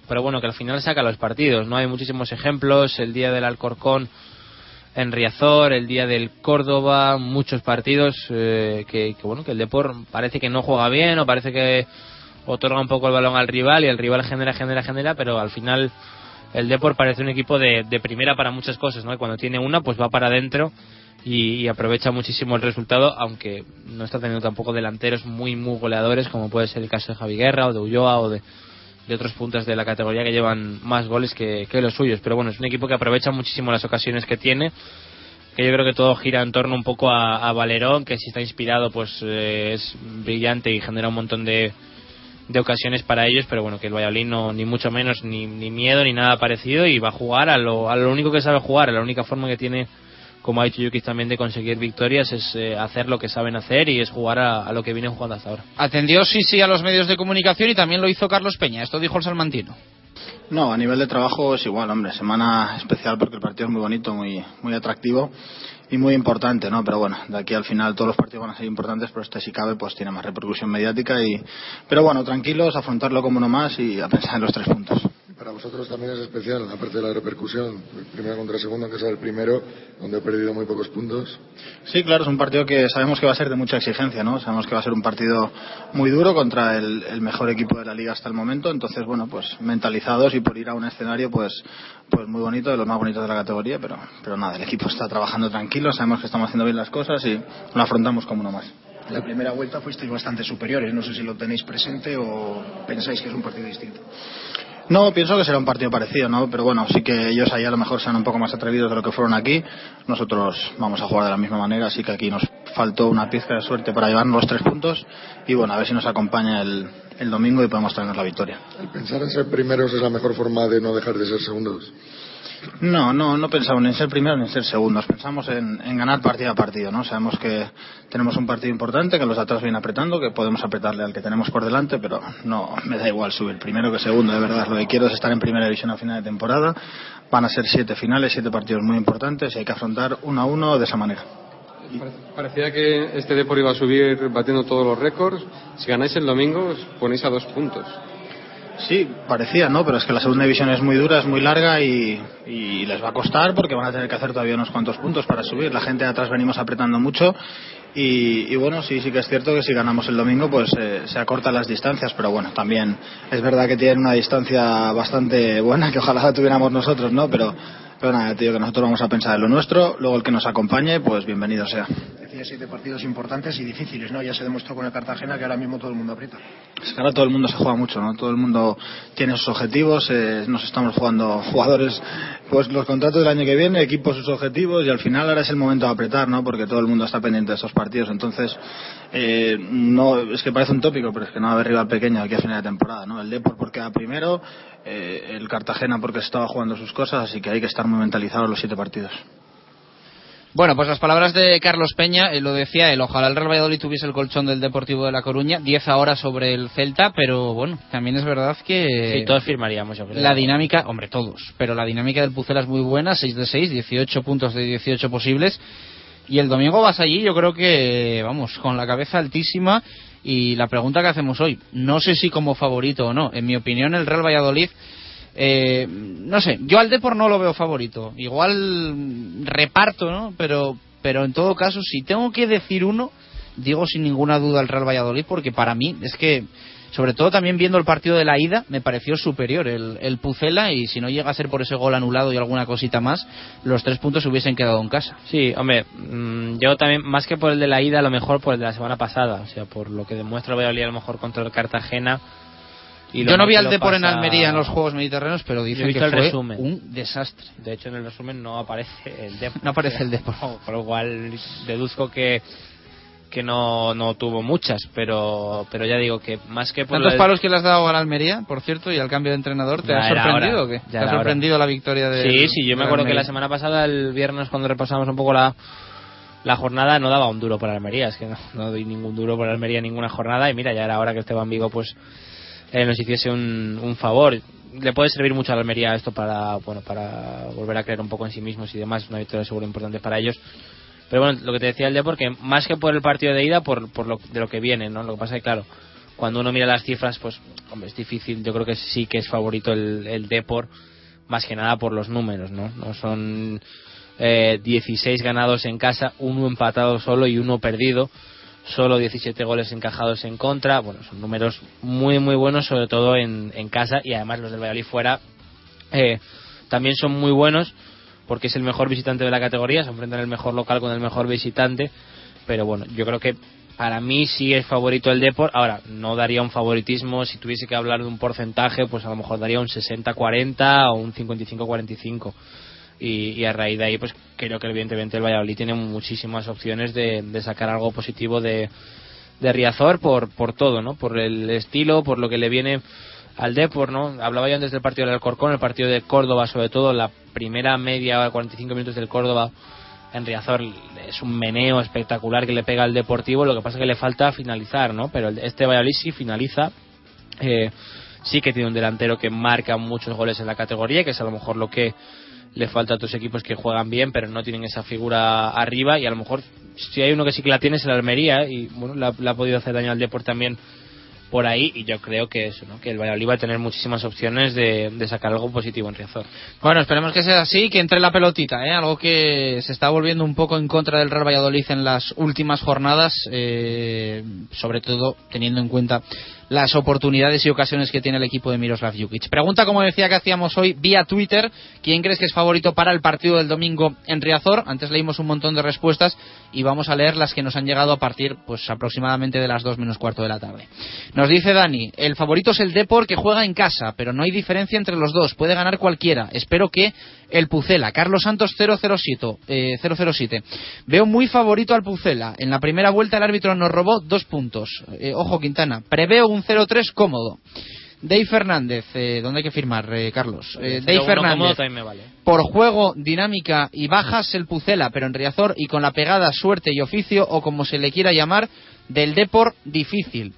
pero bueno, que al final saca los partidos, ¿no? Hay muchísimos ejemplos, el día del Alcorcón en Riazor, el día del Córdoba, muchos partidos que bueno, que el Depor parece que no juega bien, o parece que otorga un poco el balón al rival y el rival genera, pero al final el Depor parece un equipo de primera para muchas cosas, ¿no? Y cuando tiene una, pues va para adentro y aprovecha muchísimo el resultado, aunque no está teniendo tampoco delanteros muy muy goleadores, como puede ser el caso de Javi Guerra o de Ulloa o de otros puntas de la categoría que llevan más goles que los suyos. Pero bueno, es un equipo que aprovecha muchísimo las ocasiones que tiene, que yo creo que todo gira en torno un poco a Valerón, que si está inspirado pues es brillante y genera un montón de ocasiones para ellos, pero bueno, que el Valladolid no, ni mucho menos, ni miedo, ni nada parecido, y va a jugar a lo único que sabe jugar, a la única forma que tiene como ha dicho Jukic también, de conseguir victorias es hacer lo que saben hacer y es jugar a lo que vienen jugando hasta ahora. Atendió Sisi a los medios de comunicación y también lo hizo Carlos Peña, esto dijo el salmantino. No, a nivel de trabajo es igual, hombre, semana especial porque el partido es muy bonito, muy atractivo y muy importante, ¿no? Pero bueno, de aquí al final todos los partidos van a ser importantes, pero este si cabe pues tiene más repercusión mediática y... Pero bueno, tranquilos, afrontarlo como nomás y a pensar en los 3 puntos. Para vosotros también es especial, aparte de la repercusión, primero contra el segundo, aunque sea el primero, donde he perdido muy pocos puntos. Sí, claro, es un partido que sabemos que va a ser de mucha exigencia, ¿no? Sabemos que va a ser un partido muy duro contra el mejor equipo de la liga hasta el momento, entonces, bueno, pues mentalizados y por ir a un escenario, pues muy bonito, de los más bonitos de la categoría, pero nada, el equipo está trabajando tranquilo, sabemos que estamos haciendo bien las cosas y lo afrontamos como uno más. La primera vuelta fuisteis bastante superiores, no sé si lo tenéis presente o pensáis que es un partido distinto. No, pienso que será un partido parecido, ¿no? Pero bueno, sí que ellos allá a lo mejor sean un poco más atrevidos de lo que fueron aquí. Nosotros vamos a jugar de la misma manera, así que aquí nos faltó una pizca de suerte para llevarnos los 3 puntos. Y bueno, a ver si nos acompaña el domingo y podemos traernos la victoria. ¿El pensar en ser primeros es la mejor forma de no dejar de ser segundos? No pensamos ni en ser primeros ni en ser segundos. Pensamos en ganar partido a partido, ¿no? Sabemos que tenemos un partido importante, que los de atrás vienen apretando, que podemos apretarle al que tenemos por delante, pero no me da igual subir primero que segundo, de verdad. Lo que quiero es estar en primera división a final de temporada. Van a ser 7 finales, 7 partidos muy importantes y hay que afrontar 1-1 de esa manera. Parecía que este Depor iba a subir batiendo todos los récords. Si ganáis el domingo, os ponéis a 2 puntos. Sí, parecía, ¿no? Pero es que la segunda división es muy dura, es muy larga y les va a costar porque van a tener que hacer todavía unos cuantos puntos para subir. La gente de atrás venimos apretando mucho y bueno, sí que es cierto que si ganamos el domingo pues se acortan las distancias, pero bueno, también es verdad que tienen una distancia bastante buena que ojalá la tuviéramos nosotros, ¿no? Pero nada, tío, que nosotros vamos a pensar en lo nuestro, luego el que nos acompañe, pues bienvenido sea. Decía 7 partidos importantes y difíciles, ¿no? Ya se demostró con el Cartagena que ahora mismo todo el mundo aprieta. Es que ahora todo el mundo se juega mucho, ¿no? Todo el mundo tiene sus objetivos, nos estamos jugando jugadores, pues los contratos del año que viene, equipos sus objetivos y al final ahora es el momento de apretar, ¿no? Porque todo el mundo está pendiente de esos partidos, entonces no, es que parece un tópico, pero es que no va a haber rival pequeño aquí a final de temporada, ¿no? El Depor porque queda primero, el Cartagena porque estaba jugando sus cosas, así que hay que estar muy mentalizados los 7 partidos. Bueno, pues las palabras de Carlos Peña, lo decía él, ojalá el Real Valladolid tuviese el colchón del Deportivo de La Coruña, 10 ahora sobre el Celta, pero bueno, también es verdad que... Sí, todos firmaríamos, yo creo. La dinámica, hombre, todos, pero la dinámica del Pucela es muy buena, 6 de 6, 18 puntos de 18 posibles, y el domingo vas allí, yo creo que, vamos, con la cabeza altísima, y la pregunta que hacemos hoy, no sé si como favorito o no, en mi opinión el Real Valladolid... no sé, yo al Depor no lo veo favorito, igual reparto, ¿no? Pero en todo caso, si tengo que decir uno, digo sin ninguna duda al Real Valladolid, porque para mí es que, sobre todo también viendo el partido de la ida, me pareció superior el Pucela, y si no llega a ser por ese gol anulado y alguna cosita más, los 3 puntos se hubiesen quedado en casa. Sí, hombre, yo también, más que por el de la ida, a lo mejor por el de la semana pasada, o sea, por lo que demuestra el Valladolid a lo mejor contra el Cartagena. Yo no vi al Depor en Almería en los Juegos Mediterráneos, pero dice que fue resumen. Un desastre. De hecho, en el resumen no aparece el Depor. No aparece el Depor. Por lo cual deduzco que no tuvo muchas, pero ya digo que más que por tantos palos que le has dado a la Almería, por cierto, y al cambio de entrenador, ¿te ha sorprendido o qué? ¿Te ha sorprendido la victoria de Almería? Sí, yo me acuerdo que la semana pasada, el viernes, cuando repasamos un poco la jornada, no daba un duro para Almería. Es que no doy ningún duro para Almería en ninguna jornada, y mira, ya era hora que Esteban Vigo, pues... nos hiciese un favor. Le puede servir mucho a la Almería esto para volver a creer un poco en sí mismos y demás, una victoria seguro importante para ellos. Pero bueno, lo que te decía el Depor, que más que por el partido de ida, de lo que viene, ¿no? Lo que pasa es que, claro, cuando uno mira las cifras, pues, hombre, es difícil. Yo creo que sí que es favorito el Depor, más que nada por los números, ¿no? No son 16 ganados en casa, 1 empatado solo y 1 perdido. Solo 17 goles encajados en contra. Bueno, son números muy muy buenos, sobre todo en casa, y además los del Valladolid fuera también son muy buenos, porque es el mejor visitante de la categoría, se enfrentan el mejor local con el mejor visitante. Pero bueno, yo creo que para mí sí es favorito el Depor. Ahora, no daría un favoritismo, si tuviese que hablar de un porcentaje, pues a lo mejor daría un 60-40 o un 55-45. Y a raíz de ahí, pues creo que evidentemente el Valladolid tiene muchísimas opciones de sacar algo positivo de Riazor por todo, ¿no? Por el estilo, por lo que le viene al Depor, ¿no? Hablaba yo antes del partido del Alcorcón, el partido de Córdoba, sobre todo la primera media hora, 45 minutos del Córdoba, en Riazor es un meneo espectacular que le pega al Deportivo, lo que pasa es que le falta finalizar, ¿no? Pero este Valladolid sí finaliza, sí que tiene un delantero que marca muchos goles en la categoría, que es a lo mejor lo que le falta a otros equipos que juegan bien pero no tienen esa figura arriba, y a lo mejor si hay uno que sí que la tiene es el Almería, y bueno, le ha podido hacer daño al Depor también por ahí, y yo creo que eso, ¿no? Que el Valladolid va a tener muchísimas opciones de sacar algo positivo en Riazor. Bueno, esperemos que sea así, que entre la pelotita, ¿eh? Algo que se está volviendo un poco en contra del Real Valladolid en las últimas jornadas, sobre todo teniendo en cuenta las oportunidades y ocasiones que tiene el equipo de Miroslav Jukic. Pregunta, como decía, que hacíamos hoy vía Twitter, ¿quién crees que es favorito para el partido del domingo en Riazor? Antes leímos un montón de respuestas y vamos a leer las que nos han llegado a partir, pues, aproximadamente de las 2:15 de la tarde. Nos dice Dani, el favorito es el Depor, que juega en casa, pero no hay diferencia entre los dos, puede ganar cualquiera, espero que el Pucela. Carlos Santos 007. Veo muy favorito al Pucela, en la primera vuelta el árbitro nos robó 2 puntos, ojo Quintana, preveo un 0-3 cómodo. Dave Fernández, ¿dónde hay que firmar, Carlos? Dave Fernández, vale. Por juego, dinámica y bajas el Pucela, pero en Riazor y con la pegada, suerte y oficio, o como se le quiera llamar, del Depor, difícil.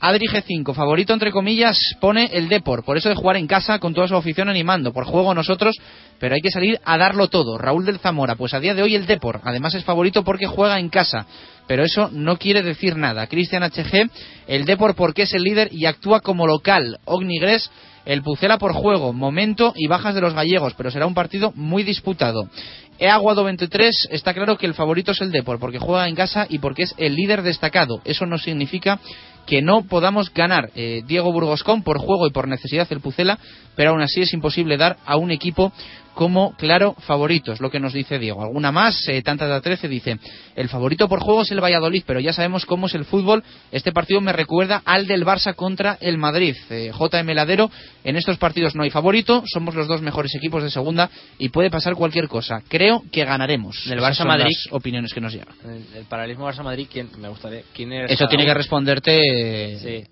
Adri G5, favorito entre comillas, pone el Depor, por eso de jugar en casa con toda su afición animando, por juego nosotros, pero hay que salir a darlo todo. Raúl del Zamora, pues a día de hoy el Depor, además es favorito porque juega en casa, pero eso no quiere decir nada. Cristian HG, el Depor porque es el líder y actúa como local. Ognigres, el Pucela por juego, momento y bajas de los gallegos, pero será un partido muy disputado. Eaguado 23, está claro que el favorito es el Depor porque juega en casa y porque es el líder destacado, eso no significa que no podamos ganar. Diego Burgoscón, por juego y por necesidad el Pucela, pero aún así es imposible dar a un equipo como claro favorito, es lo que nos dice Diego. Alguna más, Tantata 13 dice, el favorito por juego es el Valladolid, pero ya sabemos cómo es el fútbol, este partido me recuerda al del Barça contra el Madrid. JM Ladero, en estos partidos no hay favorito, somos los dos mejores equipos de segunda y puede pasar cualquier cosa, creo que ganaremos. Del Barça-Madrid, opiniones que nos llegan. El paralelismo Barça-Madrid, ¿quién? Me gustaría, ¿quién es? Eso tiene que responderte,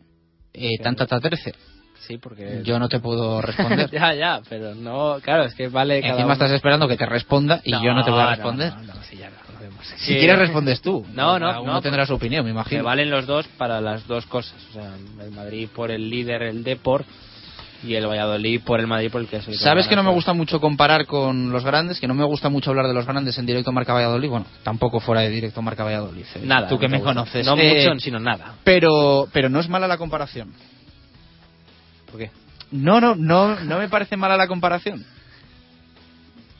sí. Tantata 13. Sí, porque yo no te puedo responder. ya, pero no, claro, es que vale. Encima cada estás esperando que te responda y no, yo no te voy a responder. No, si ya lo vemos. Si quieres respondes tú. No, tendrá su opinión, me imagino. Que valen los dos para las dos cosas, o sea, el Madrid por el líder, el Depor, y el Valladolid por el Madrid, por el que es el... Sabes que no me gusta mucho comparar con los grandes, que no me gusta mucho hablar de los grandes en Directo Marca Valladolid, bueno, tampoco fuera de Directo Marca Valladolid. Nada. Tú no que me conoces. No mucho, sino nada. Pero no es mala la comparación. ¿Por qué? No me parece mala la comparación.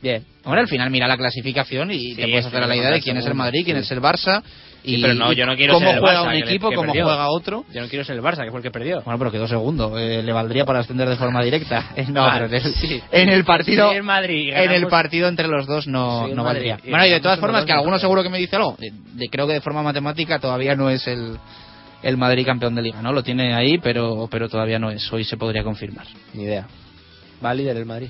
Bien. Ahora al final mira la clasificación y sí, te puedes hacer la idea de quién es el Madrid, quién es el Barça. Y sí, pero no, yo no quiero cómo ser el juega Barça, un equipo, que cómo perdió. Juega otro. Yo no quiero ser el Barça, que fue el que perdió. Bueno, pero quedó segundo. Le valdría para ascender de forma directa. No, vale, pero en el partido, sí, el Madrid, en el partido entre los dos no valdría. Bueno, y de todas formas, que alguno seguro que me dice algo. Creo que de forma matemática todavía no es el Madrid campeón de Liga, ¿no? Lo tiene ahí, pero todavía no es. Hoy se podría confirmar. Ni idea. Va líder el Madrid.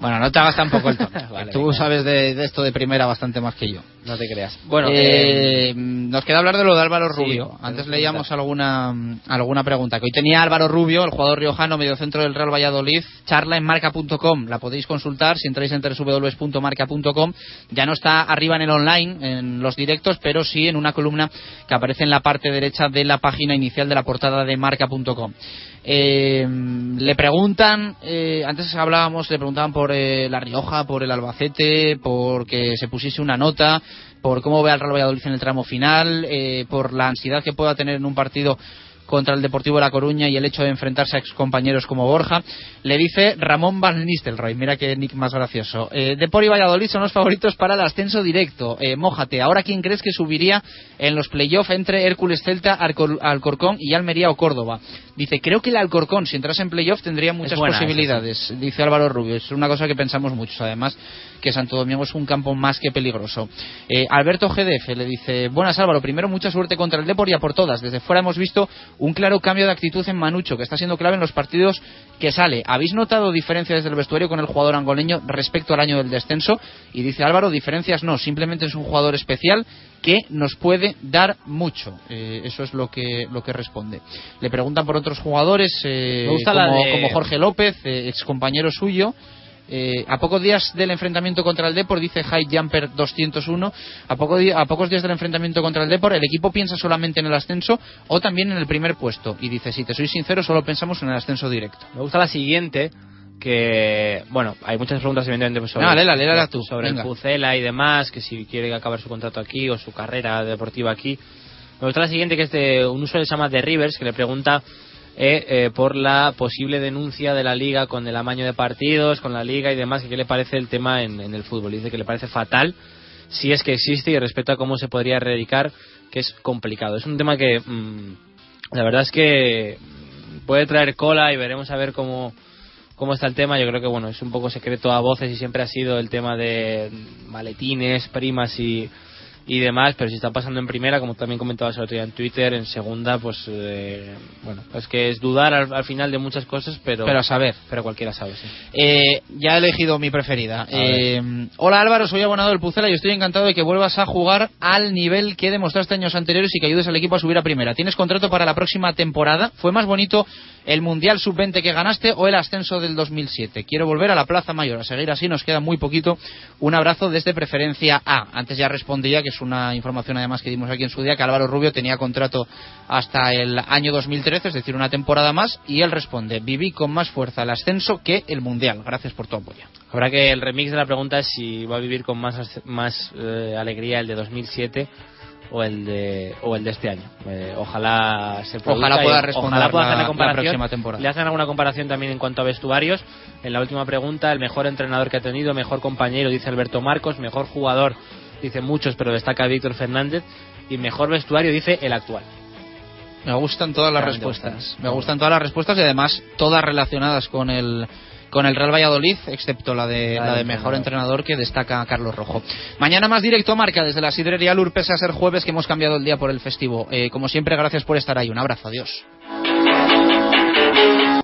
Bueno, no te hagas tampoco el tono. Vale, tú sabes de esto de primera bastante más que yo. No te creas. Bueno, nos queda hablar de lo de Álvaro Rubio. Sí, antes leíamos alguna pregunta que hoy tenía Álvaro Rubio, el jugador riojano, mediocentro del Real Valladolid. Charla en marca.com. La podéis consultar si entráis en www.marca.com. Ya no está arriba en el online, en los directos, pero sí en una columna que aparece en la parte derecha de la página inicial de la portada de marca.com. Le preguntan, antes hablábamos, le preguntaban por La Rioja, por el Albacete, porque se pusiese una nota, por cómo ve al Real Valladolid en el tramo final, por la ansiedad que pueda tener en un partido contra el Deportivo de La Coruña y el hecho de enfrentarse a excompañeros como Borja. Le dice Ramón Van Nistelrooy, mira qué nick más gracioso, Depor y Valladolid son los favoritos para el ascenso directo, mójate, ahora quién crees que subiría en los playoffs entre Hércules, Celta, Alcorcón y Almería o Córdoba. Dice, creo que el Alcorcón, si entrase en playoff, tendría muchas posibilidades, dice Álvaro Rubio, es una cosa que pensamos muchos, además que Santo Domingo es un campo más que peligroso. Alberto GDF le dice, buenas Álvaro, primero mucha suerte contra el Depor y a por todas, desde fuera hemos visto un claro cambio de actitud en Manucho, que está siendo clave en los partidos que sale. ¿Habéis notado diferencias desde el vestuario con el jugador angoleño respecto al año del descenso? Y dice Álvaro, diferencias no, simplemente es un jugador especial que nos puede dar mucho. Eso es lo que responde. Le preguntan por otros jugadores, como Jorge López, excompañero suyo. A pocos días del enfrentamiento contra el Depor, dice High Jumper 201, a pocos días del enfrentamiento contra el Depor, el equipo piensa solamente en el ascenso o también en el primer puesto. Y dice, si te soy sincero, solo pensamos en el ascenso directo. Me gusta la siguiente, que, bueno, hay muchas preguntas evidentemente sobre, no, léela tú, sobre el Pucela y demás, que si quiere acabar su contrato aquí o su carrera deportiva aquí. Me gusta la siguiente, que es de un usuario que se llama The Rivers, que le pregunta por la posible denuncia de la Liga con el amaño de partidos, con la Liga y demás, que qué le parece el tema en el fútbol. Dice que le parece fatal, si es que existe, y respecto a cómo se podría erradicar, que es complicado. Es un tema que la verdad es que puede traer cola y veremos a ver cómo está el tema. Yo creo que, bueno, es un poco secreto a voces y siempre ha sido el tema de maletines, primas y demás, pero si está pasando en primera, como también comentabas el otro día en Twitter, en segunda, pues bueno, es que es dudar al final de muchas cosas, pero a saber, pero cualquiera sabe, sí. Ya he elegido mi preferida. Hola Álvaro, soy abonado del Pucela y estoy encantado de que vuelvas a jugar al nivel que demostraste años anteriores y que ayudes al equipo a subir a primera. ¿Tienes contrato para la próxima temporada? ¿Fue más bonito el Mundial Sub-20 que ganaste o el ascenso del 2007? Quiero volver a la Plaza Mayor, a seguir así nos queda muy poquito. Un abrazo desde Preferencia A. Antes ya respondía que es una información además que dimos aquí en su día, que Álvaro Rubio tenía contrato hasta el año 2013, es decir, una temporada más, y él responde, viví con más fuerza el ascenso que el Mundial, gracias por tu apoyo. Habrá que el remix de la pregunta es si va a vivir con más alegría el de 2007 o el de este año. Ojalá se produzca, ojalá pueda responder, ojalá pueda hacer la comparación, la próxima temporada. Le hacen alguna comparación también en cuanto a vestuarios. En la última pregunta, el mejor entrenador que ha tenido, mejor compañero, dice Alberto Marcos, mejor jugador, dice muchos, pero destaca Víctor Fernández, y mejor vestuario, dice el actual. Me gustan todas las respuestas. Me gustan todas las respuestas y además todas relacionadas con el Real Valladolid, excepto la de mejor entrenador, que destaca Carlos Rojo. Mañana más Directo Marca desde la sidrería Lur, pese a ser jueves, que hemos cambiado el día por el festivo. Como siempre, gracias por estar ahí. Un abrazo, adiós.